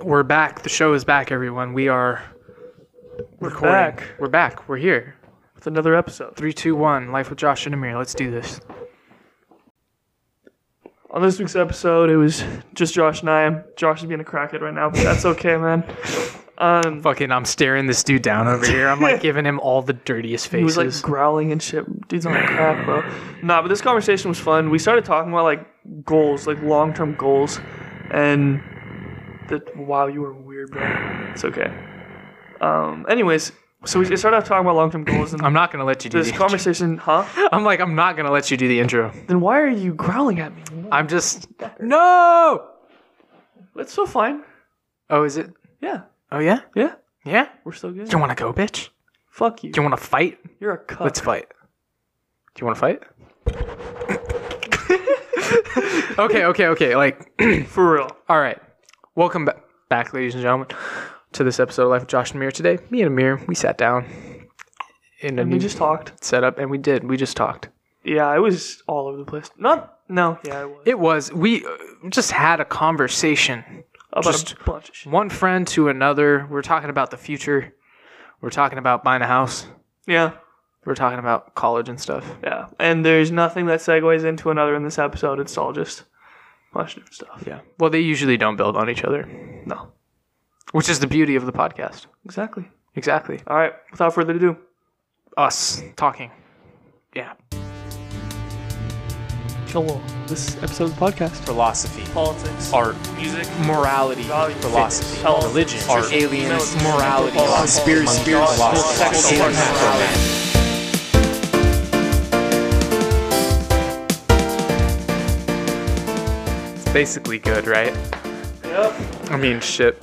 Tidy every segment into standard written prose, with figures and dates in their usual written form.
We're back. The show is back, everyone. We are recording. We're back. We're here. With another episode. 3, 2, 1. Life with Josh and Amir. Let's do this. On this week's episode, it was just Josh and I. Josh is being a crackhead right now, but that's okay, man. Fucking, I'm staring this dude down over here. I'm like giving him all the dirtiest faces. He was like growling and shit. Dude's on like crack, bro. Nah, but this conversation was fun. We started talking about like goals, like long-term goals, and... wow, you were weird, bro. It's okay. Anyways, so we started off talking about long-term goals. And I'm not going to let you do this conversation, huh? I'm not going to let you do the intro. Then why are you growling at me? I'm just... No! It's still fine. Oh, is it? Yeah. Oh, yeah? Yeah. Yeah? We're still good. Do you want to go, bitch? Fuck you. Do you want to fight? You're a cuck. Let's fight. Do you want to fight? Okay. Like, for real. All right. Welcome back, ladies and gentlemen, to this episode of Life with Josh and Amir. Today, me and Amir, we sat down and we just talked. Setup, and we did. We just talked. Yeah, I was all over the place. I was. It was. We just had a conversation about just a bunch of shit. One friend to another. We're talking about the future. We're talking about buying a house. Yeah. We're talking about college and stuff. Yeah, and there's nothing that segues into another in this episode. It's all just. Much different stuff. Yeah. Well, they usually don't build on each other. No. Which is the beauty of the podcast. Exactly. All right. Without further ado, us talking. Yeah. Hello. This episode of the podcast. Philosophy. Politics. Art. Music. Morality. Morality. Philosophy. Health. Religion. Art. Aliens. Morality. Conspiracy. Philosophy. Morality. Basically good, right? Yep. I mean, shit.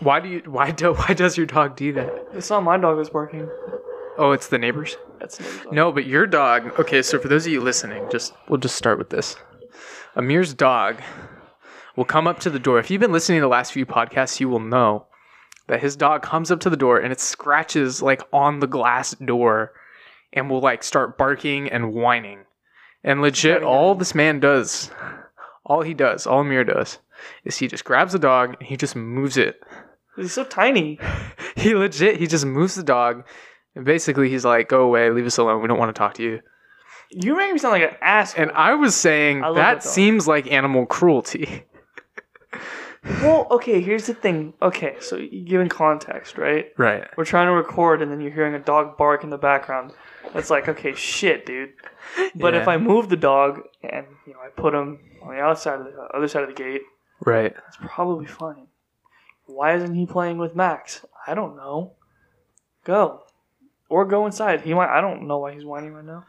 Why does your dog do that? It's not my dog that's barking. Oh, it's the neighbor's? That's the neighbor's dog. No, but your dog... Okay, so for those of you listening, we'll just start with this. Amir's dog will come up to the door. If you've been listening to the last few podcasts, you will know that his dog comes up to the door and it scratches, like, on the glass door and will, like, start barking and whining. And legit, all Amir does, is he just grabs the dog and he just moves it. He's so tiny. He just moves the dog. And basically, he's like, go away, leave us alone, we don't want to talk to you. You make me sound like an asshole. And I was saying, that seems like animal cruelty. Well, okay, here's the thing. Okay, so given context, right? Right. We're trying to record and then you're hearing a dog bark in the background. It's like, okay, shit, dude. But if I move the dog and I put him on the outside of the other side of the gate, right? It's probably fine. Why isn't he playing with Max? I don't know. Go inside. He might. I don't know why he's whining right now.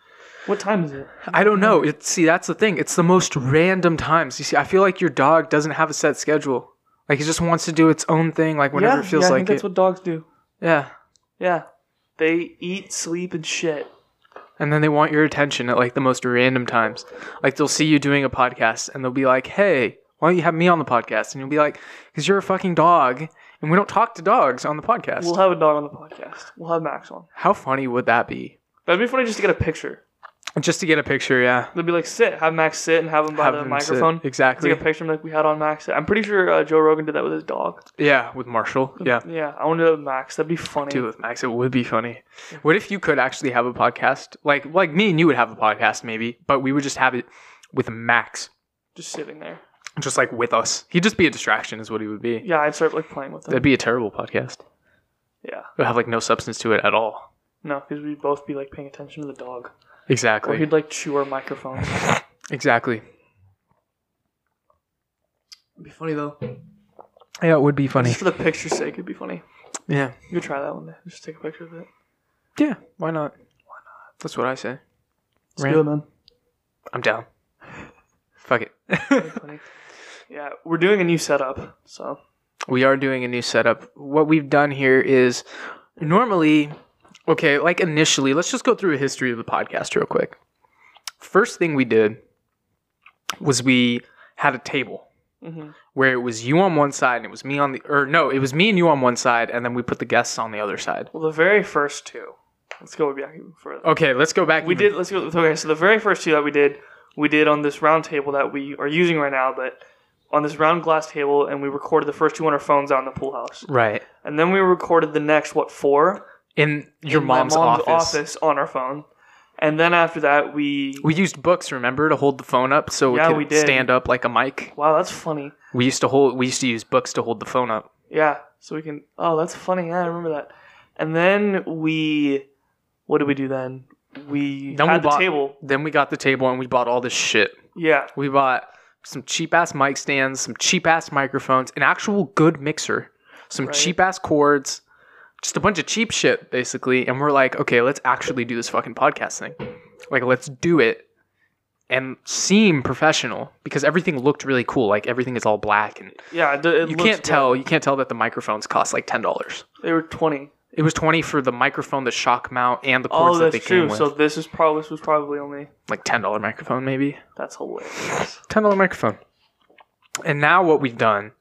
What time is it? I don't know. That's the thing. It's the most random times. You see, I feel like your dog doesn't have a set schedule. Like it just wants to do its own thing. Like whenever it feels like it. Yeah, I think that's what dogs do. Yeah. They eat, sleep, and shit. And then they want your attention at, like, the most random times. Like, they'll see you doing a podcast, and they'll be like, hey, why don't you have me on the podcast? And you'll be like, because you're a fucking dog, and we don't talk to dogs on the podcast. We'll have a dog on the podcast. We'll have Max on. How funny would that be? That'd be funny just to get a picture. Just to get a picture, yeah. They'd be like, have Max sit, and have him by the microphone. Sit. Exactly. Take a picture like we had on Max. I'm pretty sure Joe Rogan did that with his dog. Yeah, with Marshall. Yeah. Yeah, I want to do it with Max. That'd be funny. Do it with Max. It would be funny. What if you could actually have a podcast? Like me and you would have a podcast maybe, but we would just have it with Max. Just sitting there. Just like with us. He'd just be a distraction is what he would be. Yeah, I'd start like playing with him. That'd be a terrible podcast. Yeah. It would have like no substance to it at all. No, because we'd both be like paying attention to the dog. Exactly. Or he'd like chew our microphones. Exactly. It'd be funny though. Yeah, it would be funny. Just for the picture's sake, it'd be funny. Yeah. You could try that one day. Just take a picture of it. Yeah, why not? That's what I say. Let's do it, man. I'm down. Fuck it. Yeah, we're doing a new setup, so. We are doing a new setup. What we've done here is normally... Okay, like initially, let's just go through a history of the podcast real quick. First thing we did was we had a table where it was you on one side and it was me on the... Or no, it was me and you on one side and then we put the guests on the other side. Well, the very first two. Let's go back even further. Okay, let's go back. Okay, so the very first two that we did on this round table that we are using right now, but on this round glass table, and we recorded the first two on our phones out in the pool house. Right. And then we recorded the next, four? In my mom's office on our phone. And then after that, we used books, remember, to hold the phone up so it could stand up like a mic. Wow, that's funny. We used to use books to hold the phone up. Yeah, so we can... Oh, that's funny. Yeah, I remember that. And then we... What did we do then? We bought the table. Then we got the table and we bought all this shit. Yeah. We bought some cheap-ass mic stands, some cheap-ass microphones, an actual good mixer, some cheap-ass cords... Just a bunch of cheap shit, basically. And we're like, okay, let's actually do this fucking podcast thing. Like, let's do it and seem professional, because everything looked really cool. Like, everything is all black. And yeah, you can't tell that the microphones cost like $10. They were $20. It was $20 for the microphone, the shock mount, and the cords that they came with. Oh, that's true. So this was probably only... Like $10 microphone, maybe. That's hilarious. $10 microphone. And now what we've done...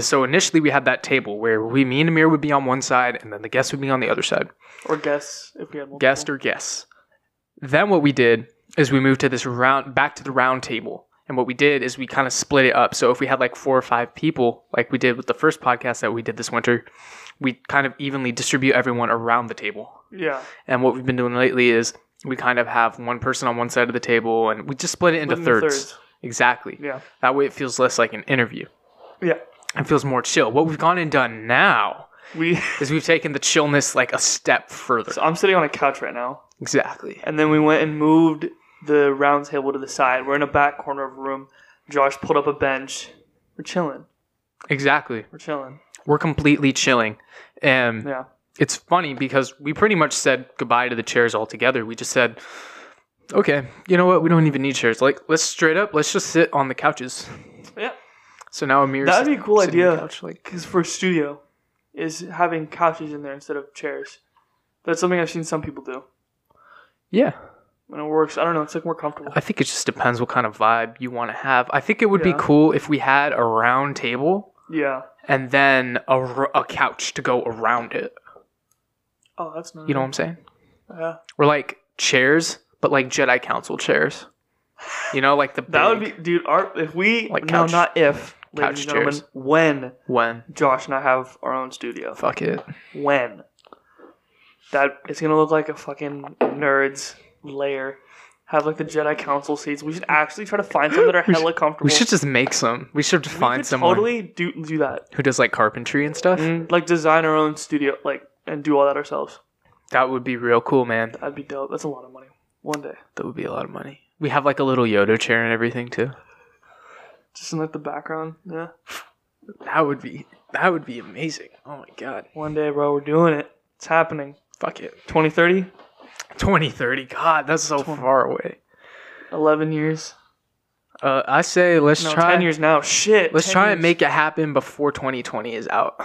So initially we had that table where me and Amir would be on one side and then the guest would be on the other side. Or guests if we had multiple. Then what we did is we moved to back to the round table. And what we did is we kind of split it up. So if we had like 4 or 5 people, like we did with the first podcast that we did this winter, we kind of evenly distribute everyone around the table. Yeah. And what we've been doing lately is we kind of have one person on one side of the table and we just split it into thirds. Exactly. Yeah. That way it feels less like an interview. Yeah. It feels more chill. What we've gone and done now is we've taken the chillness like a step further. So I'm sitting on a couch right now. Exactly. And then we went and moved the round table to the side. We're in a back corner of a room. Josh pulled up a bench. We're chilling. Exactly. We're chilling. We're completely chilling. And it's funny because we pretty much said goodbye to the chairs altogether. We just said, okay, you know what? We don't even need chairs. Like, let's just sit on the couches. Yeah. So now Amir's... That would be a cool idea for a studio, is having couches in there instead of chairs. That's something I've seen some people do. Yeah. And it works. I don't know. It's like more comfortable. I think it just depends what kind of vibe you want to have. I think it would be cool if we had a round table. Yeah. And then a couch to go around it. Oh, that's nice. You know what I'm saying? Yeah. Or like chairs, but like Jedi Council chairs. You know, like the big... That would be... Dude, Ladies and gentlemen, when Josh and I have our own studio. Fuck it. When. That it's going to look like a fucking nerd's lair. Have like the Jedi Council seats. We should actually try to find some that are hella comfortable. We should just make some. We should find someone. Totally do that. Who does like carpentry and stuff? Mm, like design our own studio and do all that ourselves. That would be real cool, man. That'd be dope. That's a lot of money. One day. That would be a lot of money. We have like a little Yoda chair and everything too. Just in like the background, yeah. That would be amazing. Oh my god! One day, bro, we're doing it. It's happening. Fuck it. 2030. 2030. God, that's so far away. 11 years. I say let's try. 10 years now. Shit. Let's try and make it happen before 2020 is out.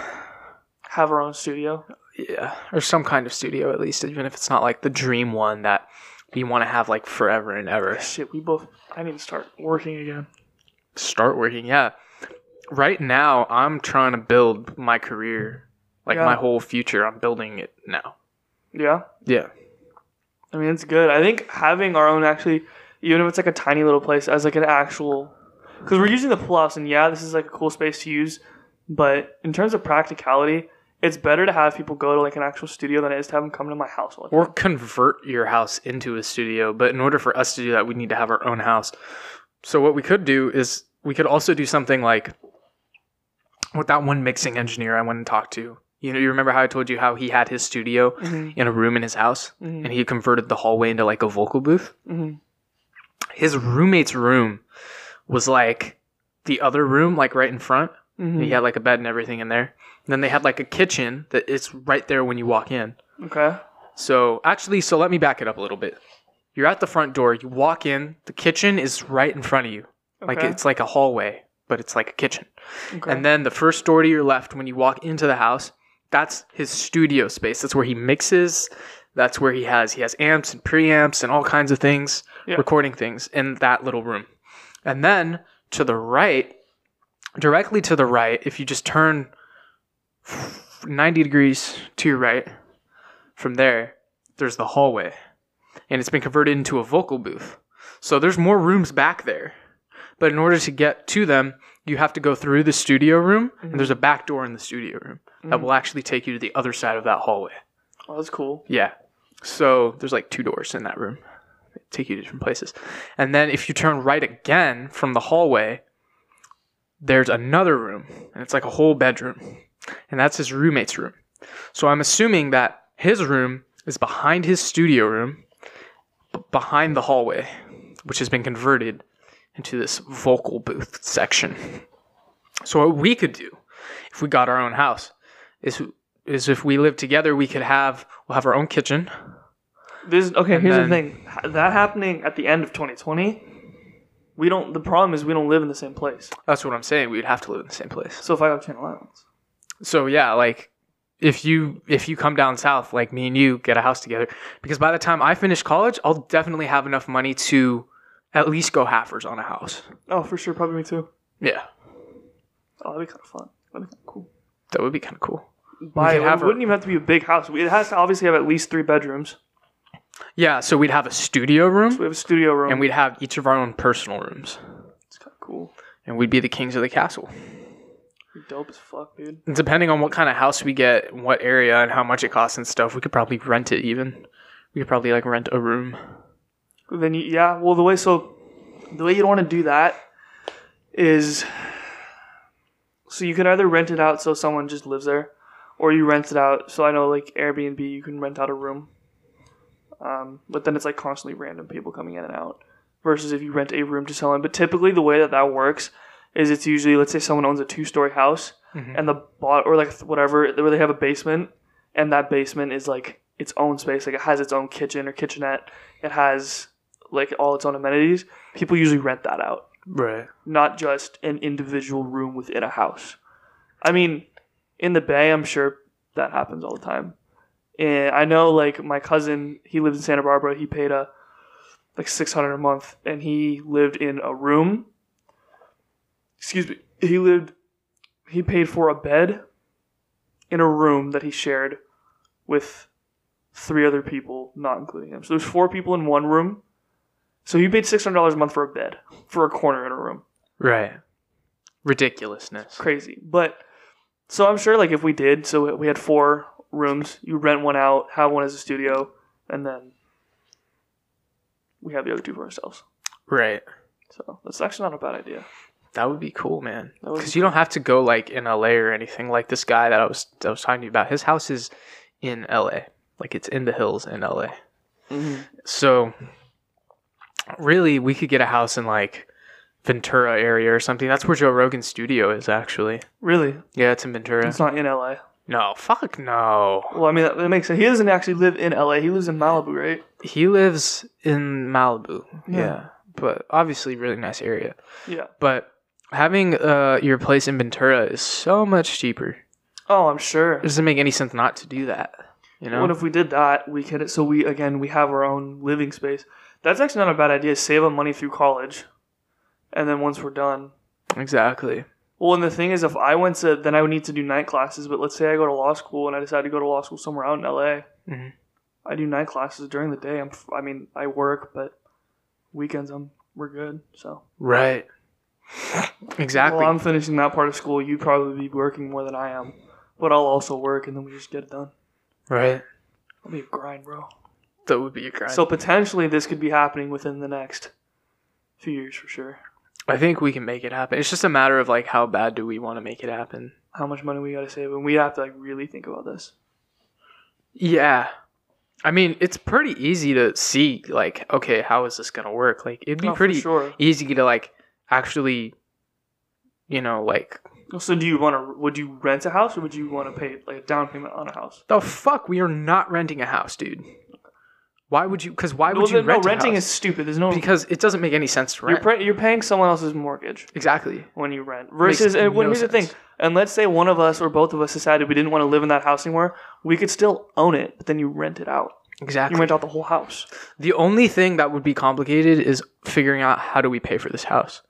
Have our own studio. Yeah, or some kind of studio at least, even if it's not like the dream one that we want to have like forever and ever. Shit, I need to start working again. Yeah. Right now, I'm trying to build my career. My whole future, I'm building it now. Yeah? Yeah. I mean, it's good. I think having our own, actually, even if it's like a tiny little place, as like an actual... Because we're using the plus, and this is like a cool space to use. But in terms of practicality... It's better to have people go to like an actual studio than it is to have them come to my house. Or convert your house into a studio. But in order for us to do that, we need to have our own house. So what we could do is we could also do something like with that one mixing engineer I went and talked to. You know, you remember how I told you how he had his studio in a room in his house and he converted the hallway into like a vocal booth. Mm-hmm. His roommate's room was like the other room, like right in front. Mm-hmm. He had like a bed and everything in there. And then they had like a kitchen that it's right there when you walk in. Okay. So let me back it up a little bit. You're at the front door. You walk in. The kitchen is right in front of you. Okay. Like it's like a hallway, but it's like a kitchen. Okay. And then the first door to your left when you walk into the house, that's his studio space. That's where he mixes. That's where he has amps and preamps and all kinds of things, recording things in that little room. And then to the right... Directly to the right, if you just turn 90 degrees to your right, from there's the hallway. And it's been converted into a vocal booth. So there's more rooms back there. But in order to get to them, you have to go through the studio room, mm-hmm. and there's a back door in the studio room mm-hmm. that will actually take you to the other side of that hallway. Oh, that's cool. Yeah. So there's like two doors in that room. They take you to different places. And then if you turn right again from the hallway, there's another room, and it's like a whole bedroom, and that's his roommate's room. So I'm assuming that his room is behind his studio room, behind the hallway, which has been converted into this vocal booth section. So what we could do if we got our own house is if we lived together, we'll have our own kitchen. Here's the thing. That happening at the end of 2020, the problem is we don't live in the same place. That's what I'm saying. We would have to live in the same place. So if I go to Channel Islands. So yeah, like if you come down south, like me and you get a house together, because by the time I finish college, I'll definitely have enough money to at least go halvers on a house. Oh, for sure. Probably me too. Yeah. Oh, that'd be kind of fun. That'd be kind of cool. That would be kind of cool. It wouldn't even have to be a big house. It has to obviously have at least 3 bedrooms. Yeah, so we'd have a studio room. So we have a studio room. And we'd have each of our own personal rooms. It's kind of cool. And we'd be the kings of the castle. You're dope as fuck, dude. And depending on what kind of house we get, what area, and how much it costs and stuff, we could probably rent it even. We could probably like rent a room. Then the way you don't want to do that is, so you can either rent it out so someone just lives there, or you rent it out. So I know like Airbnb, you can rent out a room, but then it's like constantly random people coming in and out. Versus if you rent a room to someone, but typically the way that works is it's usually, let's say someone owns a 2-story house, mm-hmm. and where they have a basement, and that basement is like its own space, like it has its own kitchen or kitchenette, it has like all its own amenities. People usually rent that out, right? Not just an individual room within a house. I mean, in the Bay, I'm sure that happens all the time. And I know, like my cousin, he lives in Santa Barbara. He paid like $600 a month, and he lived in a room. Excuse me. He paid for a bed in a room that he shared with 3 other people, not including him. So there's 4 people in one room. So he paid $600 a month for a bed, for a corner in a room. Right. Ridiculousness. It's crazy. But so I'm sure, like if we did, so we had 4 rooms, you rent one out, have one as a studio, and then we have the other 2 for ourselves. Right. So that's actually not a bad idea. That would be cool, man. Because you don't have to go like in LA or anything. Like this guy that I was talking to you about, his house is in LA. Like it's in the hills in LA. Mm-hmm. So really we could get a house in like Ventura area or something. That's where Joe Rogan's studio is actually. Really? Yeah, it's in Ventura. It's not in LA. No, fuck no. Well, I mean, that makes sense. He doesn't actually live in LA. He lives in Malibu, right? He lives in Malibu. Yeah. But obviously really nice area. Yeah. But having your place in Ventura is so much cheaper. Oh, I'm sure. It doesn't make any sense not to do that. You know? What if we did that? We could it. So we have our own living space. That's actually not a bad idea. Save up money through college, and then once we're done. Exactly. Well, and the thing is, if I went to, then I would need to do night classes. But let's say I go to law school, and I decide to go to law school somewhere out in LA. Mm-hmm. I do night classes during the day. I work, but weekends we're good. So right. Exactly. Well, I'm finishing that part of school. You'd probably be working more than I am, but I'll also work, and then we just get it done. Right. That'd be a grind, bro. That would be a grind. So potentially this could be happening within the next few years for sure. I think we can make it happen. It's just a matter of like how bad do we want to make it happen? How much money we got to save, and we have to like really think about this. Yeah. I mean, it's pretty easy to see like, okay, how is this going to work? Like it'd be pretty easy to like actually, you know, like. So would you rent a house, or would you want to pay like a down payment on a house? The fuck? We are not renting a house, dude. Why would you? Because why would you rent a house? No, renting is stupid. There's no. Because it doesn't make any sense to rent. You're paying someone else's mortgage. Exactly. When you rent. Versus, here's the thing. And let's say one of us or both of us decided we didn't want to live in that house anymore. We could still own it, but then you rent it out. Exactly. You rent out the whole house. The only thing that would be complicated is figuring out how do we pay for this house.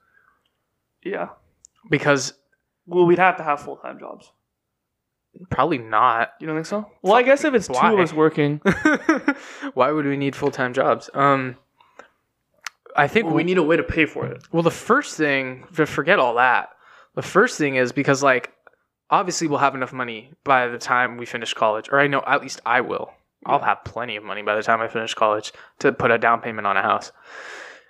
Yeah. Because. Well, we'd have to have full-time jobs. Probably not. You don't think so? Well, I guess if it's 2 of us working. Why would we need full-time jobs? I think we need a way to pay for it. Well, the first thing, to forget all that, The first thing is because, like, obviously we'll have enough money by the time we finish college, or I know at least I will. I'll have plenty of money by the time I finish college to put a down payment on a house.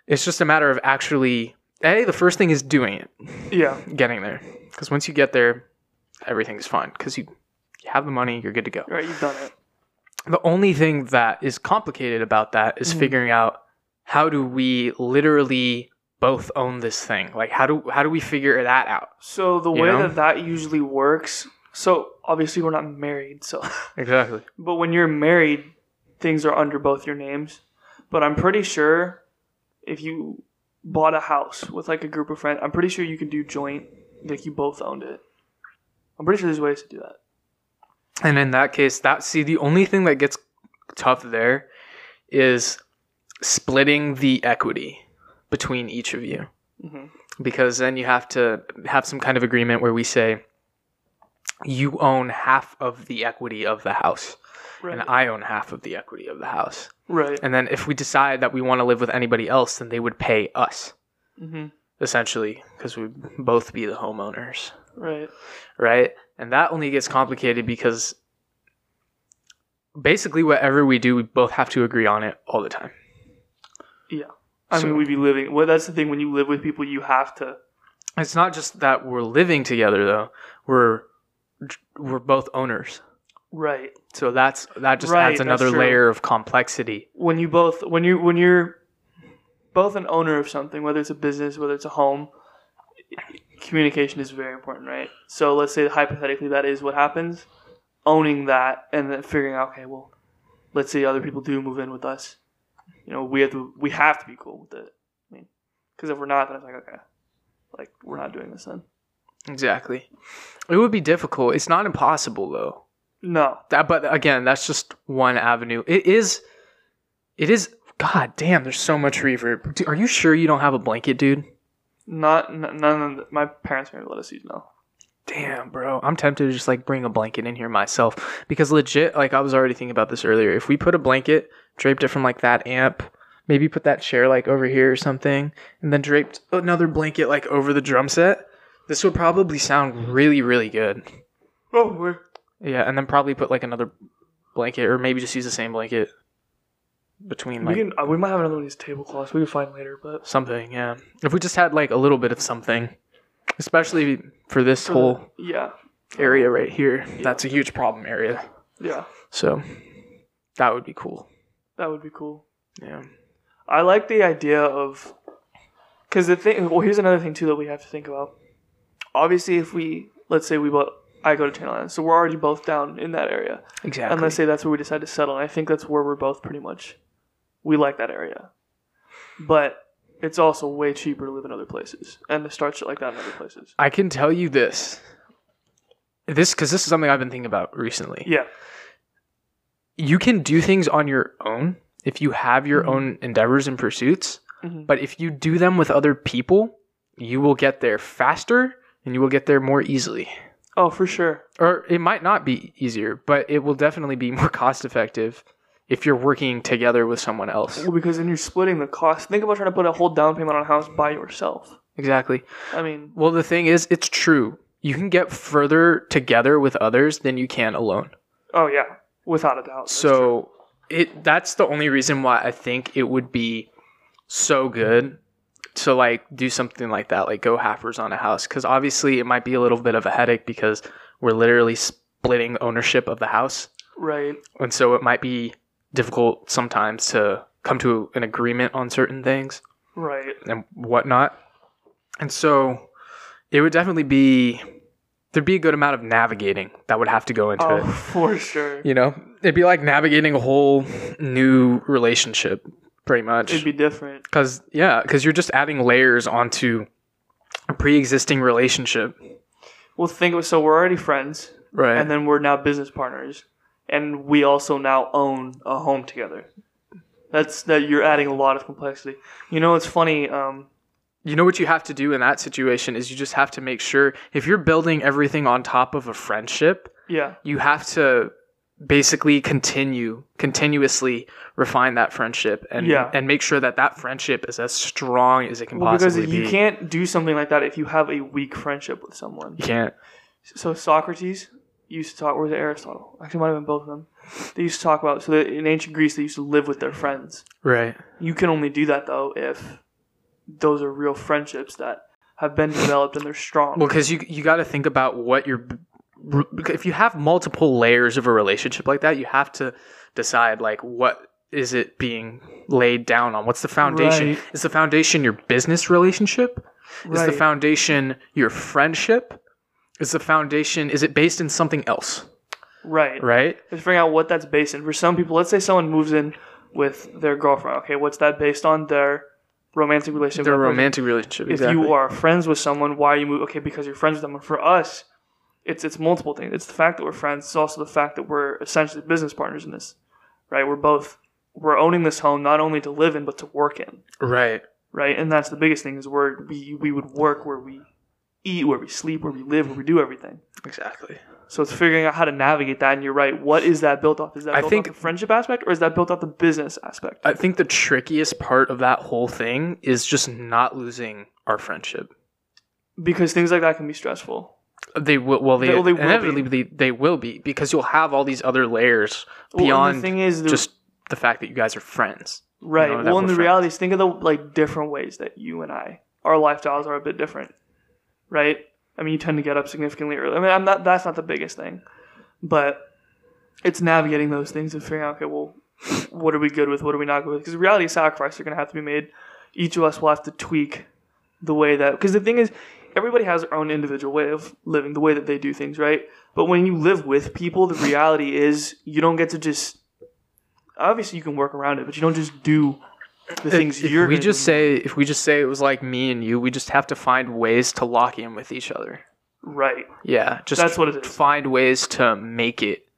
It's just a matter of actually, A, the first thing is doing it. Yeah. Getting there. Because once you get there, everything's fine. Because you have the money, you're good to go. Right, you've done it. The only thing that is complicated about that is figuring out, how do we literally both own this thing? Like, how do we figure that out? So the way that usually works... So, obviously, we're not married, so... Exactly. But when you're married, things are under both your names. But I'm pretty sure if you bought a house with, like, a group of friends, I'm pretty sure you can do joint, like, you both owned it. I'm pretty sure there's ways to do that. And in that case, the only thing that gets tough there is splitting the equity between each of you. Mm-hmm. Because then you have to have some kind of agreement where we say... You own half of the equity of the house, right. And I own half of the equity of the house. Right. And then if we decide that we want to live with anybody else, then they would pay us, essentially, because we'd both be the homeowners. Right. Right? And that only gets complicated because basically whatever we do, we both have to agree on it all the time. Yeah. I mean, we'd be living... Well, that's the thing. When you live with people, you have to... It's not just that we're living together, though. We're both owners, right? So that just adds another layer of complexity. When you're both an owner of something, whether it's a business, whether it's a home, communication is very important, right? So let's say hypothetically that is what happens, owning that, and then figuring out, okay, well, let's say other people do move in with us, we have to be cool with it. I mean, because if we're not, then it's like, okay, like, we're not doing this then. Exactly. It would be difficult. It's not impossible, though. No. But again, that's just one avenue. It is. God damn, there's so much reverb. Dude, are you sure you don't have a blanket, dude? None. My parents never let us use no. Damn, bro. I'm tempted to just, like, bring a blanket in here myself. Because legit, like, I was already thinking about this earlier. If we put a blanket, draped it from, like, that amp... Maybe put that chair, like, over here or something. And then draped another blanket, like, over the drum set... This would probably sound really, really good. Oh, yeah, and then probably put, like, another blanket, or maybe just use the same blanket between, like... We might have another one of these tablecloths. We can find later, but... Something, yeah. If we just had, like, a little bit of something, especially for this whole area right here, that's a huge problem area. Yeah. So, that would be cool. Yeah. I like the idea of... Because the thing... Well, here's another thing, too, that we have to think about. Obviously, if we, let's say I go to Channel Islands, so we're already both down in that area. Exactly. And let's say that's where we decide to settle, and I think that's where we're both pretty much, we like that area. But it's also way cheaper to live in other places, and to start shit like that in other places. I can tell you this, because this is something I've been thinking about recently. Yeah. You can do things on your own, if you have your own endeavors and pursuits, but if you do them with other people, you will get there faster, and you will get there more easily. Oh, for sure. Or it might not be easier, but it will definitely be more cost-effective if you're working together with someone else. Well, because then you're splitting the cost. Think about trying to put a whole down payment on a house by yourself. Exactly. I mean... Well, the thing is, it's true. You can get further together with others than you can alone. Oh, yeah. Without a doubt. So, that's the only reason why I think it would be so good... So, like, do something like that, like go halfers on a house, because obviously it might be a little bit of a headache because we're literally splitting ownership of the house. Right. And so it might be difficult sometimes to come to an agreement on certain things. Right. And whatnot. And so it would definitely be, there'd be a good amount of navigating that would have to go into it. Oh, for sure. It'd be like navigating a whole new relationship. Pretty much. It'd be different. Because you're just adding layers onto a pre-existing relationship. Well, so we're already friends. Right. And then we're now business partners. And we also now own a home together. You're adding a lot of complexity. It's funny. What you have to do in that situation is you just have to make sure, if you're building everything on top of a friendship, you have to basically continuously refine that friendship and make sure that that friendship is as strong as it can possibly be. Because you can't do something like that if you have a weak friendship with someone. You can't. So Socrates used to talk, or was it Aristotle? Actually, it might have been both of them. They used to talk about, so in ancient Greece, they used to live with their friends. Right. You can only do that, though, if those are real friendships that have been developed and they're strong. Well, because you got to think about what you're... If you have multiple layers of a relationship like that, you have to decide, like, what is it being laid down on? What's the foundation? Right. Is the foundation your business relationship? Right. Is the foundation your friendship? Is the foundation, is it based in something else? Right. Right? Let's figure out what that's based in. For some people, let's say someone moves in with their girlfriend. Okay, what's that based on? Their romantic relationship. Their romantic relationship, exactly. If you are friends with someone, why are you moving? Okay, because you're friends with them. And for us... It's multiple things. It's the fact that we're friends. It's also the fact that we're essentially business partners in this, right? We're owning this home not only to live in but to work in, right? Right, and that's the biggest thing is we would work where we eat, where we sleep, where we live, where we do everything. Exactly. So it's figuring out how to navigate that. And you're right. What is that built off? Is that built off the friendship aspect, or is that built off the business aspect? I think the trickiest part of that whole thing is just not losing our friendship, because things like that can be stressful. They will be because you'll have all these other layers beyond the thing is, just the fact that you guys are friends. Right. You know, well, and the reality is, think of the different ways that you and our lifestyles are a bit different, right? I mean, you tend to get up significantly early. I mean, that's not the biggest thing, but it's navigating those things and figuring out, okay, well, what are we good with? What are we not good with? Because the reality is, sacrifices are going to have to be made. Each of us will have to tweak the way that, because the thing is, everybody has their own individual way of living, the way that they do things, right? But when you live with people, the reality is you don't get to just... Obviously, you can work around it, but you don't just do the things you're going to do. If we just say it was like me and you, we just have to find ways to lock in with each other. Right. Yeah. Just that's what it is. Find ways to make it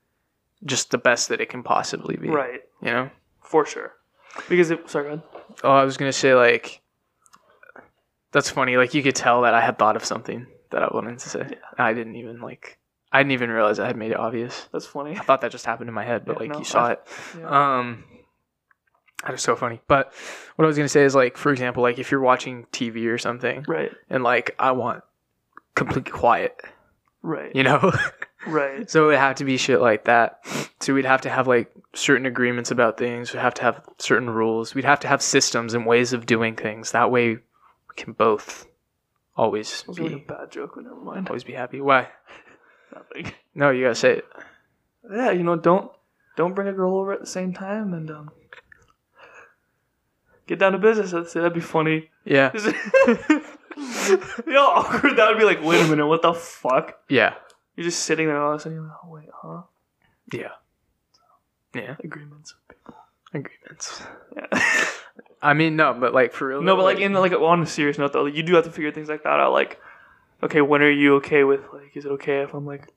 just the best that it can possibly be. Right. You know? For sure. Because... Sorry, go ahead. Oh, I was going to say, like... That's funny. Like, you could tell that I had thought of something that I wanted to say. Yeah. I didn't even realize I had made it obvious. That's funny. I thought that just happened in my head, but you saw it. Yeah. That is so funny. But what I was going to say is, like, for example, like if you're watching TV or something, right? And like, I want complete quiet, right? You know, right? So it'd have to be shit like that. So we'd have to have like certain agreements about things. We'd have to have certain rules. We'd have to have systems and ways of doing things. That way. Can both always be like a bad joke, but never mind. Always be happy. Why? Nothing. No, you gotta say it. Yeah, you know, don't bring a girl over at the same time and get down to business. I'd say that'd be funny. Yeah. You know, awkward. That would be like, wait a minute, what the fuck? Yeah. You're just sitting there all of a sudden. You're like, oh wait, huh? Yeah. So, yeah. Agreements with people. Agreements. Yeah. I mean, no, but like for real. No, but on a serious note though, like, you do have to figure things like that out. Like, okay, when are you okay with like? Is it okay if I'm like,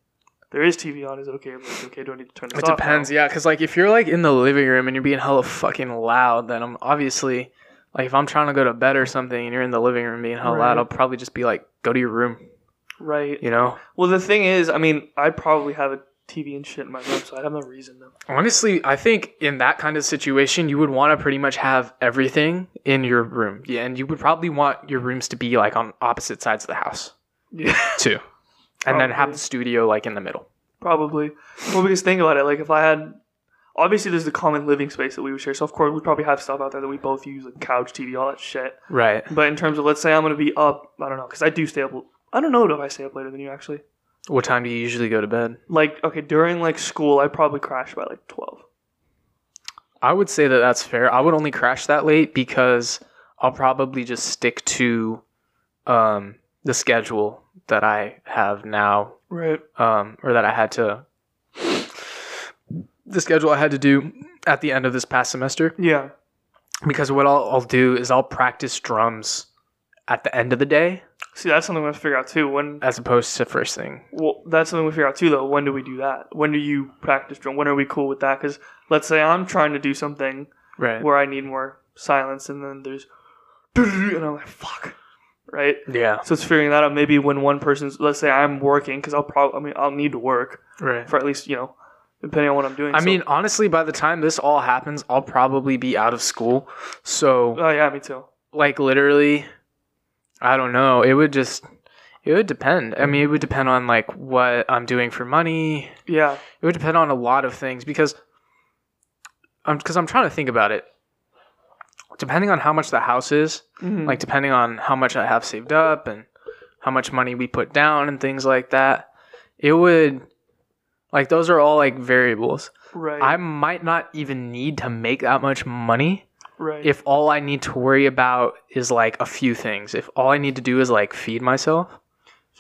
there is TV on? Is it okay? I'm like, okay, do I need to turn this off? It depends, now? Yeah, because like if you're like in the living room and you're being hella fucking loud, then I'm obviously like if I'm trying to go to bed or something and you're in the living room being hella loud, I'll probably just be like, go to your room. Right. You know. Well, the thing is, I mean, I probably have a TV and shit in my room, so I'd have no reason to. Honestly, I think in that kind of situation, you would want to pretty much have everything in your room. Yeah, and you would probably want your rooms to be like on opposite sides of the house. Yeah. Too. And then have the studio like in the middle. Probably. Well, because think about it, like if I had, obviously there's the common living space that we would share, so of course we'd probably have stuff out there that we both use, like couch, TV, all that shit. Right. But in terms of, let's say I'm going to be up, I don't know, because I do stay up, I don't know if I stay up later than you actually. What time do you usually go to bed? Like, okay, during, like, school, I probably crash by, like, 12. I would say that that's fair. I would only crash that late because I'll probably just stick to the schedule that I have now. Right. Or that I had to... The schedule I had to do at the end of this past semester. Yeah. Because what I'll do is I'll practice drums at the end of the day. See, that's something we have to figure out, too. When, as opposed to first thing. Well, that's something we figure out, too, though. When do we do that? When do you practice drum? When are we cool with that? Because let's say I'm trying to do something where I need more silence, and then there's... And I'm like, fuck. Right? Yeah. So it's figuring that out. Maybe when one person's... Let's say I'm working, because I'll need to work. Right. For at least, you know, depending on what I'm doing. I mean, honestly, by the time this all happens, I'll probably be out of school. So. Oh, yeah, me too. Like, literally, I don't know. It would depend. I mean, it would depend on, like, what I'm doing for money. Yeah. It would depend on a lot of things because I'm trying to think about it. Depending on how much the house is, mm-hmm. like, depending on how much I have saved up and how much money we put down and things like that, it would, like, those are all, like, variables. Right. I might not even need to make that much money. Right. If all I need to worry about is, like, a few things. If all I need to do is, like, feed myself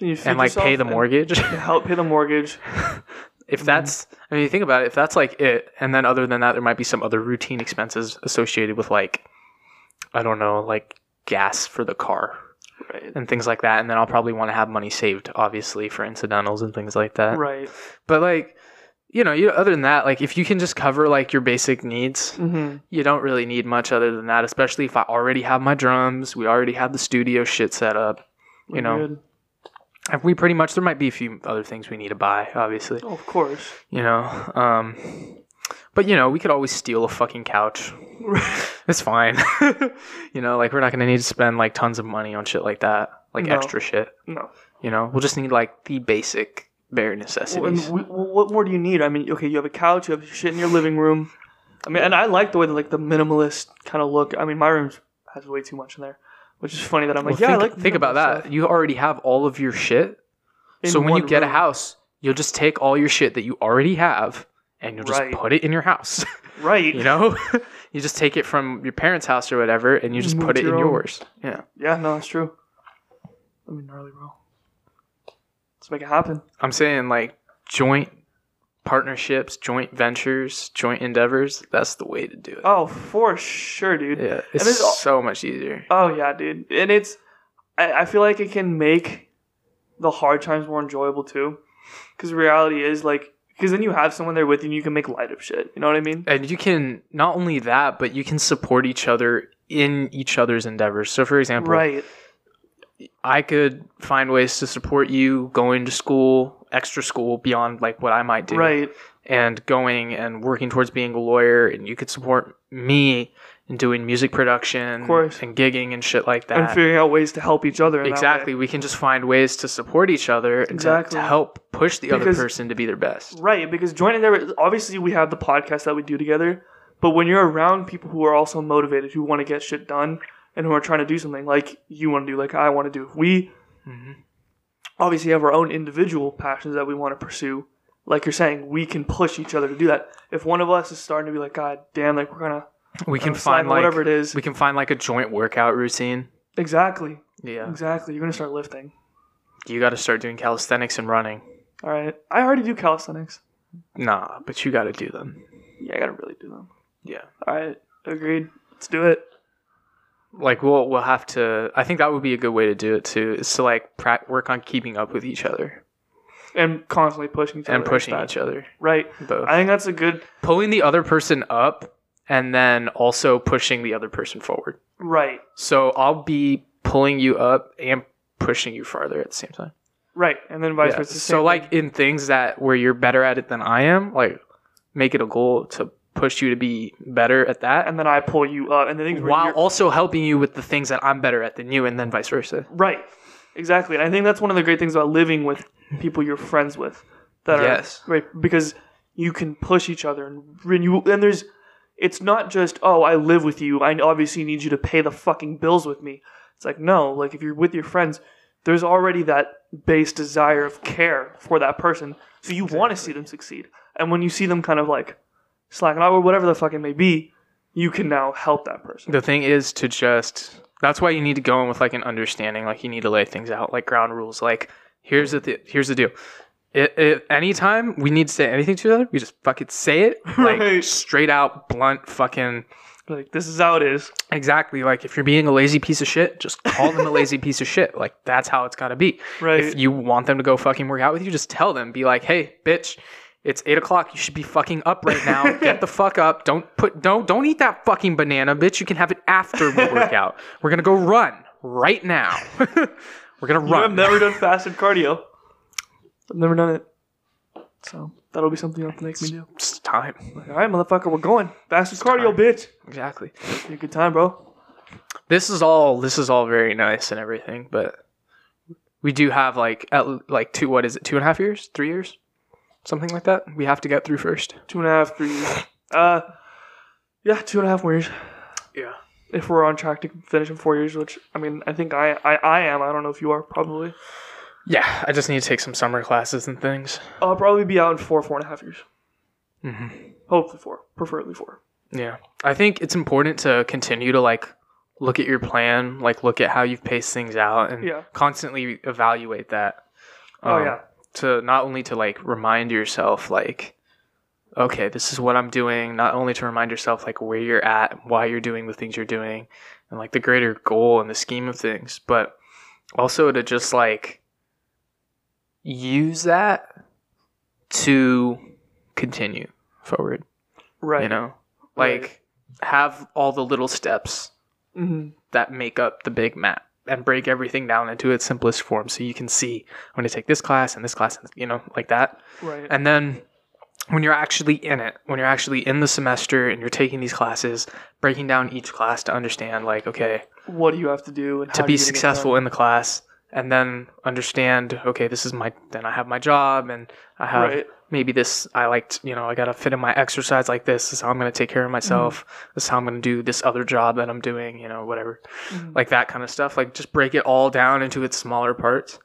and, like, pay the mortgage. Help pay the mortgage. If that's, I mean, you think about it, if that's, like, it, and then other than that, there might be some other routine expenses associated with, like, I don't know, like, gas for the car. Right. And things like that. And then I'll probably want to have money saved, obviously, for incidentals and things like that. Right. But, like, you know, other than that, like, if you can just cover, like, your basic needs, mm-hmm. you don't really need much other than that, especially if I already have my drums. We already have the studio shit set up, you know. If we pretty much, there might be a few other things we need to buy, obviously. Oh, of course. You know, but, you know, we could always steal a fucking couch. It's fine. You know, like, we're not going to need to spend, like, tons of money on shit like that. Like, extra shit. No. You know, we'll just need, like, the basic bare necessities. Well, what more do you need? I mean, okay, you have a couch, you have shit in your living room. I mean, and I like the way that, like, the minimalist kind of look. I mean, my room has way too much in there, which is funny that I'm like, well, yeah, I like about that. Stuff. You already have all of your shit. So when you get a house, you'll just take all your shit that you already have. And you'll just put it in your house. Right. You know? You just take it from your parents' house or whatever, and you just put it in yours. Yeah. Yeah, no, that's true. I mean, gnarly, bro. Let's make it happen. I'm saying, like, joint partnerships, joint ventures, joint endeavors, that's the way to do it. Oh, for sure, dude. Yeah, it's so much easier. Oh, yeah, dude. And it's... I feel like it can make the hard times more enjoyable, too. Because the reality is, like... Because then you have someone there with you and you can make light of shit. You know what I mean? And you can, not only that, but you can support each other in each other's endeavors. So, for example, I could find ways to support you going to school, extra school, beyond like what I might do. Right. And going and working towards being a lawyer. And you could support me in doing music production. Of course. And gigging and shit like that. And figuring out ways to help each other. Exactly. We can just find ways to support each other. Exactly. And to help push the other person to be their best. Right. Because joining there, obviously we have the podcast that we do together. But when you're around people who are also motivated, who want to get shit done, and who are trying to do something like you want to do, like I want to do. We obviously have our own individual passions that we want to pursue. Like you're saying, we can push each other to do that. If one of us is starting to be like, God damn, like we can find like, whatever it is. We can find like a joint workout routine. Exactly. Yeah. Exactly. You're gonna start lifting. You got to start doing calisthenics and running. All right. I already do calisthenics. Nah, but you got to do them. Yeah, I got to really do them. Yeah. All right. Agreed. Let's do it. Like we'll have to. I think that would be a good way to do it too. Is to like work on keeping up with each other. And constantly pushing each other. And pushing each other. Right. Both. I think that's a good... Pulling the other person up and then also pushing the other person forward. Right. So I'll be pulling you up and pushing you farther at the same time. Right. And then vice versa. So like in things that where you're better at it than I am, like make it a goal to push you to be better at that. And then I pull you up. And the things while also helping you with the things that I'm better at than you and then vice versa. Right. Exactly. And I think that's one of the great things about living with people you're friends with that are right, because you can push each other and there's, it's not just, oh, I live with you. I obviously need you to pay the fucking bills with me. It's like, no, like if you're with your friends, there's already that base desire of care for that person. So you want to see them succeed. And when you see them kind of like slacking out or whatever the fuck it may be, you can now help that person. The thing is to just, that's why you need to go in with like an understanding. Like you need to lay things out, like ground rules, like, here's the deal. Anytime we need to say anything to each other, we just fucking say it. Like, straight out, blunt, fucking... Like, this is how it is. Exactly. Like, if you're being a lazy piece of shit, just call them a lazy piece of shit. Like, that's how it's gotta be. Right. If you want them to go fucking work out with you, just tell them. Be like, hey, bitch, it's 8 o'clock. You should be fucking up right now. Get the fuck up. Don't eat that fucking banana, bitch. You can have it after we work out. We're gonna go run right now. We're going to run. I've never done fasted cardio. I've never done it. So that'll be something else to make me do. It's time. Like, all right, motherfucker, we're going. Fastest cardio, bitch. Exactly. Have a good time, bro. This is all very nice and everything, but we do have like two, what is it, 2.5 years, 3 years, something like that. We have to get through first. 2.5, 3 years. Yeah, 2.5 more years. Yeah. If we're on track to finish in 4 years, which, I mean, I think I am. I don't know if you are, probably. Yeah, I just need to take some summer classes and things. I'll probably be out in 4.5 years. Mm-hmm. Hopefully 4. Preferably 4. Yeah. I think it's important to continue to, like, look at your plan, like, look at how you've paced things out and constantly evaluate that. To not only to, like, remind yourself, like, okay, this is what I'm doing, not only to remind yourself, like, where you're at, why you're doing the things you're doing, and, like, the greater goal and the scheme of things, but also to just, like, use that to continue forward, right? You know, like, have all the little steps that make up the big map and break everything down into its simplest form, so you can see, I'm going to take this class and this class, and, you know, like that, right? And then when you're actually in it, when you're actually in the semester and you're taking these classes, breaking down each class to understand, like, okay, what do you have to do and to be successful in the class. And then understand, okay, this is my, then I have my job, and I have maybe this, I liked, you know, I got to fit in my exercise like this. This is how I'm going to take care of myself. This is how I'm going to do this other job that I'm doing, you know, whatever. Like that kind of stuff. Like, just break it all down into its smaller parts.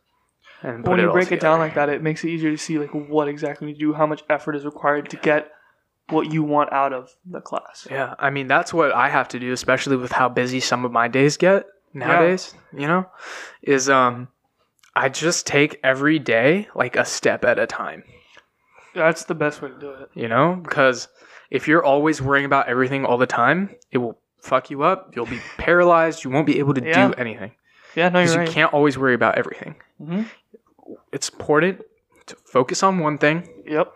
And when you break it down like that, it makes it easier to see, like, what exactly you do, how much effort is required to get what you want out of the class. Yeah. I mean, that's what I have to do, especially with how busy some of my days get. Nowadays, you know, is I just take every day, like, a step at a time. That's the best way to do it. You know, because if you're always worrying about everything all the time, it will fuck you up. You'll be paralyzed. You won't be able to do anything. Yeah, no, you're right. Because you can't always worry about everything. It's important to focus on one thing. Yep.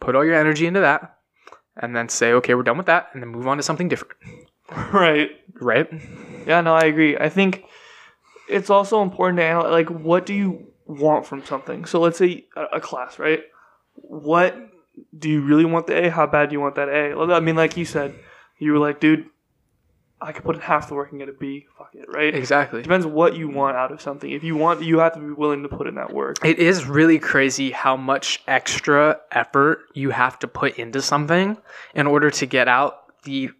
Put all your energy into that, and then say, okay, we're done with that, and then move on to something different. Right. Yeah, no, I agree. I think it's also important to analyze, like, what do you want from something? So let's say a class, right? What do you really want the A? How bad do you want that A? I mean, like you said, you were like, dude, I could put in half the work and get a B. Fuck it, right? Exactly. Depends what you want out of something. If you want, you have to be willing to put in that work. It is really crazy how much extra effort you have to put into something in order to get out the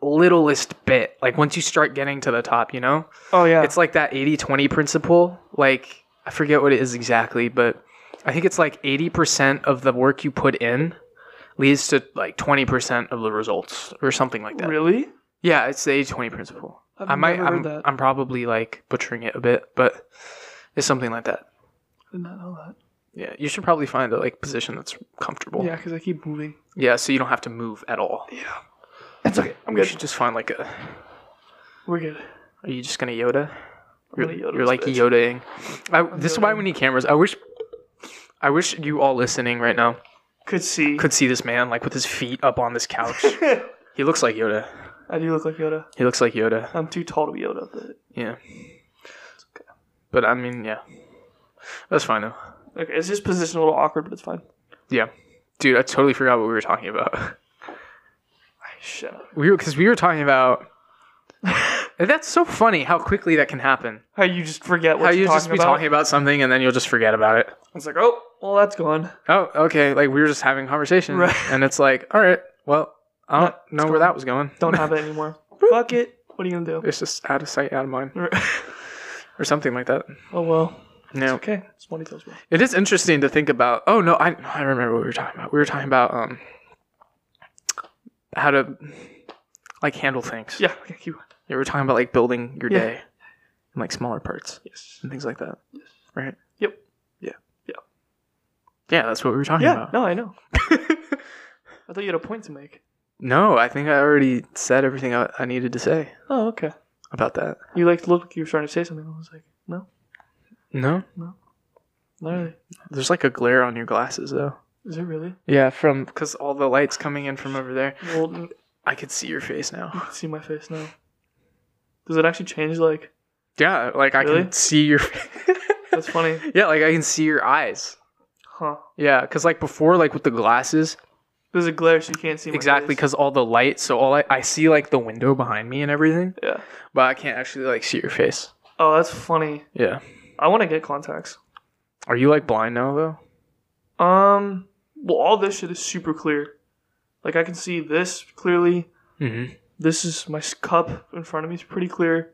littlest bit. Like, once you start getting to the top, you know? Oh, yeah. It's like that 80-20 principle. Like, I forget what it is exactly, but I think it's like 80% of the work you put in leads to, like, 20% of the results or something like that. Really? Yeah, it's the 80-20 principle. I've never heard that. I'm probably, like, butchering it a bit, but it's something like that. I did not know that. Yeah, you should probably find a, like, position that's comfortable. Yeah, because I keep moving. Yeah, so you don't have to move at all. Yeah. It's okay. I'm good. You should just find, like, a... We're good. Are you just going to Yoda? You're like, bitch. Yoda-ing. This is why we need cameras. I wish you all listening right now could see this man, like, with his feet up on this couch. He looks like Yoda. I do look like Yoda. He looks like Yoda. I'm too tall to be Yoda, but... Yeah. It's okay. But, I mean, yeah. That's fine, though. Okay, it's just positioned a little awkward, but it's fine. Yeah. Dude, I totally forgot what we were talking about. Shut up. Because we were talking about... That's so funny how quickly that can happen. How you just forget what you're talking about. How you just be talking about something and then you'll just forget about it. It's like, oh, well, that's gone. Oh, okay. Like, we were just having a conversation. Right. And it's like, all right, well, I don't know where that was going. Don't have it anymore. Fuck it. What are you going to do? It's just out of sight, out of mind. Or something like that. Oh, well. No. It's okay. It's one of those. It is interesting to think about. Oh, no, I remember what we were talking about. We were talking about... how to, like, handle things. Yeah, okay, keep on. You were talking about, like, building your day in, like, smaller parts. Yes. And things like that. Yes. Right? Yep. Yeah. Yeah. Yeah, that's what we were talking about. Yeah, no, I know. I thought you had a point to make. No, I think I already said everything I needed to say. Oh, okay. About that. You, like, looked like you were trying to say something, and I was like, no. No? No. Not really. There's, like, a glare on your glasses, though. Is it really? Yeah, because all the light's coming in from over there. Well, I could see your face now. You can see my face now. Does it actually change, like... Yeah, like, really? I can see your... That's funny. Yeah, like, I can see your eyes. Huh. Yeah, because like before, like with the glasses, there's a glare, so you can't see my exactly because all the light. So all I see like the window behind me and everything. Yeah. But I can't actually like see your face. Oh, that's funny. Yeah. I want to get contacts. Are you like blind now though? Well, all this shit is super clear. Like I can see this clearly. Mm-hmm. This is my cup in front of me. It's pretty clear.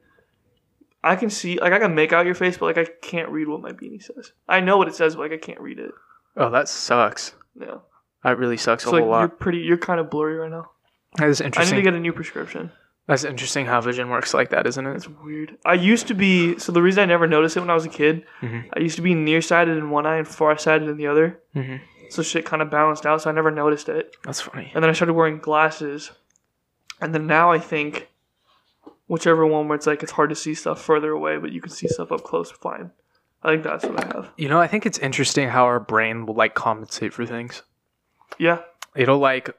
I can see, like I can make out your face, but like I can't read what my beanie says. I know what it says, but like I can't read it. Oh, that sucks. Yeah. That really sucks a whole lot. You're kind of blurry right now. That is interesting. I need to get a new prescription. That's interesting how vision works like that, isn't it? It's weird. I used to be, so the reason I never noticed it when I was a kid, mm-hmm. I used to be nearsighted in one eye and farsighted in the other. Mm-hmm. So shit kind of balanced out, so I never noticed it. That's funny. And then I started wearing glasses. And then now I think, whichever one where it's like it's hard to see stuff further away, but you can see stuff up close, fine. I think that's what I have. You know, I think it's interesting how our brain will like compensate for things. Yeah. It'll like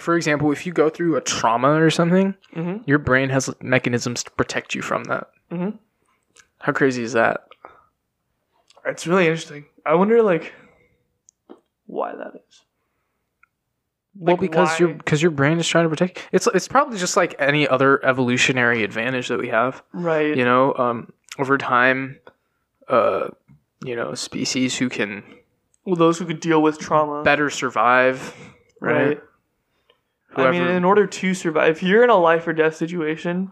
for example, if you go through a trauma or something, mm-hmm. your brain has mechanisms to protect you from that. Mm-hmm. How crazy is that? It's really interesting. I wonder like why that is. Well, like because your brain is trying to protect you. It's probably just like any other evolutionary advantage that we have. Right. You know, over time, you know, species who can... Well, those who could deal with trauma. Better survive. Right. Whoever. I mean, in order to survive, if you're in a life or death situation,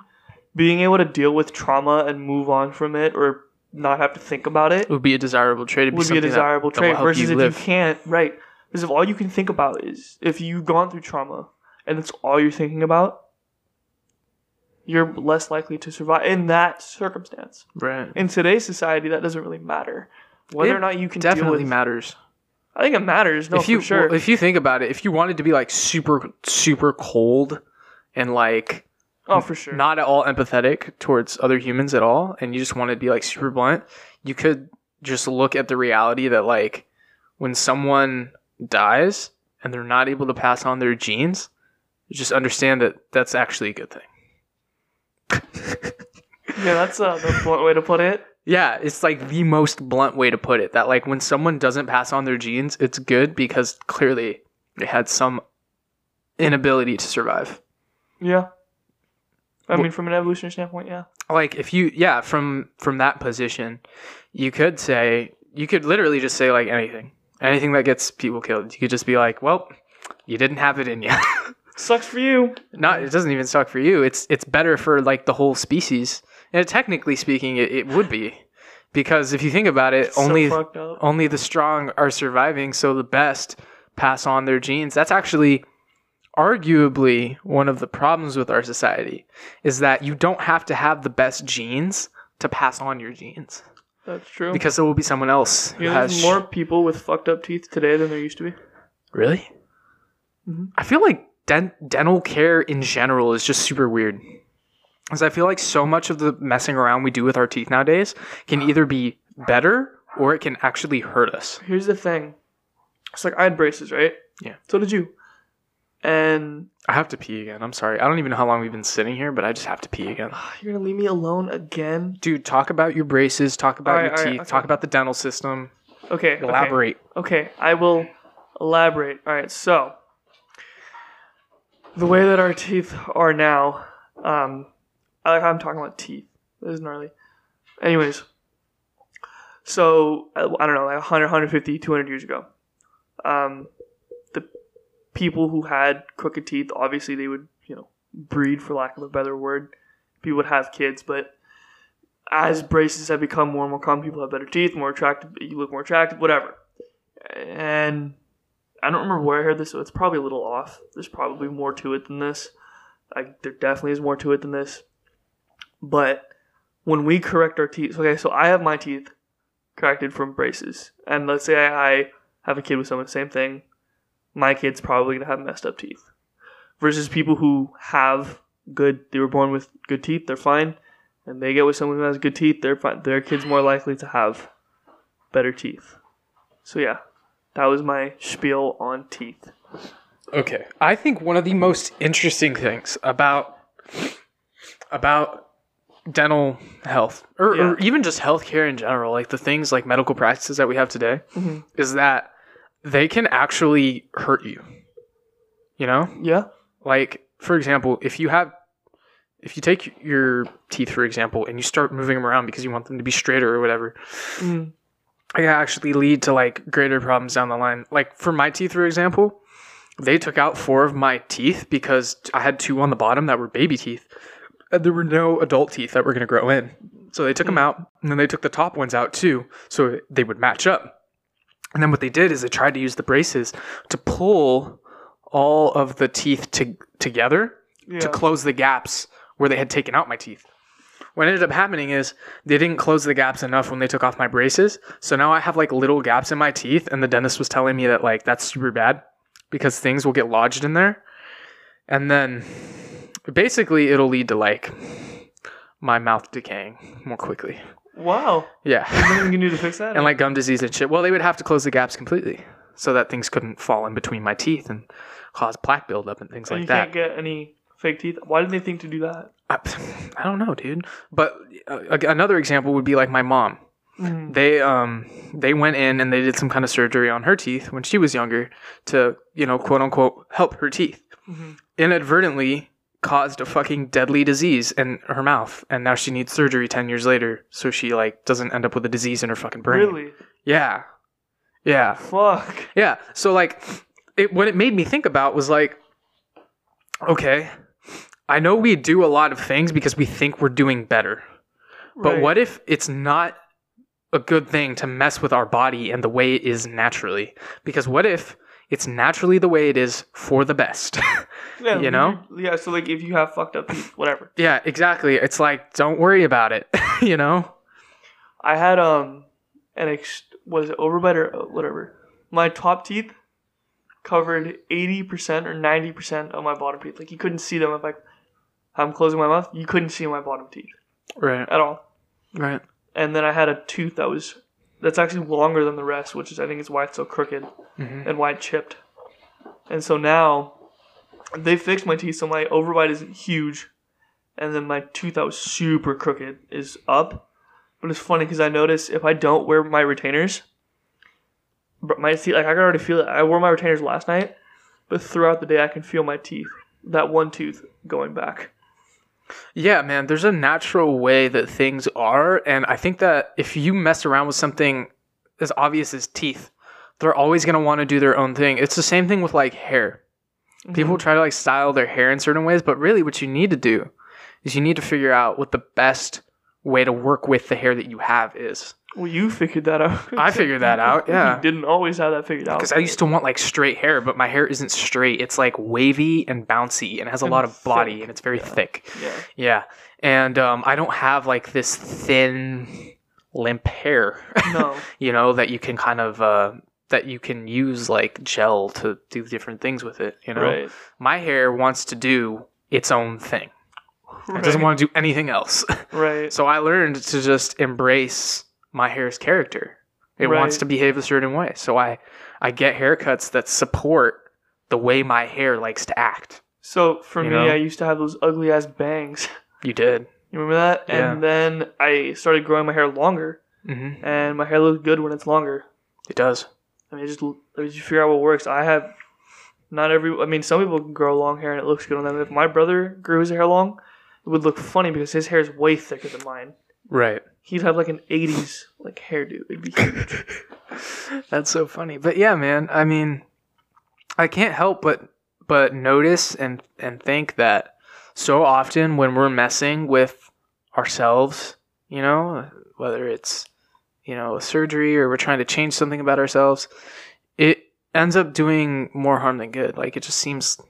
being able to deal with trauma and move on from it or not have to think about it... Would be a desirable trait. It'd would be a desirable trait versus if you can't... Right. Because if all you can think about is if you've gone through trauma and that's all you're thinking about, you're less likely to survive in that circumstance. Right. In today's society, that doesn't really matter. Whether or not you can definitely deal with, matters. I think it matters. No, if you, for sure. Well, if you think about it, if you wanted to be like super, super cold and like, oh, for sure, not at all empathetic towards other humans at all, and you just wanted to be like super blunt, you could just look at the reality that like when someone dies and they're not able to pass on their genes, just understand that that's actually a good thing. Yeah, that's the blunt way to put it. Yeah, it's like the most blunt way to put it, that like when someone doesn't pass on their genes, it's good because clearly they had some inability to survive. Yeah. I mean, from an evolutionary standpoint, yeah. Like if you, yeah, from that position, you could say, you could literally just say like anything. Anything that gets people killed, you could just be like, well, you didn't have it in you. Sucks for you. Not, it doesn't even suck for you. It's better for like the whole species. And technically speaking, it would be. Because if you think about it, only the strong are surviving, so the best pass on their genes. That's actually arguably one of the problems with our society, is that you don't have to have the best genes to pass on your genes. That's true. Because there will be someone else. You know, there's more people with fucked up teeth today than there used to be. Really? Mm-hmm. I feel like dental care in general is just super weird. Because I feel like so much of the messing around we do with our teeth nowadays can either be better or it can actually hurt us. Here's the thing. It's like I had braces, right? Yeah. So did you. And... I have to pee again. I'm sorry. I don't even know how long we've been sitting here, but I just have to pee again. You're going to leave me alone again? Dude, talk about your braces. Talk about your teeth. Okay. Talk about the dental system. Okay. Elaborate. Okay. I will elaborate. All right. So, the way that our teeth are now, I like how I'm talking about teeth. This is gnarly. Anyways. So, I don't know, like 100, 150, 200 years ago. People who had crooked teeth, obviously they would, you know, breed, for lack of a better word. People would have kids, but as braces have become more and more common, people have better teeth, more attractive, you look more attractive, whatever. And I don't remember where I heard this, so it's probably a little off. There's probably more to it than this. Like, there definitely is more to it than this. But when we correct our teeth, okay, so I have my teeth corrected from braces. And let's say I have a kid with someone, same thing. My kid's probably going to have messed up teeth. Versus people who have good, they were born with good teeth, they're fine. And they get with someone who has good teeth, they're fine. Their kid's more likely to have better teeth. So yeah, that was my spiel on teeth. Okay. I think one of the most interesting things about dental health or even just healthcare in general, like the things like medical practices that we have today, mm-hmm. is that they can actually hurt you, you know? Yeah. Like, for example, if you take your teeth, for example, and you start moving them around because you want them to be straighter or whatever, mm. it can actually lead to like greater problems down the line. Like for my teeth, for example, they took out 4 of my teeth because I had 2 on the bottom that were baby teeth. And there were no adult teeth that were going to grow in. So they took them out, and then they took the top ones out too, so they would match up. And then what they did is they tried to use the braces to pull all of the teeth together to close the gaps where they had taken out my teeth. What ended up happening is they didn't close the gaps enough when they took off my braces. So now I have like little gaps in my teeth, and the dentist was telling me that like that's super bad because things will get lodged in there. And then basically it'll lead to like my mouth decaying more quickly. Wow. Yeah. There's nothing you can do to fix that? And like gum disease and shit. Well, they would have to close the gaps completely so that things couldn't fall in between my teeth and cause plaque buildup and things like that. You can't get any fake teeth? Why did they think to do that? I don't know, dude. But another example would be like my mom. Mm-hmm. They went in and they did some kind of surgery on her teeth when she was younger to, you know, quote unquote, help her teeth. Mm-hmm. Inadvertently caused a fucking deadly disease in her mouth, and now she needs surgery 10 years later so she like doesn't end up with a disease in her fucking brain. Really? Yeah. Yeah. Fuck. Yeah. So like what it made me think about was like, okay, I know we do a lot of things because we think we're doing better. Right. But what if it's not a good thing to mess with our body and the way it is naturally? Because what if it's naturally the way it is for the best? Yeah, you know? Yeah, so like if you have fucked up teeth, whatever. Yeah, exactly. It's like, don't worry about it, you know? I had overbite or whatever. My top teeth covered 80% or 90% of my bottom teeth. Like you couldn't see them if I'm closing my mouth. You couldn't see my bottom teeth. Right. At all. Right. And then I had a tooth that's actually longer than the rest, which is, I think, is why it's so crooked mm-hmm. and why it chipped. And so now they fixed my teeth, so my overbite is huge, and then my tooth that was super crooked is up. But it's funny because I notice if I don't wear my retainers, my teeth, like I can already feel it. I wore my retainers last night, but throughout the day I can feel my teeth, that one tooth going back. Yeah, man, there's a natural way that things are, and I think that if you mess around with something as obvious as teeth, they're always going to want to do their own thing. It's the same thing with like hair. Mm-hmm. People try to like style their hair in certain ways, but really what you need to do is you need to figure out what the best way to work with the hair that you have is. Well, you figured that out. I figured that out, yeah. You didn't always have that figured out. Because I used to want, like, straight hair, but my hair isn't straight. It's, like, wavy and bouncy and has a lot of body, and it's very thick. Yeah. Yeah. And I don't have, like, this thin, limp hair, no. you know, that you can kind of, that you can use, like, gel to do different things with it, you know? Right. My hair wants to do its own thing. Right. It doesn't want to do anything else. Right. So I learned to just embrace my hair's character. It right. wants to behave a certain way. So I get haircuts that support the way my hair likes to act. So for me, I used to have those ugly ass bangs. You did. You remember that? Yeah. And then I started growing my hair longer. Mm-hmm. And my hair looks good when it's longer. It does. I mean, you figure out what works. Some people can grow long hair and it looks good on them. If my brother grew his hair long, it would look funny because his hair is way thicker than mine. Right. He'd have like an 80s like hairdo. It'd be huge. That's so funny. But yeah, man, I mean, I can't help but notice and think that so often when we're messing with ourselves, you know, whether it's, you know, a surgery or we're trying to change something about ourselves, it ends up doing more harm than good. Like it just seems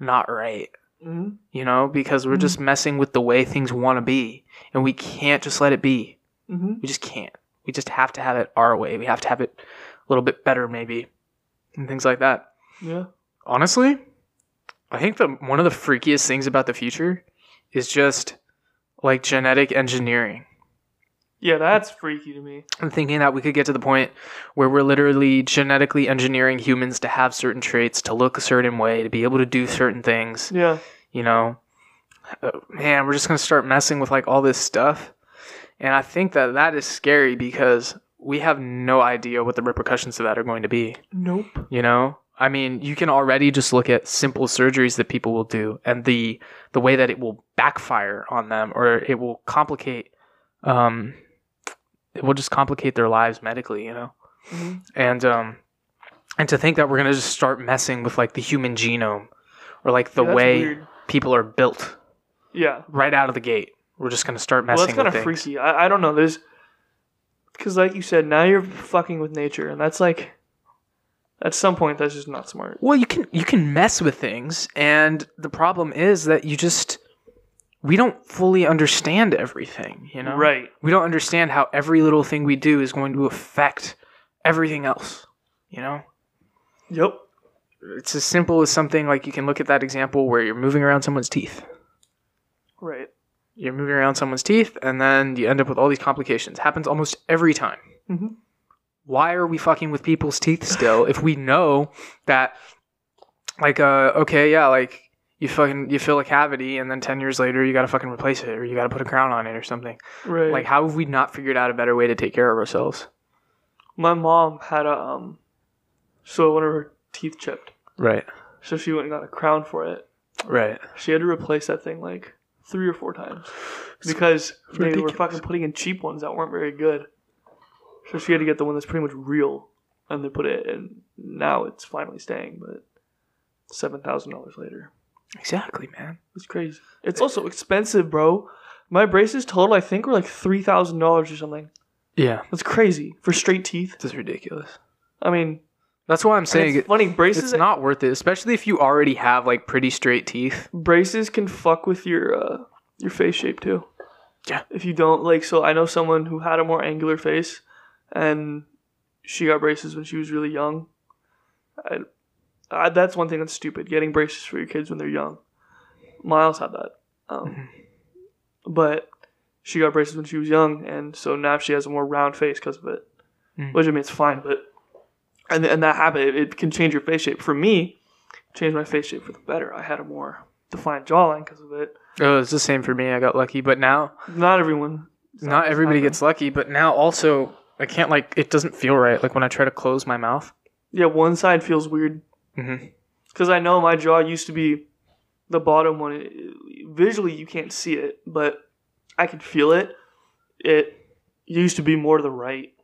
not right. Mm-hmm. You know, because we're mm-hmm. just messing with the way things want to be, and we can't just let it be. Mm-hmm. We just can't. We just have to have it our way. We have to have it a little bit better, maybe, and things like that. Yeah. Honestly, I think that one of the freakiest things about the future is just like genetic engineering. Yeah, that's freaky to me. I'm thinking that we could get to the point where we're literally genetically engineering humans to have certain traits, to look a certain way, to be able to do certain things. Yeah. You know, man, we're just going to start messing with like all this stuff. And I think that that is scary because we have no idea what the repercussions of that are going to be. Nope. You know? I mean, you can already just look at simple surgeries that people will do and the way that it will backfire on them, or it will complicate, it will just complicate their lives medically, you know? Mm-hmm. And to think that we're going to just start messing with like the human genome or like the way weird. People are built. Yeah. Right out of the gate. We're just going to start messing with things. Well, that's kind of freaky. I don't know. There's, because like you said, now you're fucking with nature, and that's like, at some point, that's just not smart. Well, you can mess with things, and the problem is that we don't fully understand everything, you know? Right. We don't understand how every little thing we do is going to affect everything else, you know? Yep. It's as simple as something like, you can look at that example where you're moving around someone's teeth. Right. You're moving around someone's teeth, and then you end up with all these complications. Happens almost every time. Mm-hmm. Why are we fucking with people's teeth still if we know that, like, okay, yeah, like, you fill a cavity and then 10 years later you got to fucking replace it, or you got to put a crown on it or something. Right. Like, how have we not figured out a better way to take care of ourselves? My mom had so one of her teeth chipped. Right. So she went and got a crown for it. Right. She had to replace that thing, like, 3 or 4 times because they were fucking putting in cheap ones that weren't very good. So she had to get the one that's pretty much real, and they put it in. Now it's finally staying, but $7,000 later. Exactly, man. It's crazy. It's also expensive, bro. My braces total, I think, were like $3,000 or something. Yeah. That's crazy. For straight teeth. That's ridiculous. I mean... That's why I'm saying it's funny. Braces... It's not worth it, especially if you already have, like, pretty straight teeth. Braces can fuck with your face shape, too. Yeah. If you don't, like... So I know someone who had a more angular face... And she got braces when she was really young. That's one thing that's stupid, getting braces for your kids when they're young. Miles had that. But she got braces when she was young, and so now she has a more round face because of it. Mm. Which, I mean, it's fine, but... And that habit, it can change your face shape. For me, it changed my face shape for the better. I had a more defined jawline because of it. Oh, it's the same for me. I got lucky, but now... Not everybody gets lucky, but now also... I can't, like, it doesn't feel right. Like, when I try to close my mouth. Yeah, one side feels weird. Mm-hmm. Because I know my jaw used to be the bottom one. Visually, you can't see it, but I could feel it. It used to be more to the right.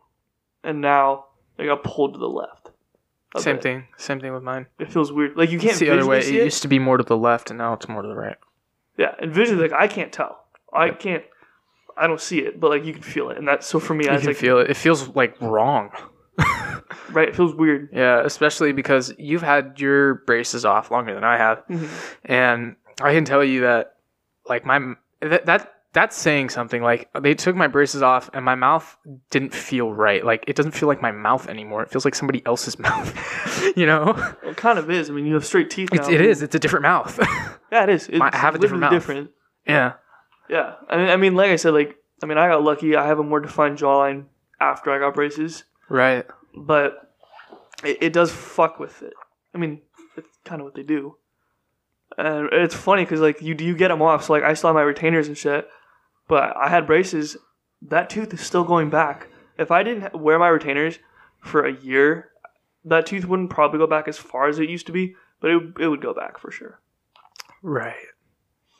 And now I got pulled to the left. Same thing. Same thing with mine. It feels weird. Like, you can't see the other way. It used to be more to the left, and now it's more to the right. Yeah, and visually, like, I can't tell. I don't see it, but like you can feel it, and that's so for me. I can feel it. It feels like wrong, right? It feels weird. Yeah, especially because you've had your braces off longer than I have, mm-hmm. and I can tell you that, like that's saying something. Like they took my braces off, and my mouth didn't feel right. Like it doesn't feel like my mouth anymore. It feels like somebody else's mouth. You know? Well, it kind of is. I mean, you have straight teeth now. It is. It's a different mouth. Yeah, it is. I have a different mouth. Different. Yeah. Yeah, I mean, like I said, like, I mean, I got lucky. I have a more defined jawline after I got braces. Right. But it does fuck with it. I mean, it's kind of what they do. And it's funny because, like, you get them off. So, like, I still have my retainers and shit. But I had braces. That tooth is still going back. If I didn't wear my retainers for a year, that tooth wouldn't probably go back as far as it used to be. But it would go back for sure. Right.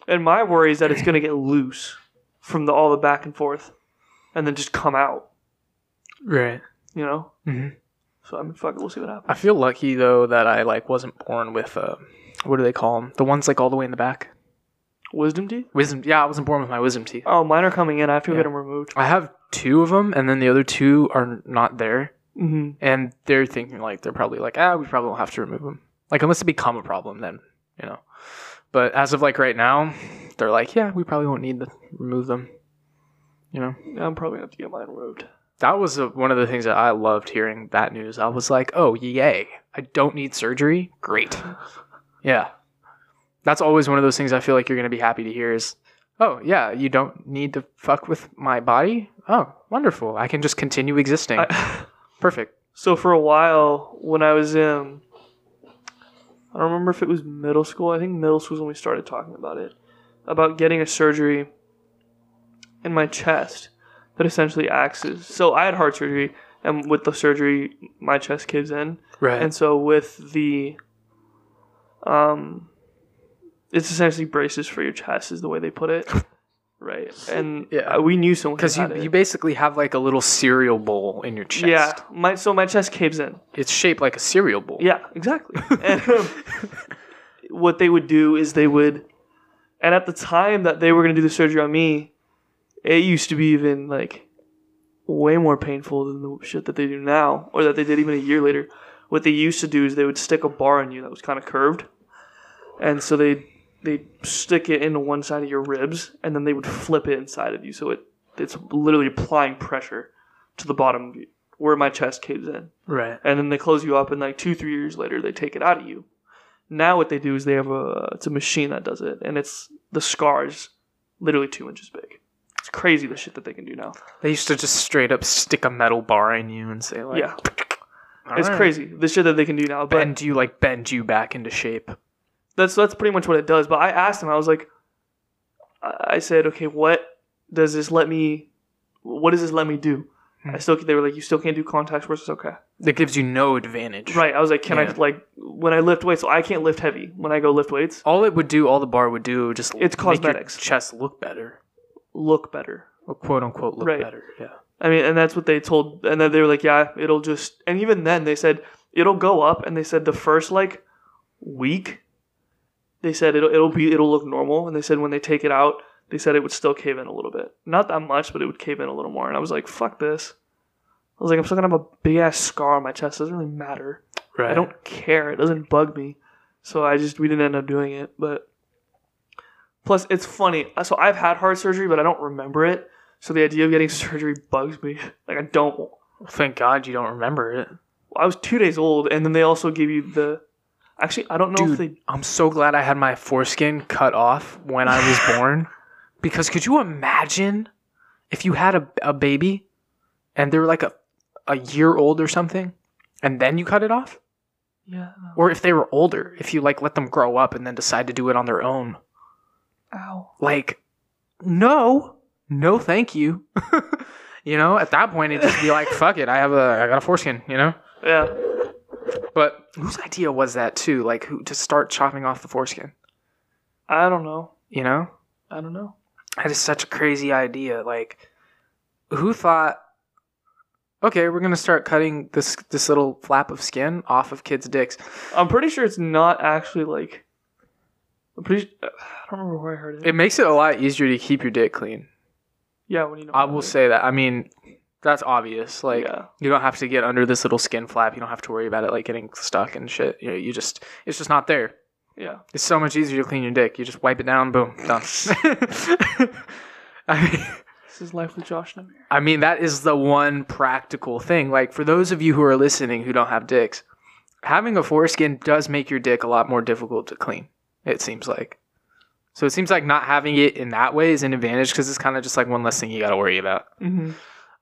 And my worry is that it's going to get loose from all the back and forth and then just come out. Right. You know? Mm-hmm. So, I mean, fuck it. We'll see what happens. I feel lucky, though, that I, like, wasn't born with, what do they call them? The ones, like, all the way in the back. Wisdom teeth? Yeah, I wasn't born with my wisdom teeth. Oh, mine are coming in. I have to get them removed. I have 2 of them, and then the other 2 are not there. Mm-hmm. And they're thinking, like, they're probably like, we probably won't have to remove them. Like, unless it become a problem, then, you know. But as of, like, right now, they're like, yeah, we probably won't need to remove them, you know? I'm probably going to have to get mine removed. That was one of the things that I loved hearing that news. I was like, oh, yay. I don't need surgery. Great. Yeah. That's always one of those things I feel like you're going to be happy to hear is, oh, yeah, you don't need to fuck with my body? Oh, wonderful. I can just continue existing. Perfect. So for a while, when I was in... I don't remember if it was middle school. I think middle school is when we started talking about it. about getting a surgery in my chest that essentially acts as... So I had heart surgery, and with the surgery, my chest caves in. Right. And so with the... it's essentially braces for your chest is the way they put it. Right. And yeah. We knew someone because you basically have like a little cereal bowl in your chest. Yeah. So my chest caves in. It's shaped like a cereal bowl. Yeah, exactly. And what they would do is they would... And at the time that they were going to do the surgery on me, it used to be even like way more painful than the shit that they do now, or that they did even a year later. What they used to do is they would stick a bar in you that was kind of curved. And so they'd stick it into one side of your ribs, and then they would flip it inside of you. So it's literally applying pressure to the bottom where my chest caves in. Right. And then they close you up, and like 2-3 years later, they take it out of you. Now what they do is they have it's a machine that does it, and it's the scar's literally 2 inches big. It's crazy the shit that they can do now. They used to just straight up stick a metal bar in you and say like... Yeah. It's right. Crazy the shit that they can do now. But bend you back into shape. That's pretty much what it does. But I asked him, I was like, I said, okay, what does this let me do? Mm-hmm. They were like, you still can't do contact sports. It's okay. That gives you no advantage. Right. I was like, I like, when I lift weights, so I can't lift heavy when I go lift weights. All the bar would do, just it's cosmetics. Make your chest look better. Or quote unquote look better. Yeah. I mean, and that's what they told. And then they were like, yeah, it'll just, and even then they said, it'll go up. And they said the first like week, they said it'll look normal, and they said when they take it out, they said it would still cave in a little bit. Not that much, but it would cave in a little more. And I was like, fuck this. I was like, I'm still gonna have a big ass scar on my chest. It doesn't really matter. Right. I don't care. It doesn't bug me. So we didn't end up doing it. But plus, it's funny. So I've had heart surgery, but I don't remember it. So the idea of getting surgery bugs me. Like I don't. Well, thank God you don't remember it. I was 2 days old, and then they also give you the. Actually, I don't know if they... I'm so glad I had my foreskin cut off when I was born. Because could you imagine if you had a baby and they were like a year old or something and then you cut it off? Yeah. Or if they were older, if you like let them grow up and then decide to do it on their own. Ow. Like, no thank you. You know, at that point it'd just be like, fuck it, I got a foreskin, you know? Yeah. But whose idea was that too? Like to start chopping off the foreskin? I don't know. You know? I don't know. That is such a crazy idea. Like, who thought, okay, we're gonna start cutting this little flap of skin off of kids' dicks? I'm pretty sure it's not actually like. I don't remember where I heard it. It makes it a lot easier to keep your dick clean. Yeah, when you know. I will say that. I mean. That's obvious. Like, yeah. You don't have to get under this little skin flap. You don't have to worry about it, like, getting stuck and shit. You know, it's just not there. Yeah. It's so much easier to clean your dick. You just wipe it down, boom, done. I mean, this is Life with Josh and Amir. I mean, that is the one practical thing. Like, for those of you who are listening who don't have dicks, having a foreskin does make your dick a lot more difficult to clean, it seems like. So it seems like not having it in that way is an advantage because it's kind of just, like, one less thing you got to worry about. Mm-hmm.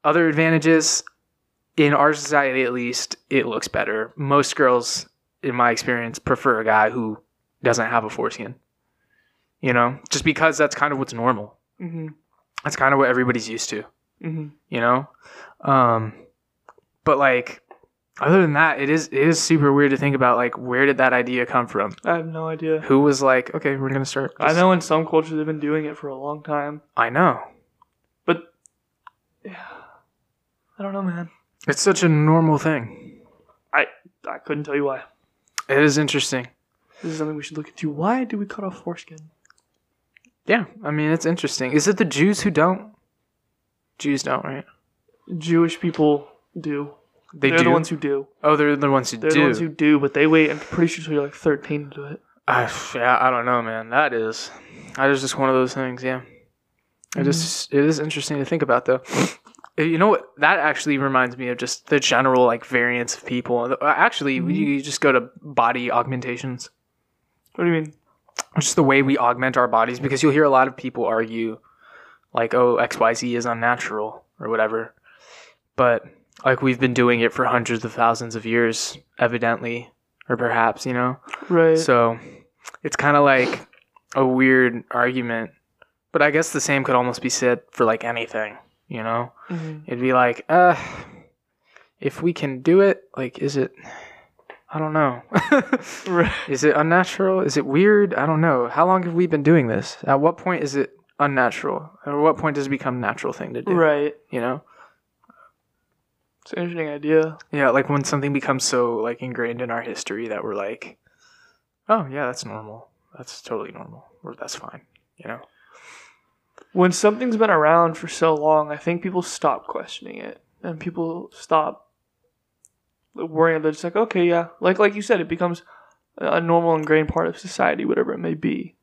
Other advantages, in our society at least, it looks better. Most girls, in my experience, prefer a guy who doesn't have a foreskin. You know? Just because that's kind of what's normal. Mm-hmm. That's kind of what everybody's used to. Mm-hmm. You know? But, like, other than that, it is super weird to think about, like, where did that idea come from? I have no idea. Who was like, okay, we're going to start. I know in some cultures they've been doing it for a long time. I know. But, yeah. I don't know, man. It's such a normal thing. I couldn't tell you why. It is interesting. This is something we should look into. Why do we cut off foreskin? Yeah, I mean, it's interesting. Is it the Jews who don't? Jews don't, right? Jewish people do. They're the ones who do. Oh, they're the ones who do. They're the ones who do, but they wait, I'm pretty sure you're like 13 to do it. Yeah, I don't know, man. That is just one of those things, yeah. Mm-hmm. It is interesting to think about, though. You know what? That actually reminds me of just the general like variance of people. Actually, you just go to body augmentations. What do you mean? It's just the way we augment our bodies, because you'll hear a lot of people argue like, oh, XYZ is unnatural or whatever. But like we've been doing it for hundreds of thousands of years, evidently, or perhaps, you know? Right. So it's kind of like a weird argument, but I guess the same could almost be said for like anything, you know? Mm-hmm. It'd be like, if we can do it, like, is it, I don't know. Is it unnatural? Is it weird? I don't know. How long have we been doing this? At what point is it unnatural? At what point does it become a natural thing to do? Right. You know? It's an interesting idea. Yeah, like when something becomes so like ingrained in our history that we're like, oh yeah, that's normal. That's totally normal. Or that's fine. You know? When something's been around for so long, I think people stop questioning it. And people stop worrying. They're just like, okay, yeah. Like you said, it becomes a normal ingrained part of society, whatever it may be.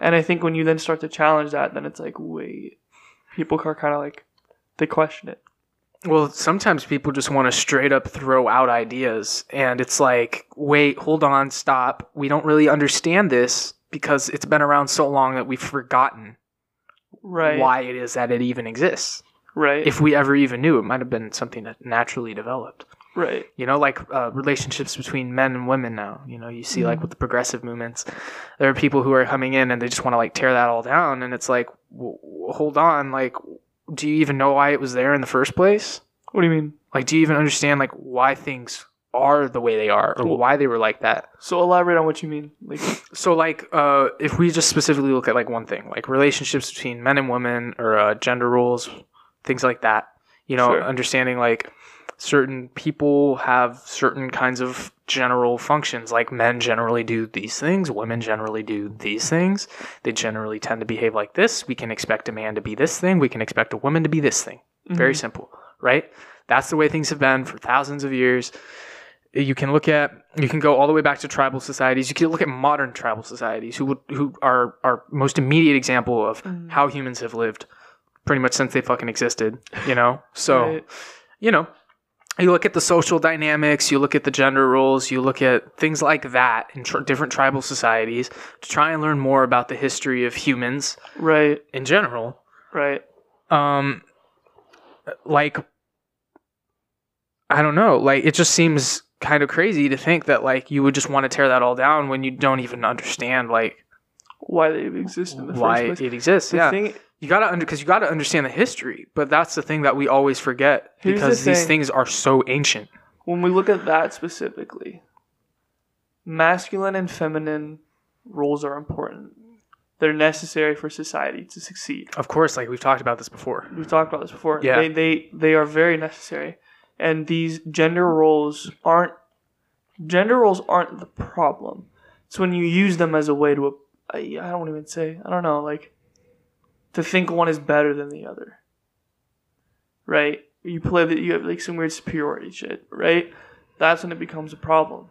And I think when you then start to challenge that, then it's like, wait. People are kind of like, they question it. Well, sometimes people just want to straight up throw out ideas, and it's like, wait, hold on, stop. We don't really understand this because it's been around so long that we've forgotten why it is that it even exists. Right. If we ever even knew, it might have been something that naturally developed. Right. You know, like relationships between men and women now. You know, you see like with the progressive movements, there are people who are coming in and they just want to like tear that all down, and it's like, hold on, like, do you even know why it was there in the first place? What do you mean? Like, do you even understand, like, why things are the way they are or why they were like that? So elaborate on what you mean. Like, so, like, if we just specifically look at, like, one thing, like relationships between men and women or gender roles, things like that, you know, sure. Understanding, like, certain people have certain kinds of general functions. Like, men generally do these things. Women generally do these things. They generally tend to behave like this. We can expect a man to be this thing. We can expect a woman to be this thing. Mm-hmm. Very simple, right? That's the way things have been for thousands of years. You can go all the way back to tribal societies. You can look at modern tribal societies who are our most immediate example of how humans have lived pretty much since they fucking existed, you know? So, right. You know. You look at the social dynamics, you look at the gender roles, you look at things like that in different tribal societies to try and learn more about the history of humans in general. Right. Like, I don't know. Like, it just seems kind of crazy to think that, like, you would just want to tear that all down when you don't even understand, like, why they exist in the first place. Why it exists, yeah. Because you got to understand the history, but that's the thing that we always forget because these things are so ancient. When we look at that specifically, masculine and feminine roles are important. They're necessary for society to succeed. Of course, like we've talked about this before. Yeah. They are very necessary. And these gender roles aren't the problem. It's when you use them as a way to, to think one is better than the other, right? You have like some weird superiority shit, right? That's when it becomes a problem.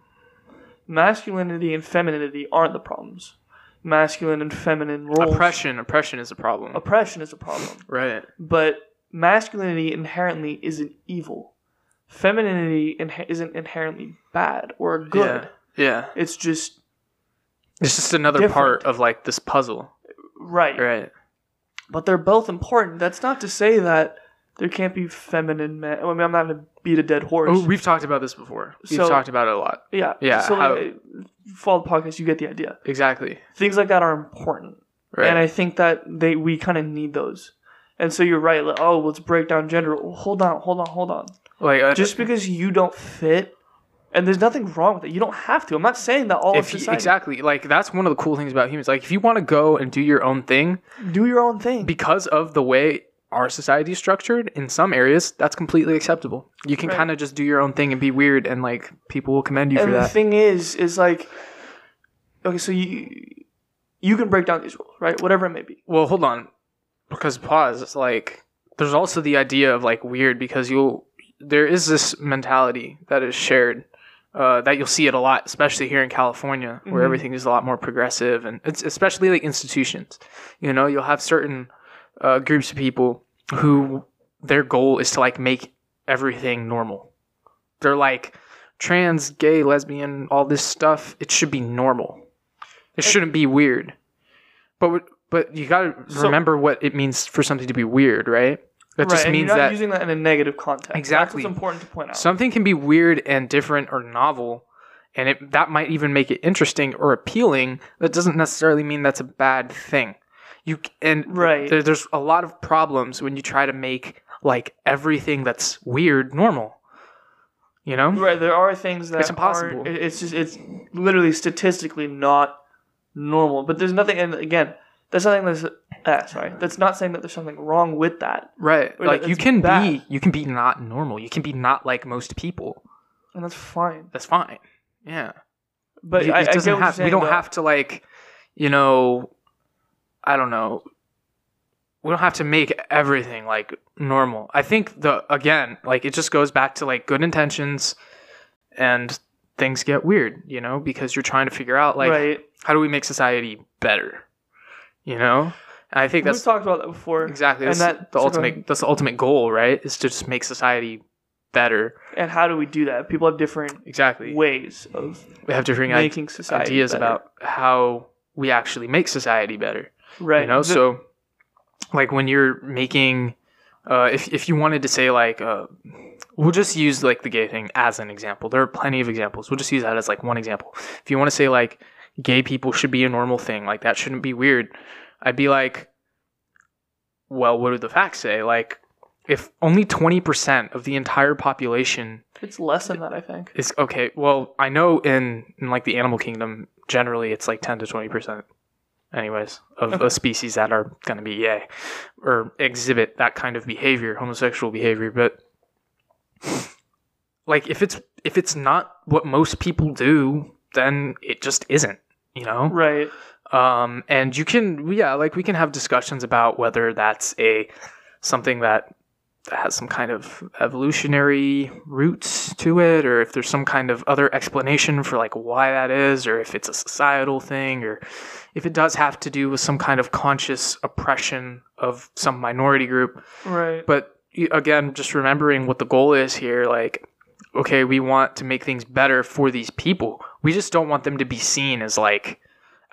Masculinity and femininity aren't the problems. Masculine and feminine roles. Oppression is a problem. Right. But masculinity inherently isn't evil. Femininity isn't inherently bad or good. Yeah. It's just another different part of like this puzzle. Right. But they're both important. That's not to say that there can't be feminine men. I mean, I'm not going to beat a dead horse. Oh, we've talked about this before. We've talked about it a lot. Yeah. Yeah. So, follow the podcast, you get the idea. Exactly. Things like that are important. Right. And I think that we kind of need those. And so you're right. Like, oh, let's break down gender. Well, hold on. Like, just because you don't fit. And there's nothing wrong with it. You don't have to. I'm not saying that all of society. Exactly. Like, that's one of the cool things about humans. Like, if you want to go and do your own thing. Because of the way our society is structured, in some areas, that's completely acceptable. You can kind of just do your own thing and be weird, and, like, people will commend you for that. And the thing is like, okay, so you can break down these rules, right? Whatever it may be. Well, hold on. Because, pause, it's like, there's also the idea of, like, weird, because there is this mentality that is shared. That you'll see it a lot, especially here in California, where everything is a lot more progressive, and it's especially like institutions. You know, you'll have certain groups of people who their goal is to like make everything normal. They're like trans, gay, lesbian, all this stuff. It should be normal. It shouldn't be weird. But you gotta remember what it means for something to be weird, right? That just means that using that in a negative context. Exactly. That's what's important to point out. Something can be weird and different or novel, And that might even make it interesting or appealing. That doesn't necessarily mean that's a bad thing. There's a lot of problems when you try to make like everything that's weird normal. You know, right? There are things that it's impossible. It's literally statistically not normal. But there's nothing, and again, there's nothing that's not saying that there's something wrong with that. Right? Like you can be not normal. You can be not like most people, and that's fine. That's fine. Yeah, but we don't have to make everything like normal. I think it just goes back to like good intentions, and things get weird, you know, because you're trying to figure out like how do we make society better, you know? And I think we've talked about that before. Exactly, that's the ultimate goal, right? Is to just make society better. And how do we do that? People have different ways of making society ideas better. About how we actually make society better. Right. You know, so like when you're making if you wanted to say like we'll just use like the gay thing as an example. There are plenty of examples. We'll just use that as like one example. If you want to say like gay people should be a normal thing, like that shouldn't be weird, I'd be like, well, what do the facts say? Like, if only 20% of the entire population... It's less than that, I think. It's okay. Well, I know in like the animal kingdom, generally it's like 10 to 20%, anyways, of a species that are going to be gay or exhibit that kind of behavior, homosexual behavior. But like if it's not what most people do, then it just isn't, you know? Right. And you can, we can have discussions about whether that's something that has some kind of evolutionary roots to it, or if there's some kind of other explanation for like why that is, or if it's a societal thing, or if it does have to do with some kind of conscious oppression of some minority group. Right. But again, just remembering what the goal is here, like, okay, we want to make things better for these people. We just don't want them to be seen as like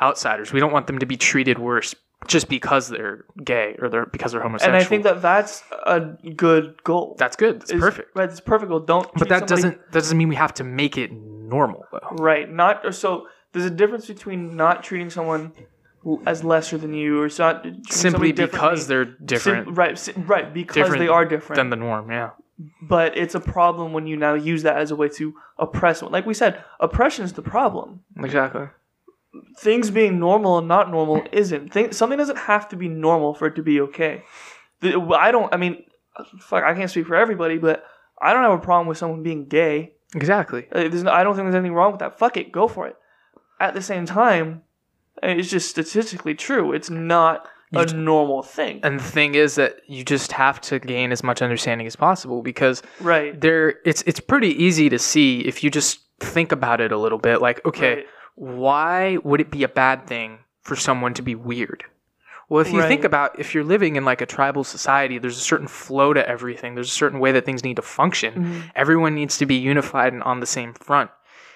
outsiders. We don't want them to be treated worse just because they're gay or because they're homosexual. And I think that's a good goal. That's good. It's perfect. Right, it's a perfect goal. But that doesn't mean we have to make it normal, though. Right. So there's a difference between not treating someone as lesser than you, or not simply because they're different. Right, because they are different than the norm. Yeah. But it's a problem when you now use that as a way to oppress someone. Like we said, oppression is the problem. Exactly. Things being normal and not normal isn't. Something doesn't have to be normal for it to be okay. I can't speak for everybody, but I don't have a problem with someone being gay. Exactly. I don't think there's anything wrong with that. Fuck it, go for it. At the same time, it's just statistically true. It's not a normal thing. And the thing is that you just have to gain as much understanding as possible, because it's pretty easy to see if you just think about it a little bit. Like, okay... Right. Why would it be a bad thing for someone to be weird? Well, if you think about, if you're living in like a tribal society, there's a certain flow to everything. There's a certain way that things need to function. Mm-hmm. Everyone needs to be unified and on the same front.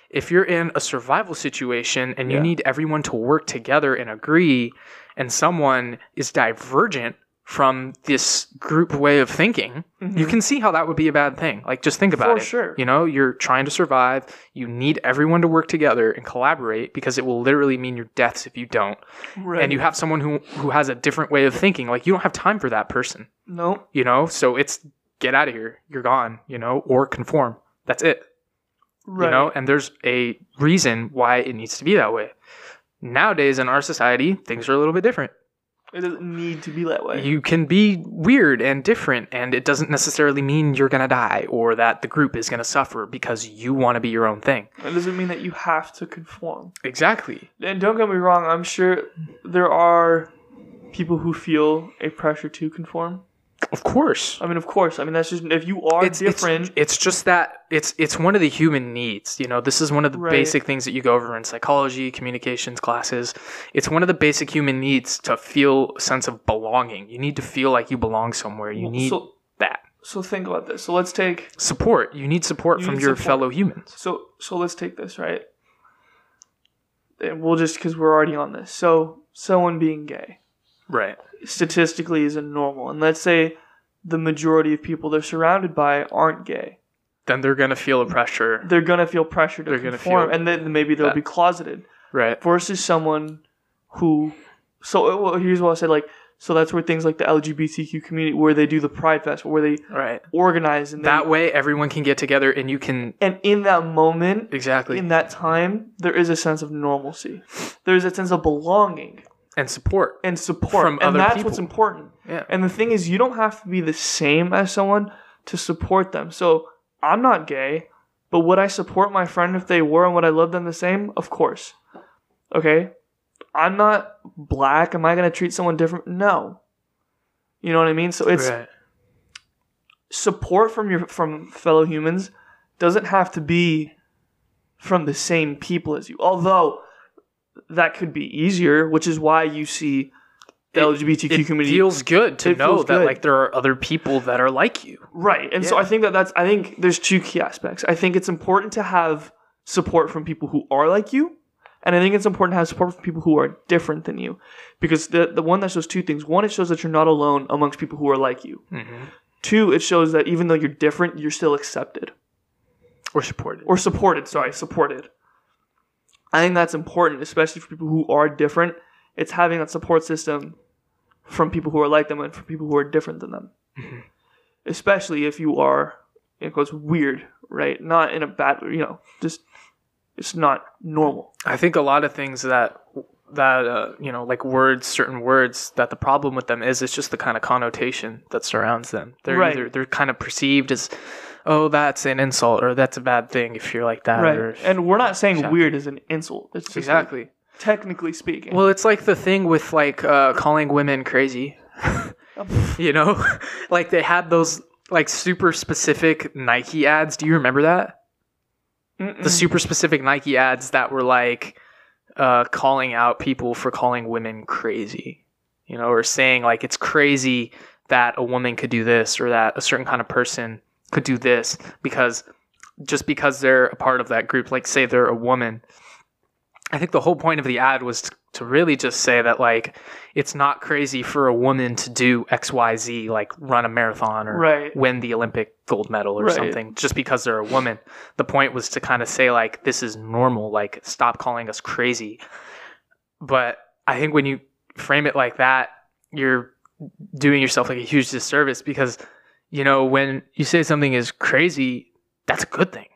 If you're in a survival situation and you need everyone to work together and agree, and someone is divergent from this group way of thinking, you can see how that would be a bad thing. Like, just think about it. For sure. You know, you're trying to survive. You need everyone to work together and collaborate, because it will literally mean your deaths if you don't. Right. And you have someone who has a different way of thinking. Like, you don't have time for that person. No. Nope. You know? So it's, get out of here. You're gone, you know? Or conform. That's it. Right. You know? And there's a reason why it needs to be that way. Nowadays, in our society, things are a little bit different. It doesn't need to be that way. You can be weird and different, and it doesn't necessarily mean you're going to die or that the group is going to suffer because you want to be your own thing. It doesn't mean that you have to conform. Exactly. And don't get me wrong, I'm sure there are people who feel a pressure to conform. Of course. I mean, that's just, if you are different. It's just that it's one of the human needs. You know, this is one of the basic things that you go over in psychology, communications classes. It's one of the basic human needs to feel a sense of belonging. You need to feel like you belong somewhere. You need that. So think about this. So let's take support. You need support from your fellow humans. So let's take this, right? And we'll just, because we're already on this. So someone being gay. Right. Statistically isn't normal. And let's say the majority of people they're surrounded by aren't gay. Then they're going to feel a pressure. They're going to feel pressure to conform. And then maybe they'll be closeted. Right. Versus someone who... So here's what I said, like... So that's where things like the LGBTQ community, where they do the Pride Fest, where they organize. And that way, everyone can get together and you can... And in that moment, in that time, there is a sense of normalcy. There is a sense of belonging. And support. And support. From other people. And that's what's important. Yeah. And the thing is, you don't have to be the same as someone to support them. So I'm not gay, but would I support my friend if they were, and would I love them the same? Of course. Okay? I'm not black. Am I going to treat someone different? No. You know what I mean? So it's support from your fellow humans doesn't have to be from the same people as you. Although that could be easier, which is why you see the LGBTQ community. It feels good to know that like there are other people that are like you. Right. And so I think I think there's two key aspects. I think it's important to have support from people who are like you. And I think it's important to have support for people who are different than you. Because the one that shows two things. One, it shows that you're not alone amongst people who are like you. Mm-hmm. Two, it shows that even though you're different, you're still accepted. Or supported. Or supported, sorry, supported. I think that's important, especially for people who are different. It's having that support system from people who are like them and from people who are different than them. Mm-hmm. Especially if you are, in quotes, weird, right? Not in a bad, you know, just... It's not normal. I think a lot of things that you know, like words, certain words, that the problem with them is it's just the kind of connotation that surrounds them. They're they're kind of perceived as, oh, that's an insult, or that's a bad thing if you're like that. Right. Or and we're not saying weird is an insult. It's just like, technically speaking. Well, it's like the thing with like calling women crazy. You know, like they had those like super specific Nike ads. Do you remember that? The super specific Nike ads that were like calling out people for calling women crazy, you know, or saying like it's crazy that a woman could do this or that a certain kind of person could do this because they're a part of that group, like say they're a woman. I think the whole point of the ad was to really just say that like it's not crazy for a woman to do XYZ, like run a marathon or win the Olympic gold medal or something just because they're a woman. The point was to kind of say like this is normal, like stop calling us crazy. But I think when you frame it like that, you're doing yourself like a huge disservice because, you know, when you say something is crazy, that's a good thing.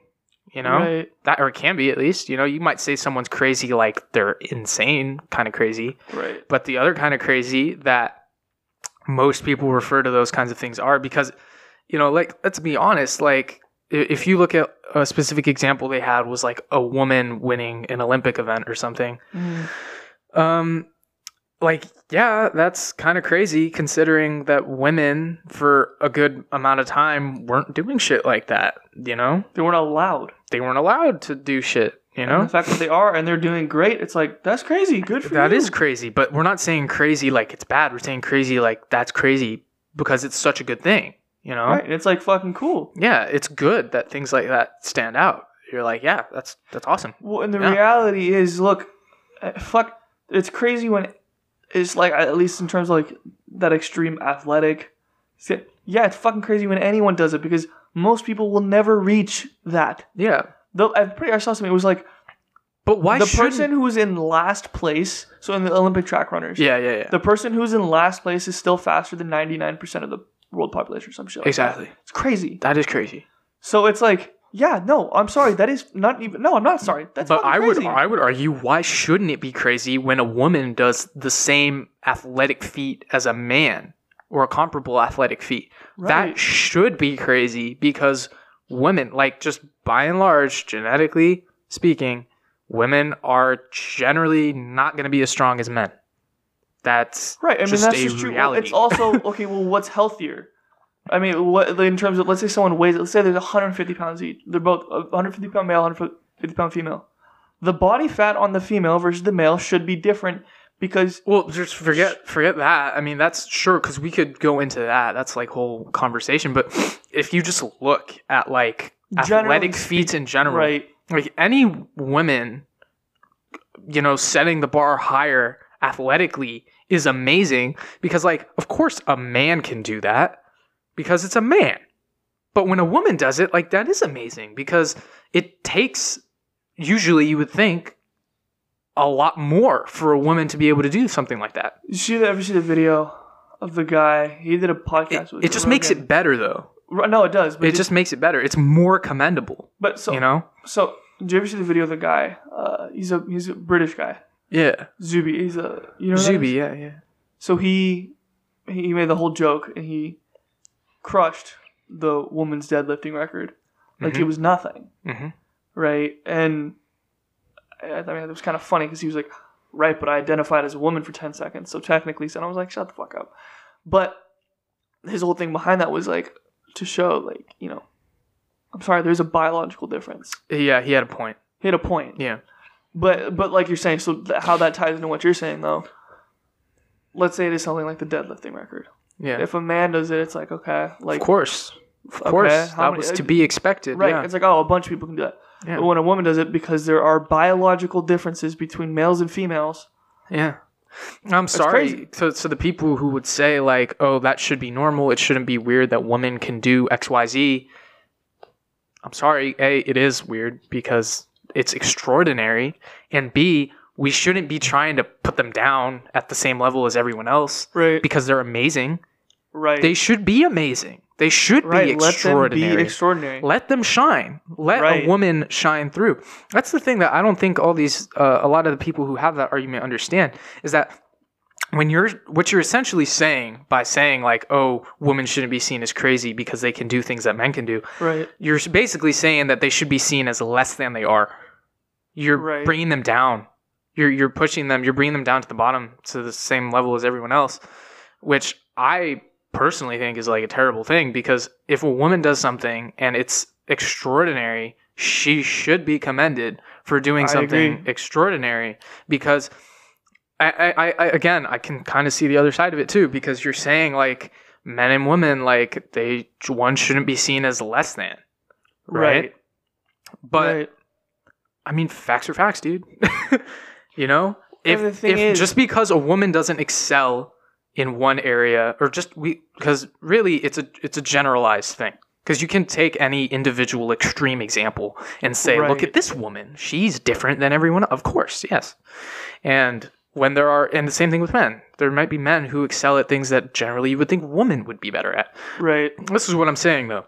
You know, that, or it can be at least, you know, you might say someone's crazy, like they're insane kind of crazy. Right. But the other kind of crazy that most people refer to those kinds of things are because, you know, like, let's be honest, like if you look at a specific example they had was like a woman winning an Olympic event or something. Like, yeah, that's kind of crazy considering that women for a good amount of time weren't doing shit like that, you know? They weren't allowed. They weren't allowed to do shit, you know? And the fact that they are and they're doing great, it's like, that's crazy. Good for you. That is crazy, but we're not saying crazy like it's bad. We're saying crazy like that's crazy because it's such a good thing, you know? Right, and it's like fucking cool. Yeah, it's good that things like that stand out. You're like, yeah, that's awesome. Well, and the reality is, look, fuck, it's crazy when... It's like, at least in terms of like that extreme athletic. Yeah, it's fucking crazy when anyone does it because most people will never reach that. Yeah. I saw something. It was like, but why the person who's in last place, so in the Olympic track runners. Yeah. The person who's in last place is still faster than 99% of the world population or some shit. Like that. It's crazy. That is crazy. So it's like, yeah, no, I'm sorry. That is not even... No, I'm not sorry. That's fucking crazy. But I would argue, why shouldn't it be crazy when a woman does the same athletic feat as a man or a comparable athletic feat? Right. That should be crazy because women, like just by and large, genetically speaking, women are generally not going to be as strong as men. That's right. I mean, that's just true. Well, it's also... Okay, well, what's healthier? I mean, what in terms of, let's say someone weighs, let's say there's 150 pounds each. They're both 150-pound male, 150-pound female. The body fat on the female versus the male should be different because... Well, just forget that. I mean, that's sure, because we could go into that. That's like whole conversation. But if you just look at like athletic feats in general, like any women, you know, setting the bar higher athletically is amazing because like, of course a man can do that. Because it's a man. But when a woman does it, like, that is amazing, because it takes, usually you would think, a lot more for a woman to be able to do something like that. Did you ever see the video of the guy? He did a podcast with Joe Rogan. It just makes it better, though. No, it does. But it just makes it better. It's more commendable. But so, you know? So, did you ever see the video of the guy? He's a British guy. Yeah. Zuby. He's a... You know Zuby, yeah. So, he made the whole joke, and he crushed the woman's deadlifting record. Like, mm-hmm. It was nothing. Mm-hmm. Right? And... I mean, it was kind of funny because he was like, right, but I identified as a woman for 10 seconds. So technically, so I was like, shut the fuck up. But his whole thing behind that was like to show, like, you know, I'm sorry, there's a biological difference. Yeah, he had a point. Yeah. But like you're saying, so how that ties into what you're saying, though, let's say it is something like the deadlifting record. Yeah. If a man does it, it's like, okay. Like, Of course. Okay, that was to be expected. Right. Yeah. It's like, oh, a bunch of people can do that. Yeah. But when a woman does it, because there are biological differences between males and females. Yeah. I'm sorry. So the people who would say, like, oh, that should be normal. It shouldn't be weird that women can do X, Y, Z. I'm sorry. A, it is weird because it's extraordinary. And B, we shouldn't be trying to put them down at the same level as everyone else. Right. Because they're amazing. Right. They should be amazing. They should be extraordinary. Let them be extraordinary. Let them shine. Let a woman shine through. That's the thing that I don't think all these, a lot of the people who have that argument understand, is that when what you're essentially saying by saying, like, oh, women shouldn't be seen as crazy because they can do things that men can do. Right. You're basically saying that they should be seen as less than they are. You're bringing them down. You're pushing them. You're bringing them down to the bottom, to the same level as everyone else, which I personally think is like a terrible thing, because if a woman does something and it's extraordinary, she should be commended for doing something extraordinary, because I again, I can kind of see the other side of it too, because you're saying, like, men and women, like, one shouldn't be seen as less than, right? But I mean, facts are facts, dude. You know, if just because a woman doesn't excel in one area, or just because really it's a generalized thing, because you can take any individual extreme example and say, look at this woman, she's different than everyone else. Of course, yes. And when there are, and the same thing with men, there might be men who excel at things that generally you would think women would be better at. Right. This is what I'm saying, though,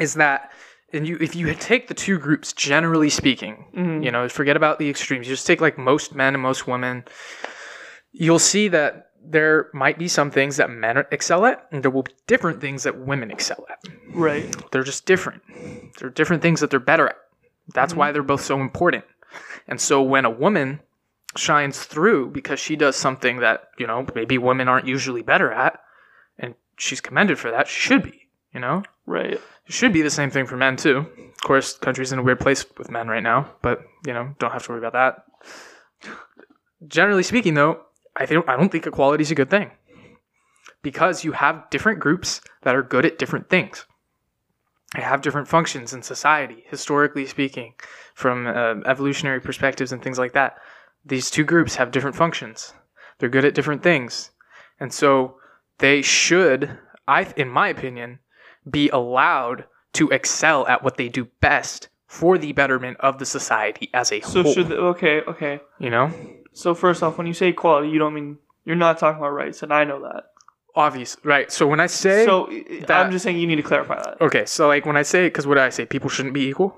is that, and you, if you take the two groups, generally speaking, you know, forget about the extremes, you just take like most men and most women, you'll see that there might be some things that men excel at, and there will be different things that women excel at. Right. They're just different. There are different things that they're better at. That's why they're both so important. And so when a woman shines through because she does something that, you know, maybe women aren't usually better at, and she's commended for that, she should be, you know? Right. It should be the same thing for men, too. Of course, the country's in a weird place with men right now, but, you know, don't have to worry about that. Generally speaking, though, I don't think equality is a good thing, because you have different groups that are good at different things. They have different functions in society, historically speaking, from evolutionary perspectives and things like that. These two groups have different functions. They're good at different things. And so they should, in my opinion, be allowed to excel at what they do best for the betterment of the society as a whole. So should okay. You know? So first off, when you say equality, you don't mean, you're not talking about rights, and I know that. Obviously, right. So when I say I'm just saying you need to clarify that. Okay, so like when I say, because what did I say? People shouldn't be equal?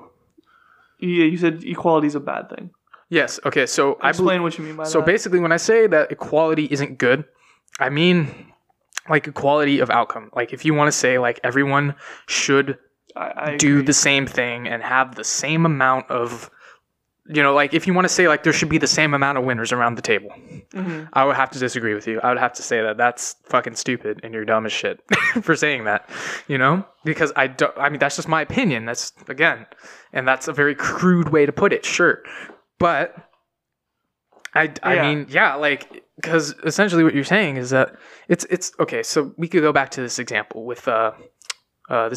Yeah, you said equality is a bad thing. Yes, okay, so explain what you mean by that. So basically when I say that equality isn't good, I mean like equality of outcome. Like if you want to say like everyone should do the same thing and have the same amount of... You know, like, if you want to say, like, there should be the same amount of winners around the table, I would have to disagree with you. I would have to say that that's fucking stupid and you're dumb as shit for saying that, you know? Because I mean, that's just my opinion. That's, again, and that's a very crude way to put it, sure. But, I mean, like, because essentially what you're saying is that it's okay, so we could go back to this example with, this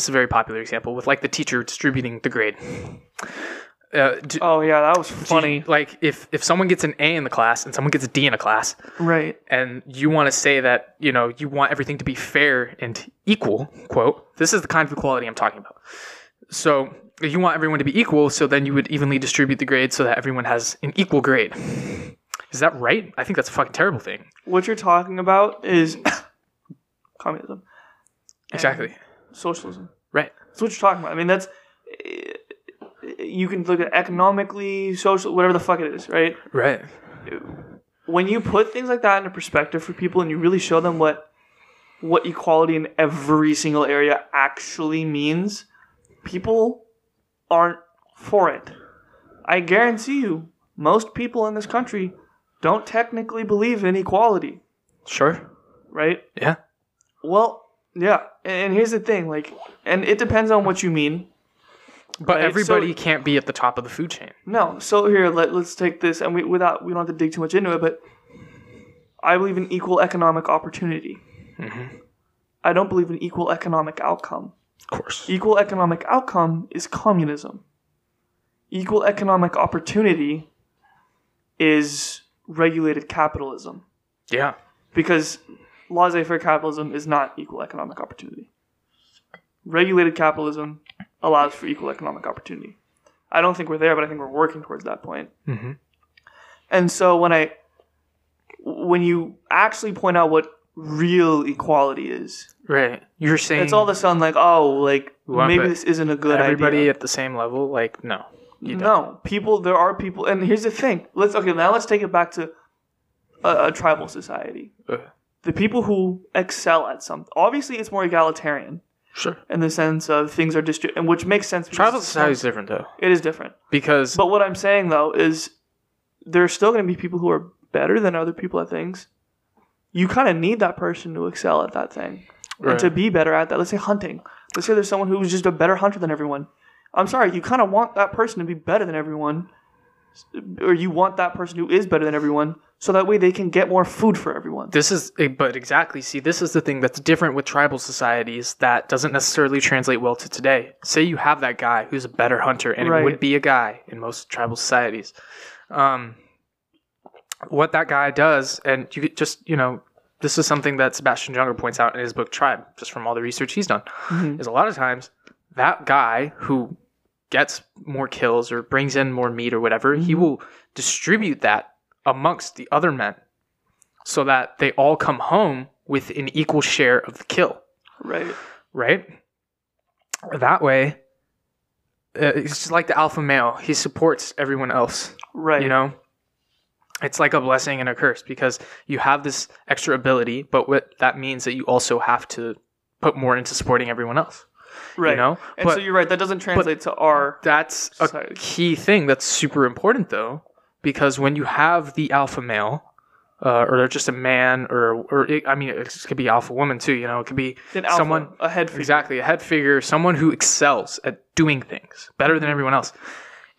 is a very popular example, with, like, the teacher distributing the grade. Oh yeah, that was funny. Like if someone gets an A in the class and someone gets a D in a class, right? And you want to say that, you know, you want everything to be fair and equal, quote. This is the kind of equality I'm talking about. So you want everyone to be equal, so then you would evenly distribute the grade so that everyone has an equal grade. Is that right? I think that's a fucking terrible thing. What you're talking about is communism. Exactly. Socialism. Right. That's what you're talking about. I mean, that's... You can look at economically, social, whatever the fuck it is, right? Right. When you put things like that into perspective for people and you really show them what equality in every single area actually means, people aren't for it. I guarantee you, most people in this country don't technically believe in equality. Sure. Right? Yeah. Well, yeah. And here's the thing, like, and it depends on what you mean. But right? Everybody can't be at the top of the food chain. No. So here, let's take this, and we don't have to dig too much into it, but I believe in equal economic opportunity. Mm-hmm. I don't believe in equal economic outcome. Of course. Equal economic outcome is communism. Equal economic opportunity is regulated capitalism. Yeah. Because laissez-faire capitalism is not equal economic opportunity. Regulated capitalism allows for equal economic opportunity. I don't think we're there, but I think we're working towards that point. Mm-hmm. And so when you actually point out what real equality is, right? You're saying it's all of a sudden like, oh, like maybe this isn't a good idea. Everybody at the same level, like no, you don't. No people. There are people, and here's the thing. Let's take it back to a tribal society. Okay. The people who excel at something, obviously, it's more egalitarian. Sure. In the sense of things are and which makes sense. Tribal society is different, though. It is different. But what I'm saying, though, is there are still going to be people who are better than other people at things. You kind of need that person to excel at that thing. Right. And to be better at that. Let's say hunting. Let's say there's someone who's just a better hunter than everyone. I'm sorry. You kind of want that person to be better than everyone. Or you want that person who is better than everyone. So that way they can get more food for everyone. Exactly. See, this is the thing that's different with tribal societies that doesn't necessarily translate well to today. Say you have that guy who's a better hunter, and right. It would be a guy in most tribal societies. What that guy does, and you just, you know, this is something that Sebastian Junger points out in his book Tribe, just from all the research he's done, mm-hmm. is a lot of times that guy who gets more kills or brings in more meat or whatever, mm-hmm. he will distribute that amongst the other men so that they all come home with an equal share of the kill. Right? That way, it's just like the alpha male. He supports everyone else. Right. You know? It's like a blessing and a curse because you have this extra ability, but that means that you also have to put more into supporting everyone else. Right. You know? So you're right. That doesn't translate to our society. A key thing that's super important, though. Because when you have the alpha male, or just a man, it could be alpha woman too. You know, it could be someone, a head figure. Exactly, a head figure, someone who excels at doing things better than everyone else.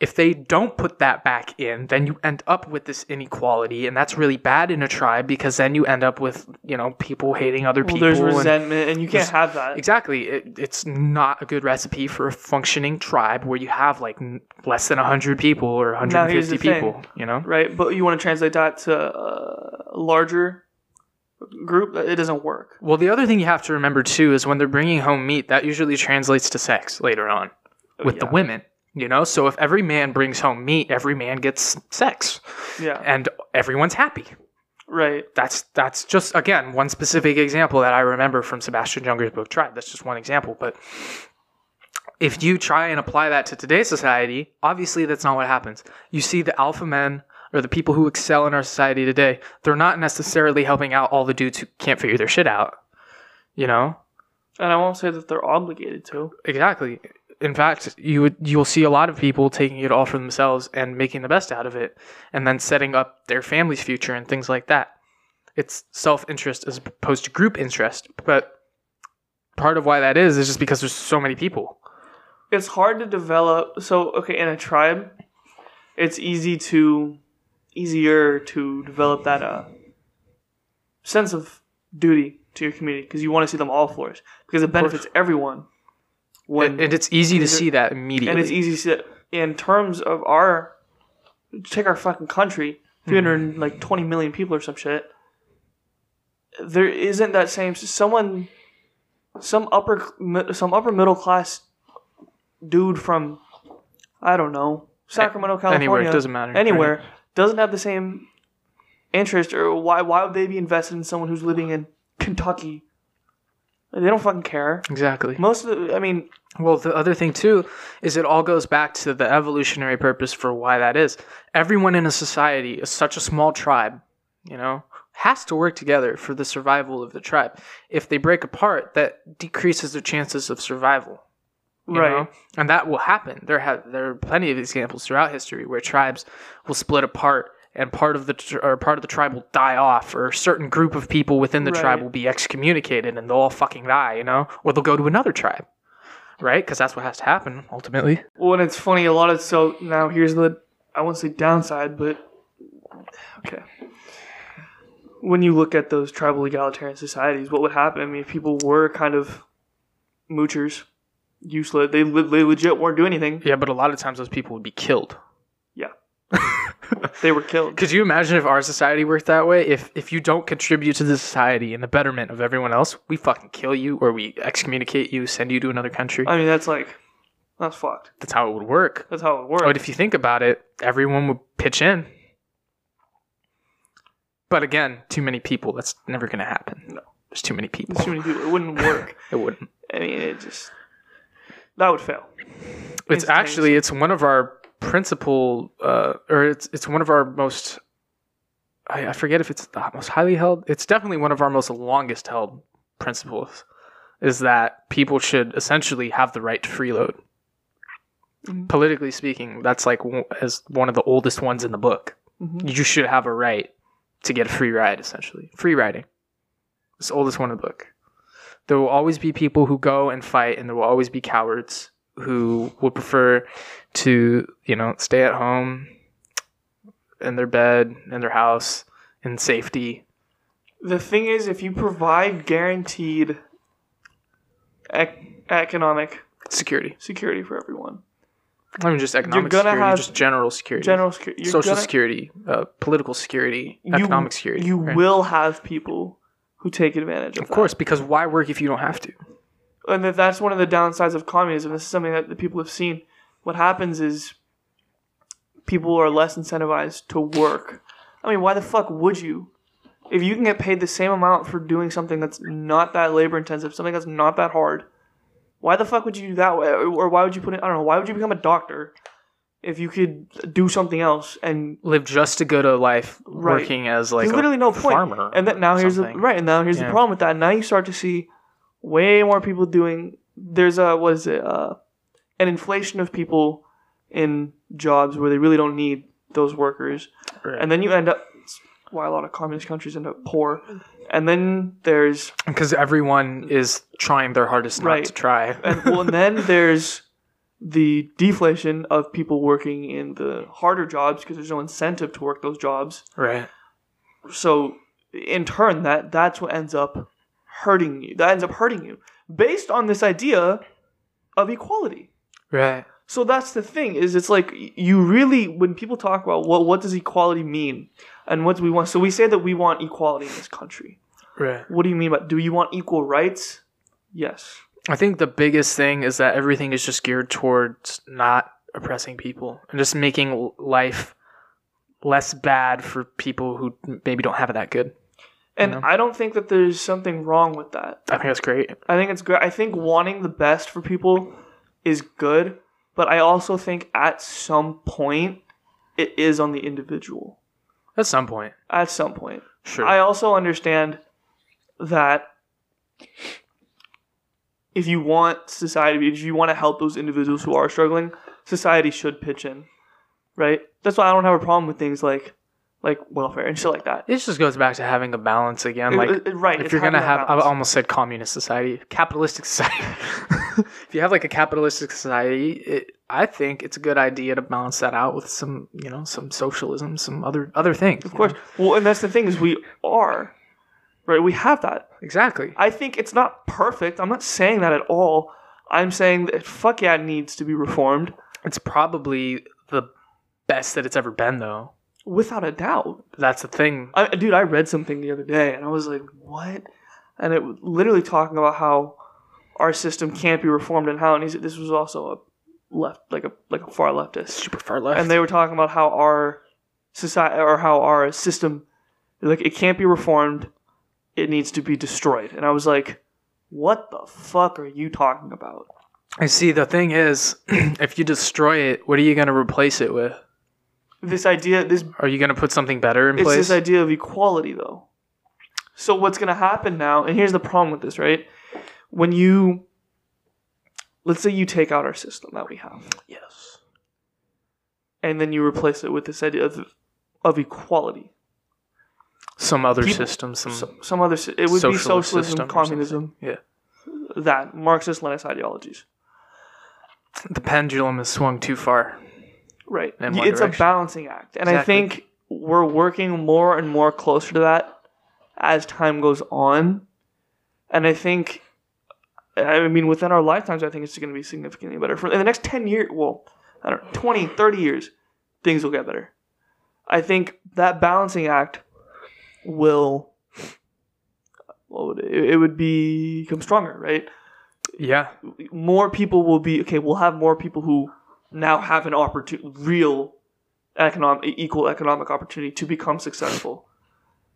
If they don't put that back in, then you end up with this inequality, and that's really bad in a tribe because then you end up with, you know, people hating other people. There's resentment, and you can't have that. Exactly. It's not a good recipe for a functioning tribe where you have, like, less than 100 people or 150 people, you know? Right, but you want to translate that to a larger group? It doesn't work. Well, the other thing you have to remember, too, is when they're bringing home meat, that usually translates to sex later on with the women. You know, so if every man brings home meat, every man gets sex. Yeah. And everyone's happy. Right. That's just, again, one specific example that I remember from Sebastian Junger's book, Tribe. That's just one example. But if you try and apply that to today's society, obviously that's not what happens. You see the alpha men or the people who excel in our society today, they're not necessarily helping out all the dudes who can't figure their shit out. You know? And I won't say that they're obligated to. Exactly. In fact, you'll see a lot of people taking it all for themselves and making the best out of it and then setting up their family's future and things like that. It's self-interest as opposed to group interest. But part of why that is just because there's so many people. It's hard to develop. So, okay, in a tribe, it's easier to develop that sense of duty to your community because you want to see them all flourish because it benefits everyone. And it's easy to see that immediately. in terms of our, take our fucking country, 320 million people or some shit, there isn't that same, some upper middle class dude from, I don't know, Sacramento, California. Anywhere, it doesn't matter. Anywhere, right. Doesn't have the same interest, or why would they be invested in someone who's living in Kentucky? They don't fucking care. Exactly. Most of the, I mean... Well, the other thing, too, is it all goes back to the evolutionary purpose for why that is. Everyone in a society is such a small tribe, you know, has to work together for the survival of the tribe. If they break apart, that decreases their chances of survival. Right. Know? And that will happen. There are plenty of examples throughout history where tribes will split apart, and part of the tribe will die off, or a certain group of people within the tribe will be excommunicated, and they'll all fucking die, you know? Or they'll go to another tribe, right? Because that's what has to happen, ultimately. Well, and it's funny, a lot of... So, now here's the... I won't say downside, but... Okay. When you look at those tribal egalitarian societies, what would happen? I mean, if people were kind of moochers, useless, they legit weren't doing anything. Yeah, but a lot of times those people would be killed. Yeah. They were killed. Could you imagine if our society worked that way? If you don't contribute to the society and the betterment of everyone else, we fucking kill you, or we excommunicate you, send you to another country. I mean, that's fucked. That's how it would work. But if you think about it, everyone would pitch in. But again, too many people. That's never going to happen. No. There's too many people. It wouldn't work. It wouldn't. I mean, that would fail. It's one of our... principle, or it's one of our most, I forget if it's the most highly held, it's definitely one of our most longest held principles, is that people should essentially have the right to freeload. Mm-hmm. Politically speaking, that's like as one of the oldest ones in the book. Mm-hmm. You should have a right to get a free ride, essentially. Free riding. It's the oldest one in the book. There will always be people who go and fight, and there will always be cowards who would prefer to, you know, stay at home, in their bed, in their house, in safety. The thing is, if you provide guaranteed economic security for everyone, I mean, just economic security, just general security, social security, political security, economic security. You will have people who take advantage of that. Of course, because why work if you don't have to? And that's one of the downsides of communism. This is something that the people have seen. What happens is people are less incentivized to work. I mean, why the fuck would you? If you can get paid the same amount for doing something that's not that labor intensive, something that's not that hard, why the fuck would you do that way? Or why would you put it, I don't know, why would you become a doctor if you could do something else and live just to go to life working as like literally no point. Farmer? And that now here's the problem with that. Now you start to see way more people doing. There's an inflation of people in jobs where they really don't need those workers, right. And then you end up. It's why a lot of communist countries end up poor. And then there's because everyone is trying their hardest not to try. And then there's the deflation of people working in the harder jobs because there's no incentive to work those jobs. Right. So in turn, that's what ends up hurting you. That ends up hurting you based on this idea of equality. Right. So that's the thing is it's like you really, when people talk about what does equality mean and what do we want? So we say that we want equality in this country. Right. What do you mean by, do you want equal rights? Yes. I think the biggest thing is that everything is just geared towards not oppressing people and just making life less bad for people who maybe don't have it that good. And I don't think that there's something wrong with that. I think that's great. I think it's great. I think wanting the best for people is good, but I also think at some point it is on the individual. At some point. Sure. I also understand that if you want society, if you want to help those individuals who are struggling, society should pitch in, right? That's why I don't have a problem with things like welfare and shit like that. It just goes back to having a balance again. If you're going to have, I almost said communist society, capitalistic society. If you have like a capitalistic society, I think it's a good idea to balance that out with some, you know, some socialism, some other things. Of course. Know? Well, and that's the thing is we are, right? We have that. Exactly. I think it's not perfect. I'm not saying that at all. I'm saying that fuck yeah, it needs to be reformed. It's probably the best that it's ever been, though. Without a doubt. That's the thing. I read something the other day, and I was like, what? And it was literally talking about how our system can't be reformed and how, and this was also a left, like a far leftist. Super far left. And they were talking about how our society, or how our system, like, it can't be reformed. It needs to be destroyed. And I was like, what the fuck are you talking about? I see. The thing is, if you destroy it, what are you going to replace it with? Are you going to put something better in place? It's this idea of equality, though. So what's going to happen now, and here's the problem with this, right? When you, let's say you take out our system that we have. Yes. And then you replace it with this idea of equality. Some other system. Some other, it would be socialism, communism. Yeah. That, Marxist, Leninist ideologies. The pendulum has swung too far. Right. It's a balancing act. And exactly. I think we're working more and more closer to that as time goes on. And I think, I mean, within our lifetimes, I think it's going to be significantly better. In the next 10 years, well, I don't know, 20, 30 years, things will get better. I think that balancing act will... It would become stronger, right? Yeah. More people will be... Okay, we'll have more people who now have an real equal economic opportunity to become successful,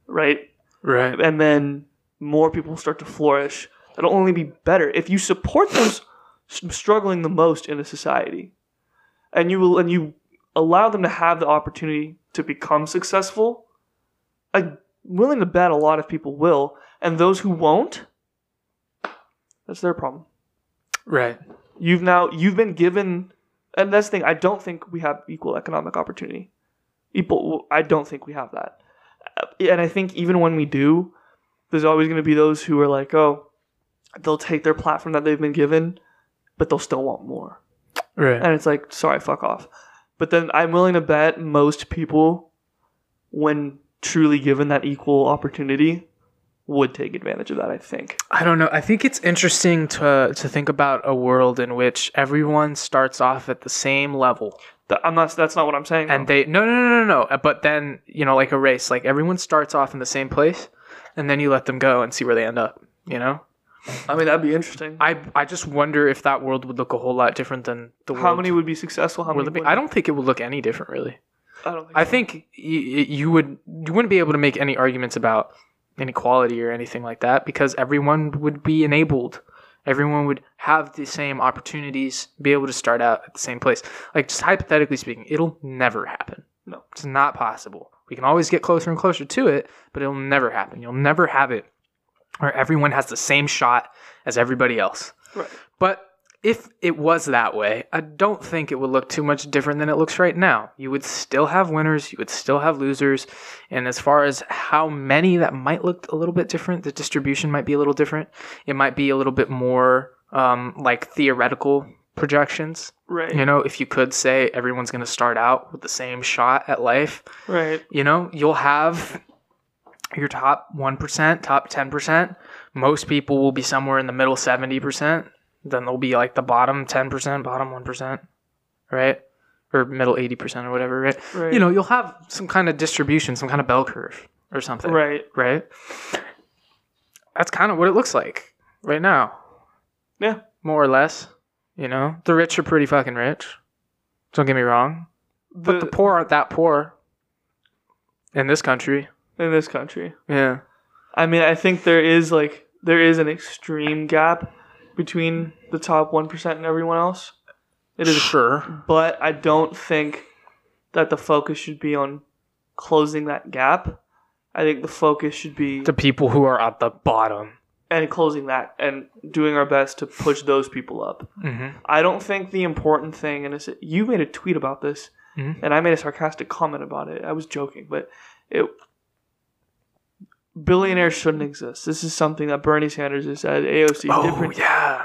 right? Right. And then more people will start to flourish. It'll only be better if you support those struggling the most in a society. And you allow them to have the opportunity to become successful. I'm willing to bet a lot of people will... And those who won't, that's their problem. Right. You've been given, and that's the thing, I don't think we have equal economic opportunity. I don't think we have that. And I think even when we do, there's always going to be those who are like, oh, they'll take their platform that they've been given, but they'll still want more. Right. And it's like, sorry, fuck off. But then I'm willing to bet most people, when truly given that equal opportunity... would take advantage of that, I think. I don't know. I think it's interesting to think about a world in which everyone starts off at the same level. That's not what I'm saying. And they... No. But then, you know, like a race, like everyone starts off in the same place and then you let them go and see where they end up, you know? I mean, that'd be interesting. I just wonder if that world would look a whole lot different than the world... How many would be successful? How many I don't think it would look any different, really. I think you wouldn't be able to make any arguments about... inequality or anything like that, because everyone would be enabled. Everyone would have the same opportunities, be able to start out at the same place. Like, just hypothetically speaking, it'll never happen. No, it's not possible. We can always get closer and closer to it, but it'll never happen. You'll never have it where everyone has the same shot as everybody else. Right. But if it was that way, I don't think it would look too much different than it looks right now. You would still have winners. You would still have losers. And as far as how many, that might look a little bit different. The distribution might be a little different. It might be a little bit more like theoretical projections. Right. You know, if you could say everyone's going to start out with the same shot at life. Right. You know, you'll have your top 1%, top 10%. Most people will be somewhere in the middle 70%. Then they'll be like the bottom 10%, bottom 1%, right? Or middle 80% or whatever, right? Right? You know, you'll have some kind of distribution, some kind of bell curve or something. Right. Right? That's kind of what it looks like right now. Yeah. More or less, you know? The rich are pretty fucking rich. Don't get me wrong. But the poor aren't that poor in this country. Yeah. I mean, I think there is an extreme gap between the top 1% and everyone else. It is. Sure. But I don't think that the focus should be on closing that gap. I think the focus should be... the people who are at the bottom. And closing that and doing our best to push those people up. Mm-hmm. I don't think the important thing... You made a tweet about this, mm-hmm. and I made a sarcastic comment about it. I was joking, but billionaires shouldn't exist. This is something that Bernie Sanders has said. AOC. Yeah.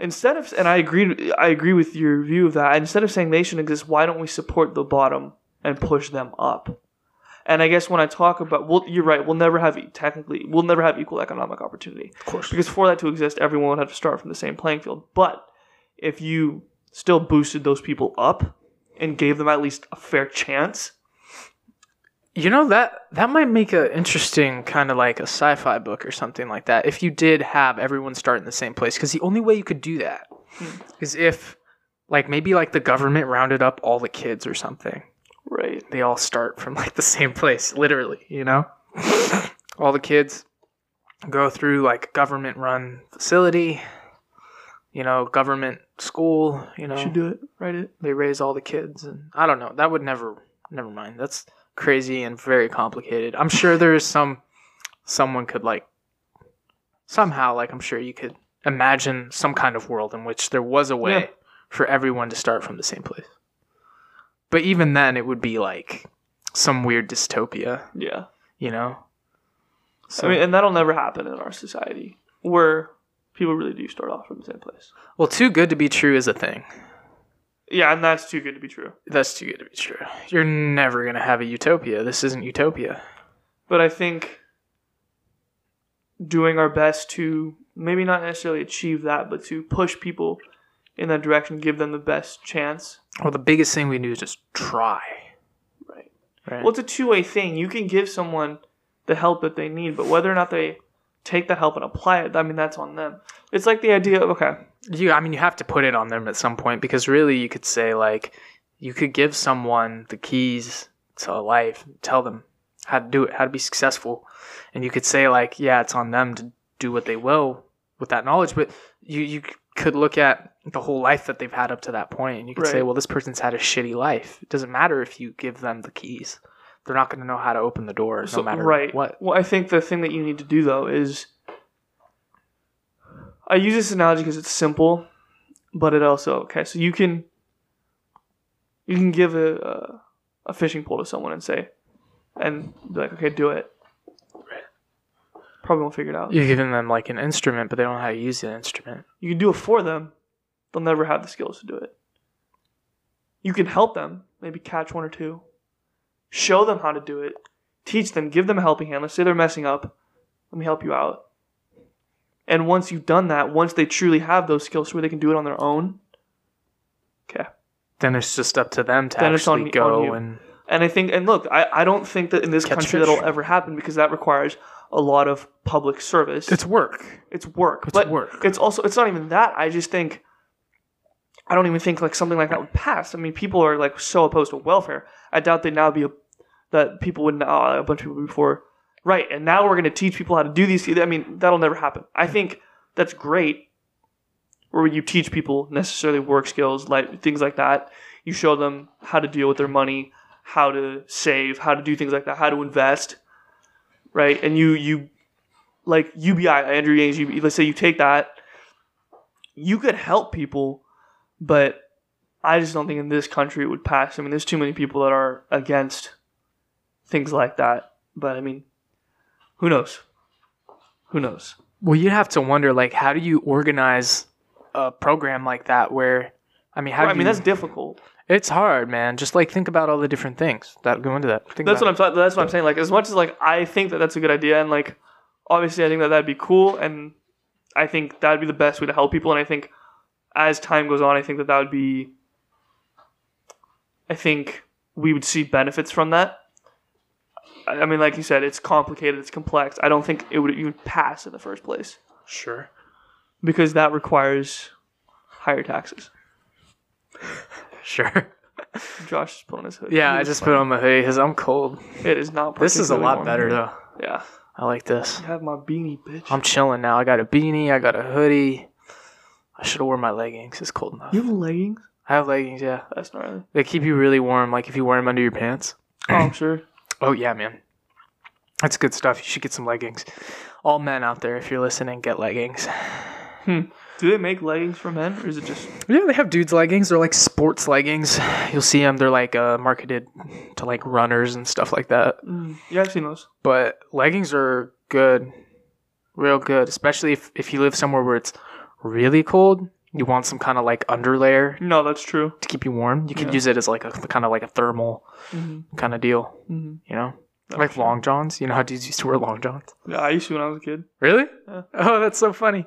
Instead of, and I agree with your view of that. Instead of saying they shouldn't exist, why don't we support the bottom and push them up? And I guess when I talk about, you're right. We'll never have equal economic opportunity. Of course. Because for that to exist, everyone would have to start from the same playing field. But if you still boosted those people up and gave them at least a fair chance. You know, that might make an interesting kind of like a sci-fi book or something like that. If you did have everyone start in the same place, because the only way you could do that is if like maybe like the government rounded up all the kids or something. Right. They all start from like the same place, literally, you know? All the kids go through like government run facility, you know, government school, you know. You should do it. Write it. They raise all the kids, and I don't know. That would never mind. That's crazy and very complicated. I'm sure there is someone could like somehow, like I'm sure you could imagine some kind of world in which there was a way for everyone to start from the same place. But even then it would be like some weird dystopia. Yeah. You know? So, I mean, and that'll never happen in our society where people really do start off from the same place. Well, too good to be true is a thing. Yeah, and that's too good to be true. That's too good to be true. You're never going to have a utopia. This isn't utopia. But I think doing our best to maybe not necessarily achieve that, but to push people in that direction, give them the best chance. Well, the biggest thing we do is just try. Right. Well, it's a two-way thing. You can give someone the help that they need, but whether or not they take that help and apply it, I mean, that's on them. It's like the idea of, okay. You have to put it on them at some point, because really you could say, like, you could give someone the keys to life, tell them how to do it, how to be successful. And you could say, like, yeah, it's on them to do what they will with that knowledge, but you could look at the whole life that they've had up to that point, and you could say, well, this person's had a shitty life. It doesn't matter if you give them the keys. They're not going to know how to open the door, so, no matter what. Well, I think the thing that you need to do, though, is... I use this analogy because it's simple, but it also... Okay, so you can give a fishing pole to someone and say... And be like, okay, do it. Probably won't figure it out. You're giving them, like, an instrument, but they don't know how to use the instrument. You can do it for them. They'll never have the skills to do it. You can help them. Maybe catch one or two. Show them how to do it. Teach them. Give them a helping hand. Let's say they're messing up. Let me help you out. And once you've done that, once they truly have those skills where they can do it on their own, okay. Then it's just up to them to actually go and... And I think, and look, I don't think that in this country that'll ever happen, because that requires a lot of public service. It's work. It's also, it's not even that. I don't even think like something like that would pass. I mean, people are like so opposed to welfare. I doubt they'd now be that people wouldn't, a bunch of people before. Right. And now we're going to teach people how to do these. I mean, that'll never happen. I think that's great where you teach people necessarily work skills, like things like that. You show them how to deal with their money, how to save, how to do things like that, how to invest. Right. And you like UBI, Andrew Yang's UBI, let's say you take that, you could help people. But I just don't think in this country it would pass. I mean, there's too many people that are against things like that. But, I mean, who knows? Who knows? Well, you'd have to wonder, like, how do you organize a program like that where, I mean, that's difficult. It's hard, man. Just, like, think about all the different things that go into that. That's what I'm saying. Like, as much as, like, I think that that's a good idea, and, like, obviously I think that that'd be cool, and I think that'd be the best way to help people, and I think... As time goes on, I think that would be... I think we would see benefits from that. I mean, like you said, it's complicated, it's complex. I don't think it would even pass in the first place. Sure. Because that requires higher taxes. Sure. Josh is pulling his hoodie. Yeah, I just put on my hoodie because I'm cold. It is not... This is a lot better, though. Yeah. I like this. I have my beanie, bitch. I'm chilling now. I got a beanie, I got a hoodie... I should have worn my leggings. It's cold enough. You have leggings? I have leggings, yeah. That's gnarly. They keep you really warm, like if you wear them under your pants. Oh, I'm sure. Oh, yeah, man. That's good stuff. You should get some leggings. All men out there, if you're listening, get leggings. Do they make leggings for men, or is it just... Yeah, they have dudes' leggings. They're like sports leggings. You'll see them. They're like marketed to like runners and stuff like that. Yeah, I've seen those. But leggings are good. Real good. Especially if you live somewhere where it's... really cold, you want some kind of like underlayer. No, that's true. To keep you warm, you can use it as like a kind of like a thermal kind of deal. You know, like long johns. You know how dudes used to wear long johns? Yeah, I used to when I was a kid. Really? Yeah. Oh, that's so funny.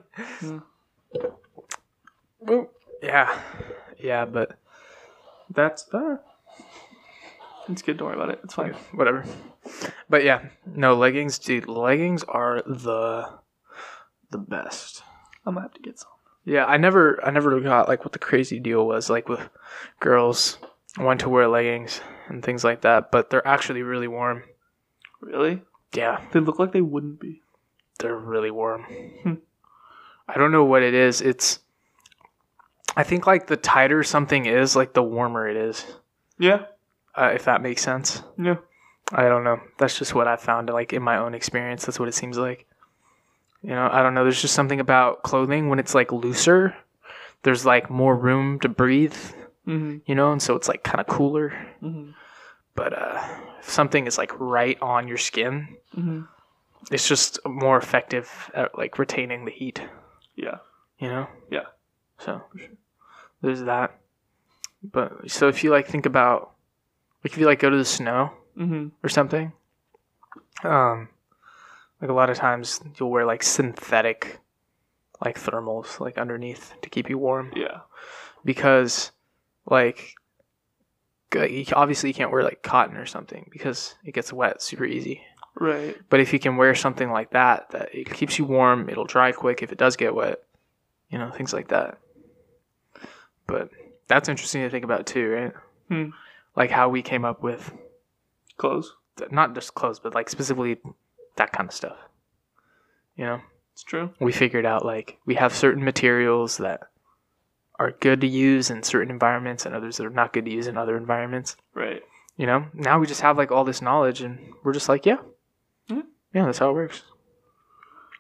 Yeah. Yeah, but that's better. It's good. Don't worry about it. It's fine. Okay, whatever. But yeah, no, leggings, dude. Leggings are the best. I'm gonna have to get some. Yeah, I never got like what the crazy deal was like with girls wanting to wear leggings and things like that, but they're actually really warm. Really? Yeah. They look like they wouldn't be. They're really warm. I don't know what it is. It's, I think like the tighter something is, like the warmer it is. Yeah. If that makes sense. Yeah. I don't know. That's just what I found, like, in my own experience. That's what it seems like. You know, I don't know. There's just something about clothing when it's, like, looser. There's, like, more room to breathe, mm-hmm. you know? And so it's, like, kind of cooler. Mm-hmm. But if something is, like, right on your skin, mm-hmm. it's just more effective at, like, retaining the heat. Yeah. You know? Yeah. So there's that. But so if you, like, think about... Like, if you, like, go to the snow mm-hmm. or something, like, a lot of times you'll wear, like, synthetic, like, thermals, like, underneath to keep you warm. Yeah. Because, like, obviously you can't wear, like, cotton or something because it gets wet super easy. Right. But if you can wear something like that, that it keeps you warm, it'll dry quick if it does get wet, you know, things like that. But that's interesting to think about, too, right? Hmm. Like how we came up with clothes, not just clothes, but like specifically that kind of stuff. You know, it's true. We figured out like we have certain materials that are good to use in certain environments and others that are not good to use in other environments. Right. You know, now we just have like all this knowledge and we're just like, yeah, mm-hmm. yeah, that's how it works.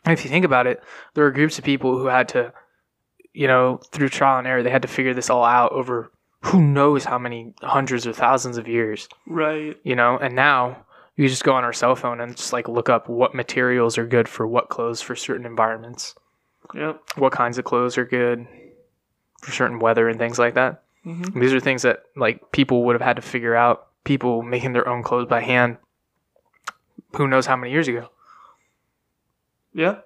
And if you think about it, there are groups of people who had to, you know, through trial and error, they had to figure this all out over who knows how many hundreds or thousands of years. Right. You know, and now you just go on our cell phone and just like look up what materials are good for what clothes for certain environments. Yep. What kinds of clothes are good for certain weather and things like that. Mm-hmm. These are things that like people would have had to figure out, people making their own clothes by hand, who knows how many years ago. Yeah.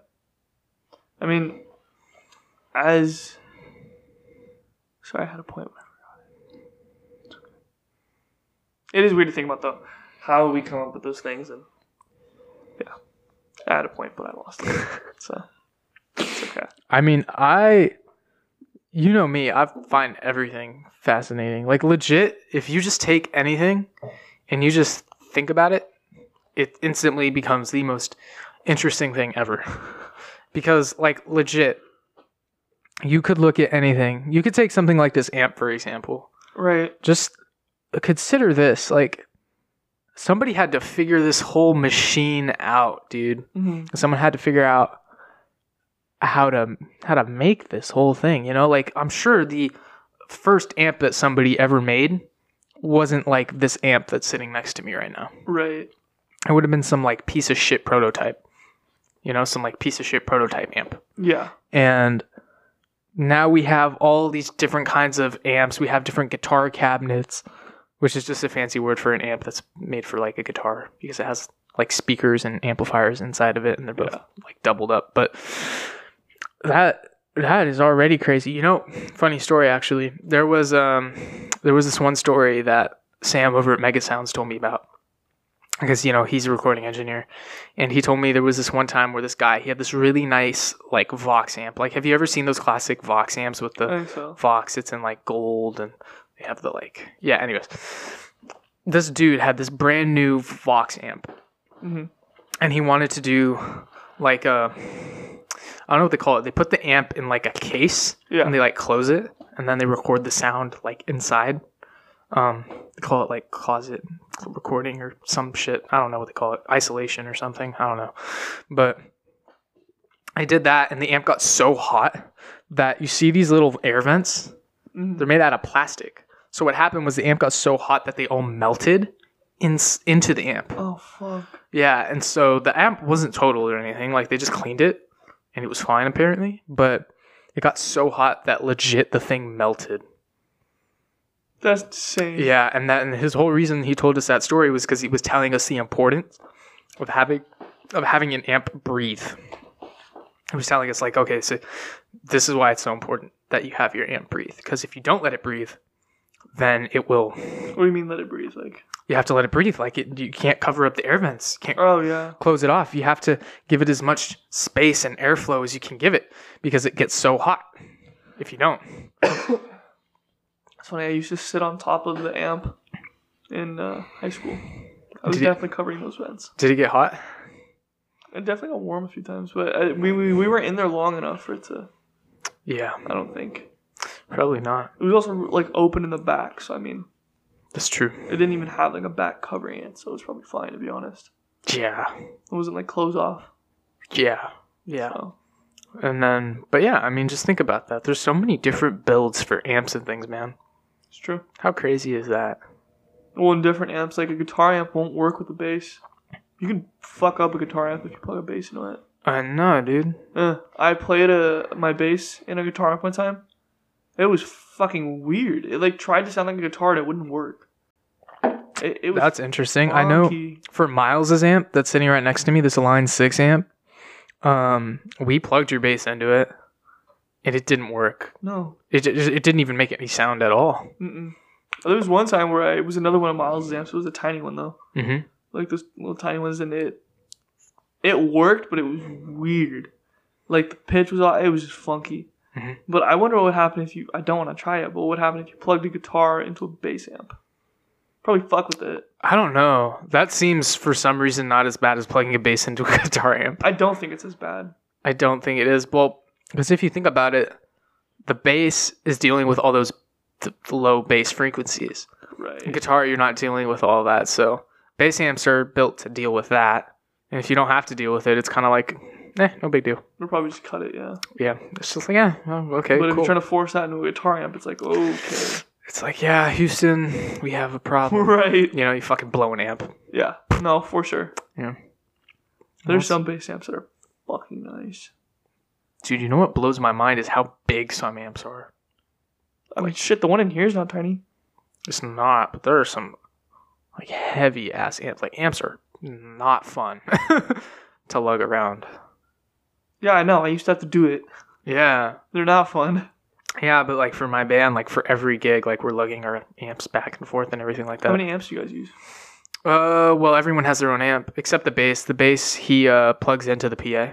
I mean, I had a point. It is weird to think about, though, how we come up with those things. And yeah, I had a point, but I lost it. So it's okay. I mean, you know me, I find everything fascinating. Like, legit, if you just take anything and you just think about it, it instantly becomes the most interesting thing ever. Because, like, legit, you could look at anything. You could take something like this amp, for example. Right. Just... Consider this, like, somebody had to figure this whole machine out, dude. Mm-hmm. Someone had to figure out how to make this whole thing, you know? Like, I'm sure the first amp that somebody ever made wasn't, like, this amp that's sitting next to me right now. Right. It would have been some, like, piece of shit prototype. You know, some, like, piece of shit prototype amp. Yeah. And... now we have all these different kinds of amps. We have different guitar cabinets, which is just a fancy word for an amp that's made for like a guitar because it has like speakers and amplifiers inside of it, and they're both like doubled up. But that is already crazy. You know, funny story actually. There was this one story that Sam over at Mega Sounds told me about because, you know, he's a recording engineer, and he told me there was this one time where this guy, he had this really nice like Vox amp. Like, have you ever seen those classic Vox amps with the Vox? It's in like gold and they have the like, yeah. Anyways, this dude had this brand new Vox amp, mm-hmm. and he wanted to do like I don't know what they call it. They put the amp in like a case, yeah. and they like close it, and then they record the sound like inside. They call it like closet recording or some shit. I don't know what they call it. Isolation or something. I don't know. But I did that, and the amp got so hot that you see these little air vents. Mm-hmm. They're made out of plastic. So what happened was the amp got so hot that they all melted into the amp. Oh, fuck. Yeah, and so the amp wasn't totaled or anything. Like, they just cleaned it, and it was fine apparently. But it got so hot that legit the thing melted. That's insane. Yeah, and his whole reason he told us that story was because he was telling us the importance of having an amp breathe. He was telling us like, okay, so this is why it's so important that you have your amp breathe. Because if you don't let it breathe, then it will. What do you mean let it breathe? Like, you have to let it breathe. Like, you can't cover up the air vents. Can't close it off. You have to give it as much space and airflow as you can give it, because it gets so hot if you don't. That's funny. I used to sit on top of the amp in high school. I was definitely covering those vents. Did it get hot? It definitely got warm a few times, but we were in there long enough for it to... Yeah. I don't think. Probably not. It was also, like, open in the back, so, I mean... That's true. It didn't even have, like, a back covering it, so it was probably fine, to be honest. Yeah. It wasn't, like, closed off. Yeah. Yeah. So. And then... But, yeah, I mean, just think about that. There's so many different builds for amps and things, man. It's true. How crazy is that? Well, in different amps, like, a guitar amp won't work with the bass. You can fuck up a guitar amp if you plug a bass into it. I know, dude. I played my bass in a guitar amp one time. It was fucking weird. It like tried to sound like a guitar and it wouldn't work. It was That's interesting. Funky. I know for Miles's amp that's sitting right next to me, this Line 6 amp, we plugged your bass into it and it didn't work. No. It didn't even make any sound at all. Mm-mm. There was one time where it was another one of Miles's amps. It was a tiny one though. Mm-hmm. Like those little tiny ones, and it worked, but it was weird. Like the pitch was all, it was just funky. Mm-hmm. But I wonder what would happen if I don't want to try it, but what would happen if you plugged a guitar into a bass amp? Probably fuck with it. I don't know. That seems for some reason not as bad as plugging a bass into a guitar amp. I don't think it's as bad. I don't think it is. Well, because if you think about it, the bass is dealing with all those low bass frequencies. Right. In guitar, you're not dealing with all that, so bass amps are built to deal with that. And if you don't have to deal with it, it's kind of like, no big deal. We'll probably just cut it, yeah. Yeah, it's just like, okay, But if you're trying to force that into a guitar amp, it's like, okay. It's like, yeah, Houston, we have a problem. Right. You know, you fucking blow an amp. Yeah, no, for sure. Yeah. There's some bass amps that are fucking nice. Dude, you know what blows my mind is how big some amps are. I mean, shit, the one in here is not tiny. It's not, but there are some, like, heavy-ass amps. Like, amps are... not fun to lug around. Yeah, I know. I used to have to do it. Yeah. They're not fun. Yeah, but like for my band, like for every gig, like we're lugging our amps back and forth and everything like that. How many amps do you guys use? Well, everyone has their own amp except the bass. The bass, he plugs into the PA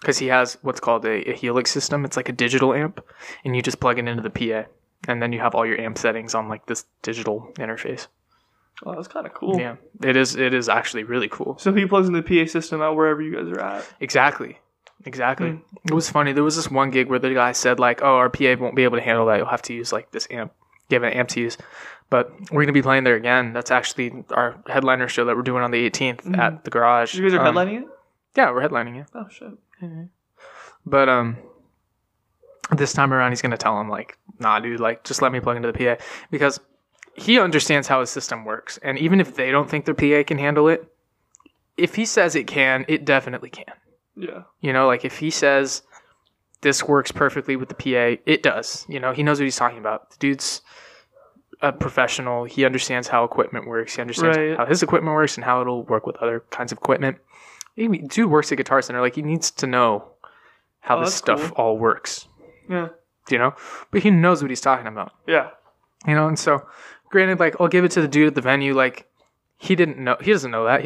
because he has what's called a Helix system. It's like a digital amp and you just plug it into the PA and then you have all your amp settings on like this digital interface. Oh, that's kind of cool. Yeah, it is. It is actually really cool. So he plugs in the PA system out wherever you guys are at. Exactly. Mm. It was funny. There was this one gig where the guy said like, "Oh, our PA won't be able to handle that. You'll have to use like this amp. Give an amp to use." But we're gonna be playing there again. That's actually our headliner show that we're doing on the 18th at the garage. You guys are headlining it? Yeah, we're headlining it. Oh shit. Mm-hmm. But this time around he's gonna tell him like, "Nah, dude. Like, just let me plug into the PA," because he understands how his system works, and even if they don't think their PA can handle it, if he says it can, it definitely can. Yeah. You know, like if he says this works perfectly with the PA, it does. You know, he knows what he's talking about. The dude's a professional. He understands how equipment works. He understands how his equipment works and how it'll work with other kinds of equipment. Dude works at Guitar Center. Like, he needs to know how this stuff all works. Yeah. You know? But he knows what he's talking about. Yeah. You know, and so... Granted, like, I'll give it to the dude at the venue, like, he doesn't know that.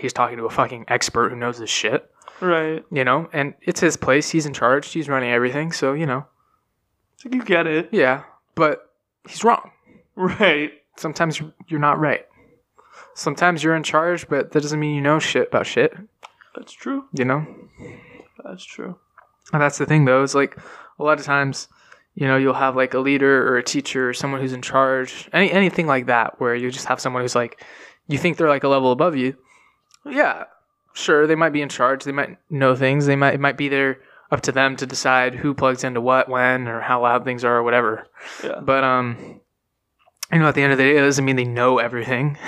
He's talking to a fucking expert who knows this shit. Right. You know, and it's his place, he's in charge, he's running everything, so, you know. So you get it. Yeah, but he's wrong. Right. Sometimes you're not right. Sometimes you're in charge, but that doesn't mean you know shit about shit. That's true. You know? That's true. And that's the thing, though, is, like, a lot of times... You know, you'll have like a leader or a teacher or someone who's in charge, anything like that, where you just have someone who's like, you think they're like a level above you. Yeah, sure, they might be in charge. They might know things. It might be there up to them to decide who plugs into what, when, or how loud things are or whatever. Yeah. But, you know, at the end of the day, it doesn't mean they know everything.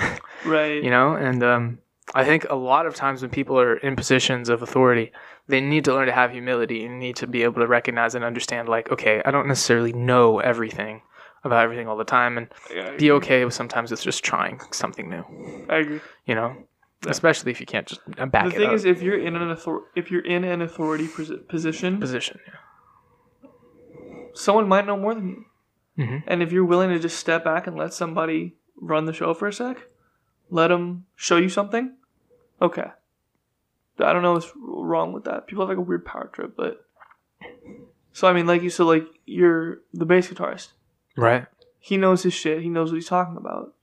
Right. You know, and I think a lot of times when people are in positions of authority, they need to learn to have humility and need to be able to recognize and understand, like, okay, I don't necessarily know everything about everything all the time, and be okay with sometimes it's just trying something new. I agree. You know, especially if you can't just back it up. The thing is, if you're in an authority position, someone might know more than you. Mm-hmm. And if you're willing to just step back and let somebody run the show for a sec, let them show you something, okay. I don't know what's wrong with that. People have like a weird power trip, but... So, I mean, like you said, like, you're the bass guitarist. Right. He knows his shit. He knows what he's talking about.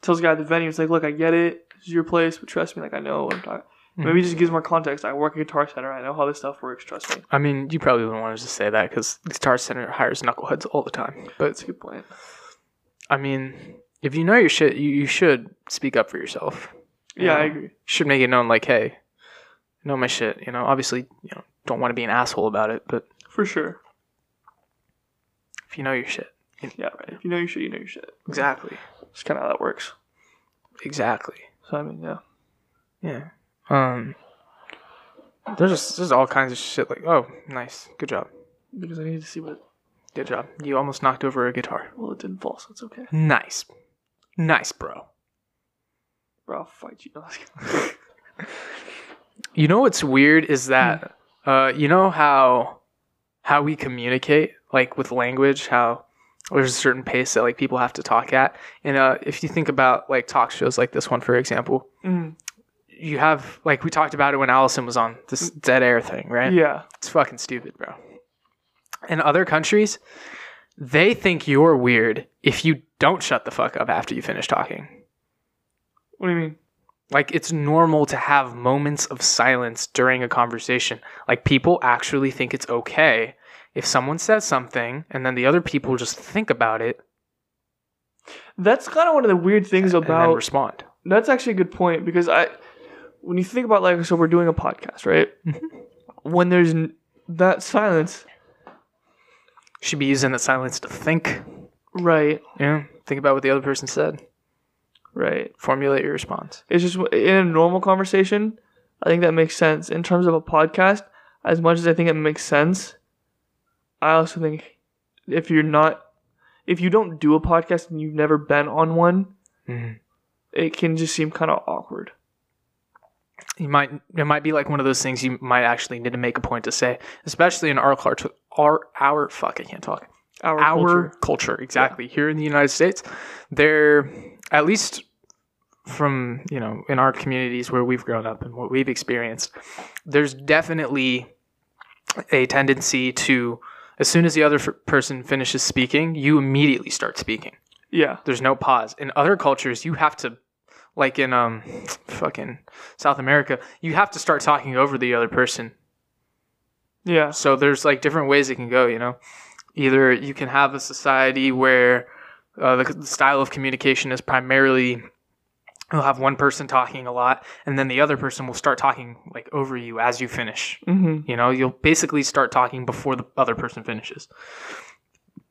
Tells the guy at the venue, it's like, look, I get it. This is your place, but trust me, like, I know what I'm talking about. Mm-hmm. Maybe he just gives more context. I work at Guitar Center. I know how this stuff works. Trust me. I mean, you probably wouldn't want to just say that because Guitar Center hires knuckleheads all the time. But it's a good point. I mean, if you know your shit, you should speak up for yourself. Yeah, I agree. You should make it known, like, hey, I know my shit. You know, obviously, you know, don't want to be an asshole about it, but... For sure. If you know your shit. Yeah, right. If you know your shit, you know your shit. Exactly. That's kind of how that works. Exactly. So, I mean, yeah. Yeah. There's all kinds of shit like, oh, nice. Good job. Because I need to see what... Good job. You almost knocked over a guitar. Well, it didn't fall, so it's okay. Nice. Nice, bro. Bro, I'll fight you. You know what's weird is that, you know how we communicate, like with language, how there's a certain pace that like people have to talk at. And if you think about like talk shows like this one, for example, you have, like we talked about it when Allison was on this dead air thing, right? Yeah. It's fucking stupid, bro. In other countries, they think you're weird if you don't shut the fuck up after you finish talking. What do you mean? Like, it's normal to have moments of silence during a conversation. Like, people actually think it's okay if someone says something and then the other people just think about it. That's kind of one of the weird things about... And then respond. That's actually a good point because when you think about, like, so we're doing a podcast, right? When there's that silence... Should be using that silence to think. Right. Yeah. Think about what the other person said. Right. Formulate your response. It's just in a normal conversation, I think that makes sense. In terms of a podcast, as much as I think it makes sense, I also think if you don't do a podcast and you've never been on one, it can just seem kind of awkward. It might be like one of those things you might actually need to make a point to say, especially in our culture, exactly. Yeah. Here in the United States, they're, at least from, you know, in our communities where we've grown up and what we've experienced, there's definitely a tendency to, as soon as the other person finishes speaking, you immediately start speaking. Yeah. There's no pause. In other cultures, you have to, like in fucking South America, you have to start talking over the other person. Yeah. So there's like different ways it can go, you know? Either you can have a society where the style of communication is primarily you'll have one person talking a lot, and then the other person will start talking like over you as you finish. Mm-hmm. You know, you'll basically start talking before the other person finishes,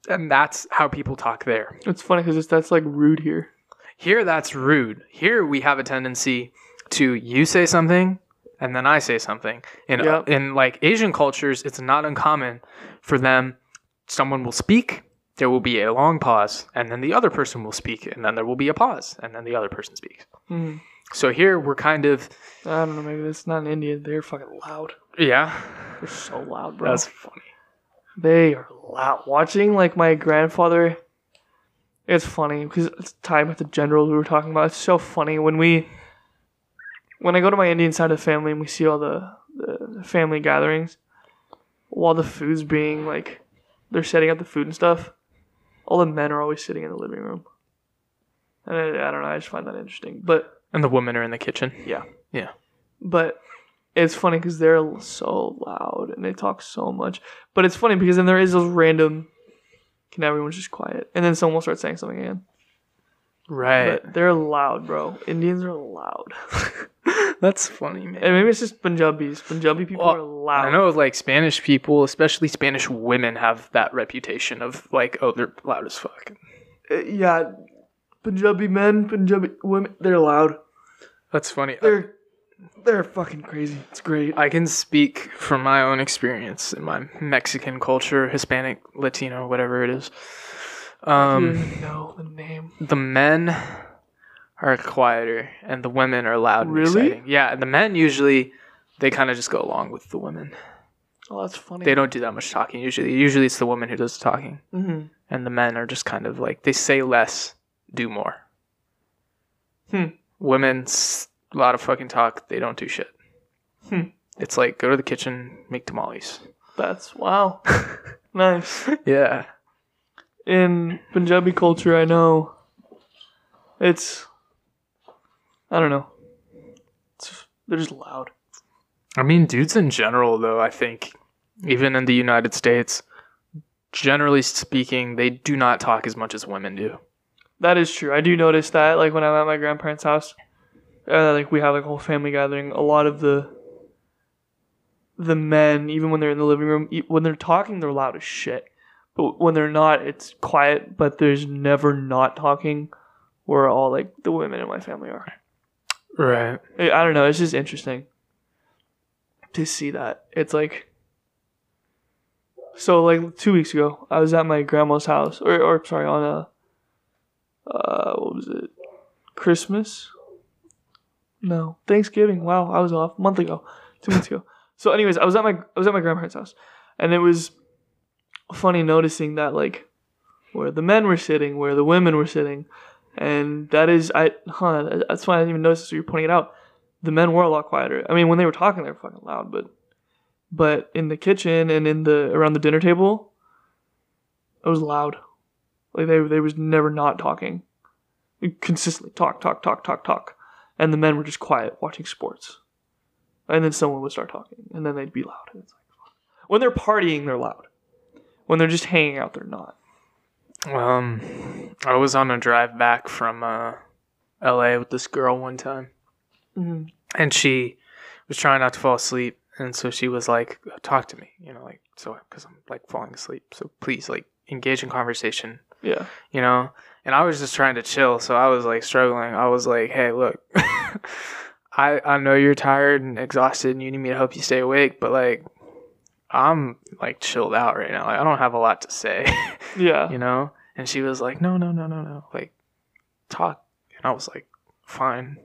and that's how people talk there. It's funny because that's like rude here. Here, that's rude. Here, we have a tendency to you say something. And then I say something. In like Asian cultures, it's not uncommon for them. Someone will speak. There will be a long pause. And then the other person will speak. And then there will be a pause. And then the other person speaks. Mm. So here we're kind of... I don't know. Maybe that's not in India. They're fucking loud. Yeah. They're so loud, bro. That's funny. They are loud. Watching like my grandfather... It's funny because it's time with the generals we were talking about. It's so funny when we... When I go to my Indian side of the family and we see all the family gatherings, while the food's being, like, they're setting up the food and stuff, all the men are always sitting in the living room. And I don't know, I just find that interesting. And the women are in the kitchen. Yeah. Yeah. But it's funny because they're so loud and they talk so much. But it's funny because then there is those random, and everyone's just quiet. And then someone will start saying something again. Right. But they're loud, bro. Indians are loud. That's funny, man. And maybe it's just Punjabis. Punjabi people are loud. I know, like, Spanish people, especially Spanish women, have that reputation of, like, oh, they're loud as fuck. Yeah. Punjabi men, Punjabi women, they're loud. That's funny. They're fucking crazy. It's great. I can speak from my own experience in my Mexican culture, Hispanic, Latino, whatever it is. If you know the name. The men are quieter and the women are loud and exciting. Yeah, the men usually, they kind of just go along with the women. Oh, that's funny. They don't do that much talking usually. Usually it's the woman who does the talking. Mm-hmm. And the men are just kind of like, they say less, do more. Women, a lot of fucking talk. They don't do shit. It's like, go to the kitchen, make tamales. That's, wow. Nice. Yeah. In Punjabi culture, I know it's, I don't know. It's, they're just loud. I mean, dudes in general, though, I think, even in the United States, generally speaking, they do not talk as much as women do. That is true. I do notice that, like, when I'm at my grandparents' house, like, we have, like, a whole family gathering. A lot of the men, even when they're in the living room, when they're talking, they're loud as shit. But when they're not, it's quiet, but there's never not talking, where all, like, the women in my family are. Right. I don't know. It's just interesting to see that. It's like, so like 2 weeks ago I was at my grandma's house, or sorry, on a what was it, Christmas, no, Thanksgiving, wow, I was off, a month ago, 2 months ago. So anyways, I was at my grandparents' house, and it was funny noticing that, like, where the men were sitting, where the women were sitting, and that is, that's why I didn't even notice this, so you're pointing it out. The men were a lot quieter. I mean, when they were talking, they were fucking loud, but in the kitchen and in the around the dinner table, it was loud. Like, they was never not talking. Consistently talk. And the men were just quiet, watching sports. And then someone would start talking, and then they'd be loud. And it's like, when they're partying, they're loud. When they're just hanging out, they're not. I was on a drive back from LA with this girl one time. Mm-hmm. And she was trying not to fall asleep, and so she was like, talk to me, you know, like, so, because I'm like falling asleep, so please, like, engage in conversation. Yeah, you know. And I was just trying to chill, so I was like struggling. I was like, hey, look, I know you're tired and exhausted and you need me to help you stay awake, but like, I'm like chilled out right now, like, I don't have a lot to say. Yeah, you know. And she was like, no, like, talk. And I was like, fine.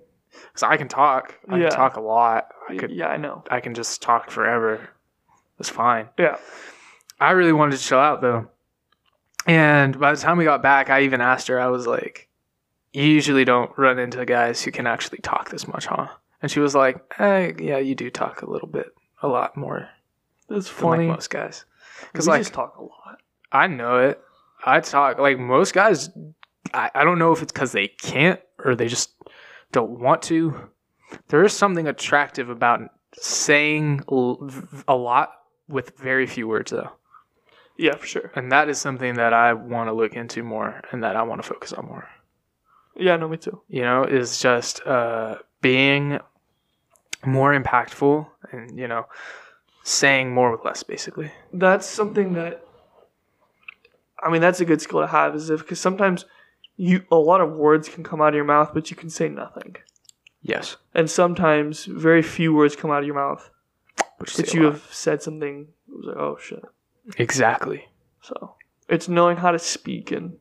Because I can talk. I can talk a lot. I know. I can just talk forever. It's fine. Yeah. I really wanted to chill out, though. And by the time we got back, I even asked her, I was like, you usually don't run into guys who can actually talk this much, huh? And she was like, yeah, you do talk a little bit, a lot more. That's funny. Like most guys. Because you just talk a lot. I know it. I talk. Like, most guys, I don't know if it's because they can't or they just don't want to. There is something attractive about saying a lot with very few words, though. Yeah, for sure. And that is something that I want to look into more and that I want to focus on more. Yeah, no, me too. You know, is just being more impactful and, you know, saying more with less, basically. That's something that, I mean, that's a good skill to have, is if, because sometimes a lot of words can come out of your mouth, but you can say nothing. Yes. And sometimes very few words come out of your mouth, but you have said something. It was like, oh shit. Exactly. So it's knowing how to speak, and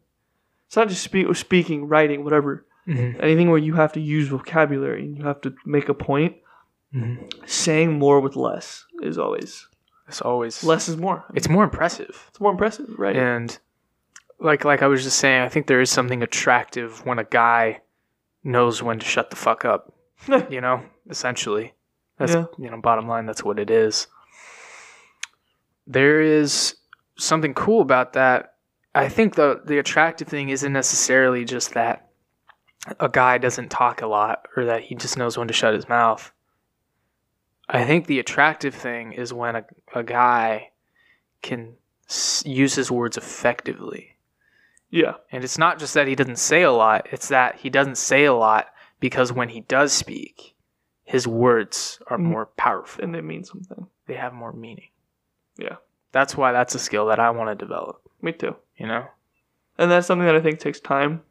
it's not just speaking, writing, whatever. Mm-hmm. Anything where you have to use vocabulary and you have to make a point. Mm-hmm. Saying more with less is always. It's always less is more. It's more impressive. It's more impressive, right? And Like I was just saying, I think there is something attractive when a guy knows when to shut the fuck up, you know, essentially. That's, you know, bottom line, that's what it is. There is something cool about that. I think the attractive thing isn't necessarily just that a guy doesn't talk a lot or that he just knows when to shut his mouth. I think the attractive thing is when a guy can use his words effectively. Yeah. And it's not just that he doesn't say a lot, it's that he doesn't say a lot because when he does speak, his words are more powerful. And they mean something. They have more meaning. Yeah. That's why that's a skill that I want to develop. Me too. You know? And that's something that I think takes time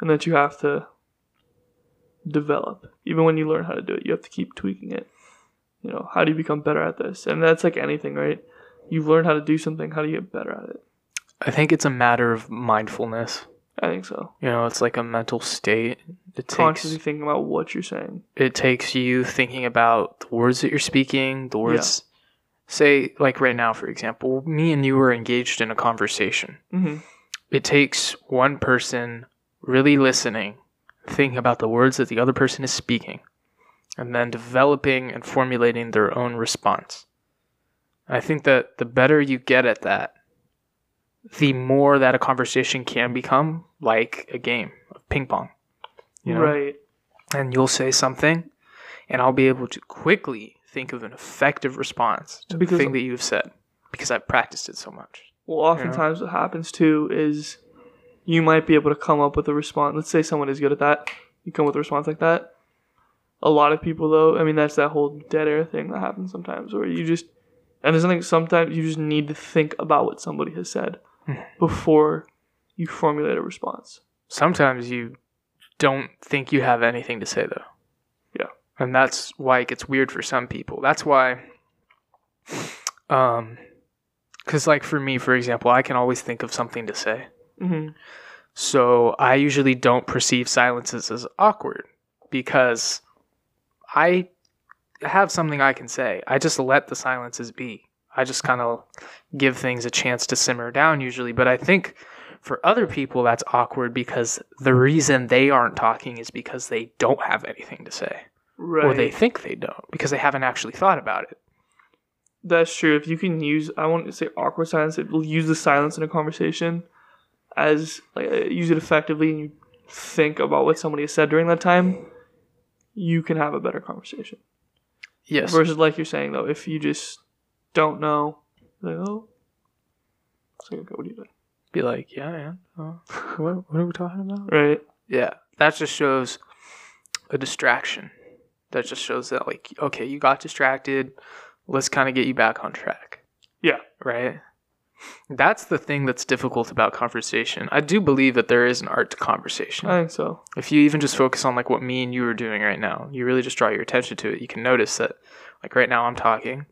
and that you have to develop. Even when you learn how to do it, you have to keep tweaking it. You know, how do you become better at this? And that's like anything, right? You've learned how to do something, how do you get better at it? I think it's a matter of mindfulness. I think so. You know, it's like a mental state. Constantly thinking about what you're saying. It takes you thinking about the words that you're speaking, the words say, like right now, for example, me and you were engaged in a conversation. Mm-hmm. It takes one person really listening, thinking about the words that the other person is speaking, and then developing and formulating their own response. I think that the better you get at that, the more that a conversation can become like a game of ping pong. You know? Right. And you'll say something, and I'll be able to quickly think of an effective response to the thing that you've said because I've practiced it so much. Well, oftentimes what happens too is you might be able to come up with a response. Let's say someone is good at that. You come with a response like that. A lot of people, though, I mean, that's that whole dead air thing that happens sometimes where you just, and there's something sometimes you just need to think about what somebody has said before you formulate a response. Sometimes you don't think you have anything to say, though. Yeah. And that's why it gets weird for some people. That's why, because like for me, for example, I can always think of something to say. Mm-hmm. So I usually don't perceive silences as awkward because I have something I can say. I just let the silences be. I just kind of give things a chance to simmer down usually. But I think for other people, that's awkward because the reason they aren't talking is because they don't have anything to say. Right. Or they think they don't because they haven't actually thought about it. That's true. If you can use, I want to say awkward silence, it will use the silence in a conversation as, like, use it effectively and you think about what somebody has said during that time, you can have a better conversation. Yes. Versus, like you're saying, though, if you just don't know, like, oh, so okay, what do you do? Be like, yeah, what are we talking about? Right. Yeah. That just shows a distraction. That just shows that, like, okay, you got distracted. Let's kind of get you back on track. Yeah. Right? That's the thing that's difficult about conversation. I do believe that there is an art to conversation. I think so. If you even just focus on, like, what me and you are doing right now, you really just draw your attention to it. You can notice that, like, right now I'm talking.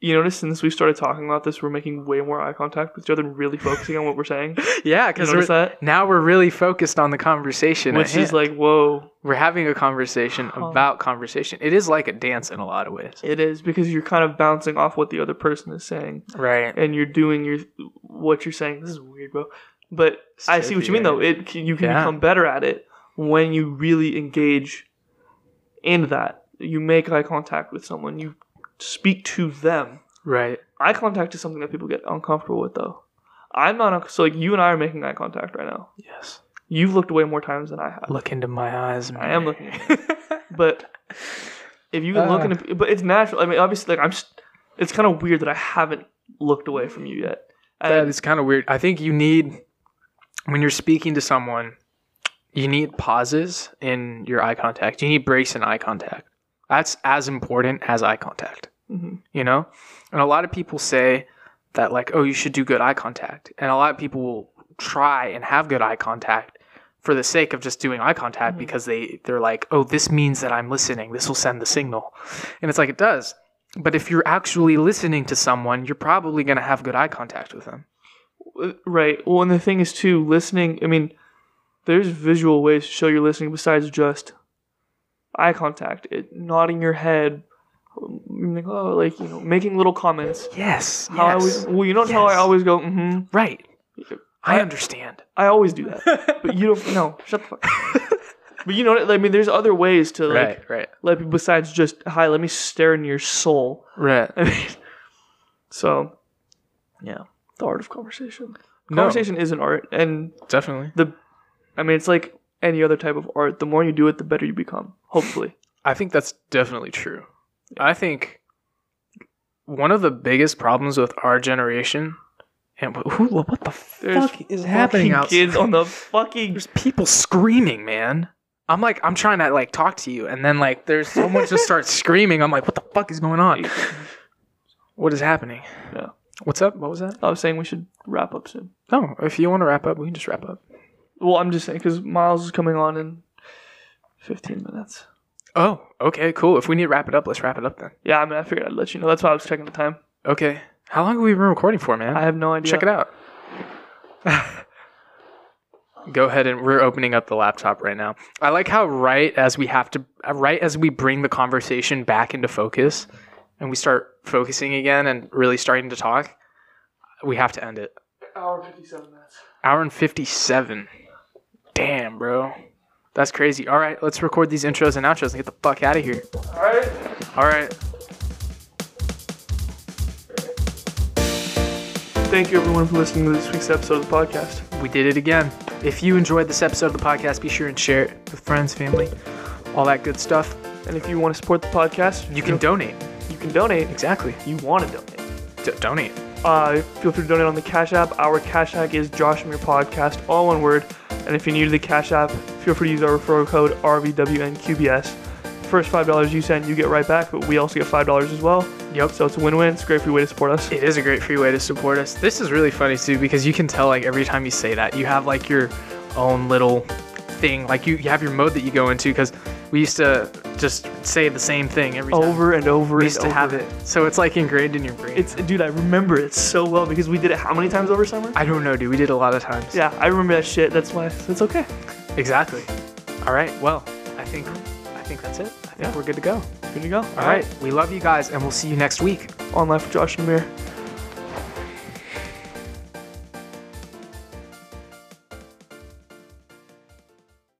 You notice since we started talking about this, we're making way more eye contact with each other and really focusing on what we're saying. Yeah, because now we're really focused on the conversation. Which is like, whoa. We're having a conversation about conversation. It is like a dance in a lot of ways. It is, because you're kind of bouncing off what the other person is saying. Right. And you're doing what you're saying. This is weird, bro. But so I see what you mean, though. You can become better at it when you really engage in that. You make eye contact with someone. You speak to them. Right. Eye contact is something that people get uncomfortable with, though. I'm not... So, like, you and I are making eye contact right now. Yes. You've looked away more times than I have. Look into my eyes, man. I am looking. But if you can look into... But it's natural. I mean, obviously, like, it's kind of weird that I haven't looked away from you yet. That is kind of weird. I think you need... When you're speaking to someone, you need pauses in your eye contact. You need breaks in eye contact. That's as important as eye contact, you know? And a lot of people say that, like, oh, you should do good eye contact. And a lot of people will try and have good eye contact for the sake of just doing eye contact because they're like, oh, this means that I'm listening. This will send the signal. And it's like, it does. But if you're actually listening to someone, you're probably going to have good eye contact with them. Right. Well, and the thing is, too, listening, I mean, there's visual ways to show you're listening besides just eye contact, nodding your head, like, you know, making little comments. Yes. How I always go, mm-hmm. Right. I understand. I always do that. But you don't, no, shut the fuck up. But you know what I mean? There's other ways to, like, let people, besides just, hi, let me stare into your soul. Right. I mean, so, yeah, the art of conversation. Conversation is an art. And definitely. It's like any other type of art. The more you do it, the better you become, hopefully. I think that's definitely true. Yeah. I think one of the biggest problems with our generation, and what the fuck is happening outside? Kids on the fucking... There's people screaming, man. I'm like, I'm trying to, like, talk to you, and then, like, there's someone just starts screaming. I'm like, what the fuck is going on? What is happening? Yeah. What's up? What was that? I was saying we should wrap up soon. No, if you want to wrap up, we can just wrap up. Well, I'm just saying, because Miles is coming on in 15 minutes. Oh, okay, cool. If we need to wrap it up, let's wrap it up then. Yeah, I mean, I figured I'd let you know. That's why I was checking the time. Okay. How long have we been recording for, man? I have no idea. Check it out. Go ahead, and we're opening up the laptop right now. I like how right as we bring the conversation back into focus, and we start focusing again and really starting to talk, we have to end it. Hour and 57 minutes. Hour and 57. Damn, bro. That's crazy. All right, let's record these intros and outros and get the fuck out of here. All right. All right. Thank you, everyone, for listening to this week's episode of the podcast. We did it again. If you enjoyed this episode of the podcast, be sure and share it with friends, family, all that good stuff. And if you want to support the podcast, you can donate. You can donate. Exactly. You want to donate. Donate. Feel free to donate on the Cash App. Our Cash App is Josh and Amir Podcast, all one word. And if you're new to the Cash App, feel free to use our referral code RVWNQBS. First $5 you send, you get right back, but we also get $5 as well. Yep. So it's a win-win. It's a great free way to support us. It is a great free way to support us. This is really funny too, because you can tell, like, every time you say that, you have like your own little thing, like you have your mode that you go into, because we used to just say the same thing every time. Over and over. We used to have it, so it's like ingrained in your brain. It's, dude, I remember it so well because we did it how many times over summer? I don't know, dude. We did a lot of times. Yeah, I remember that shit. That's why. That's okay. Exactly. All right. Well, I think that's it. I think we're good to go. All right. We love you guys, and we'll see you next week on Life with Josh and Amir.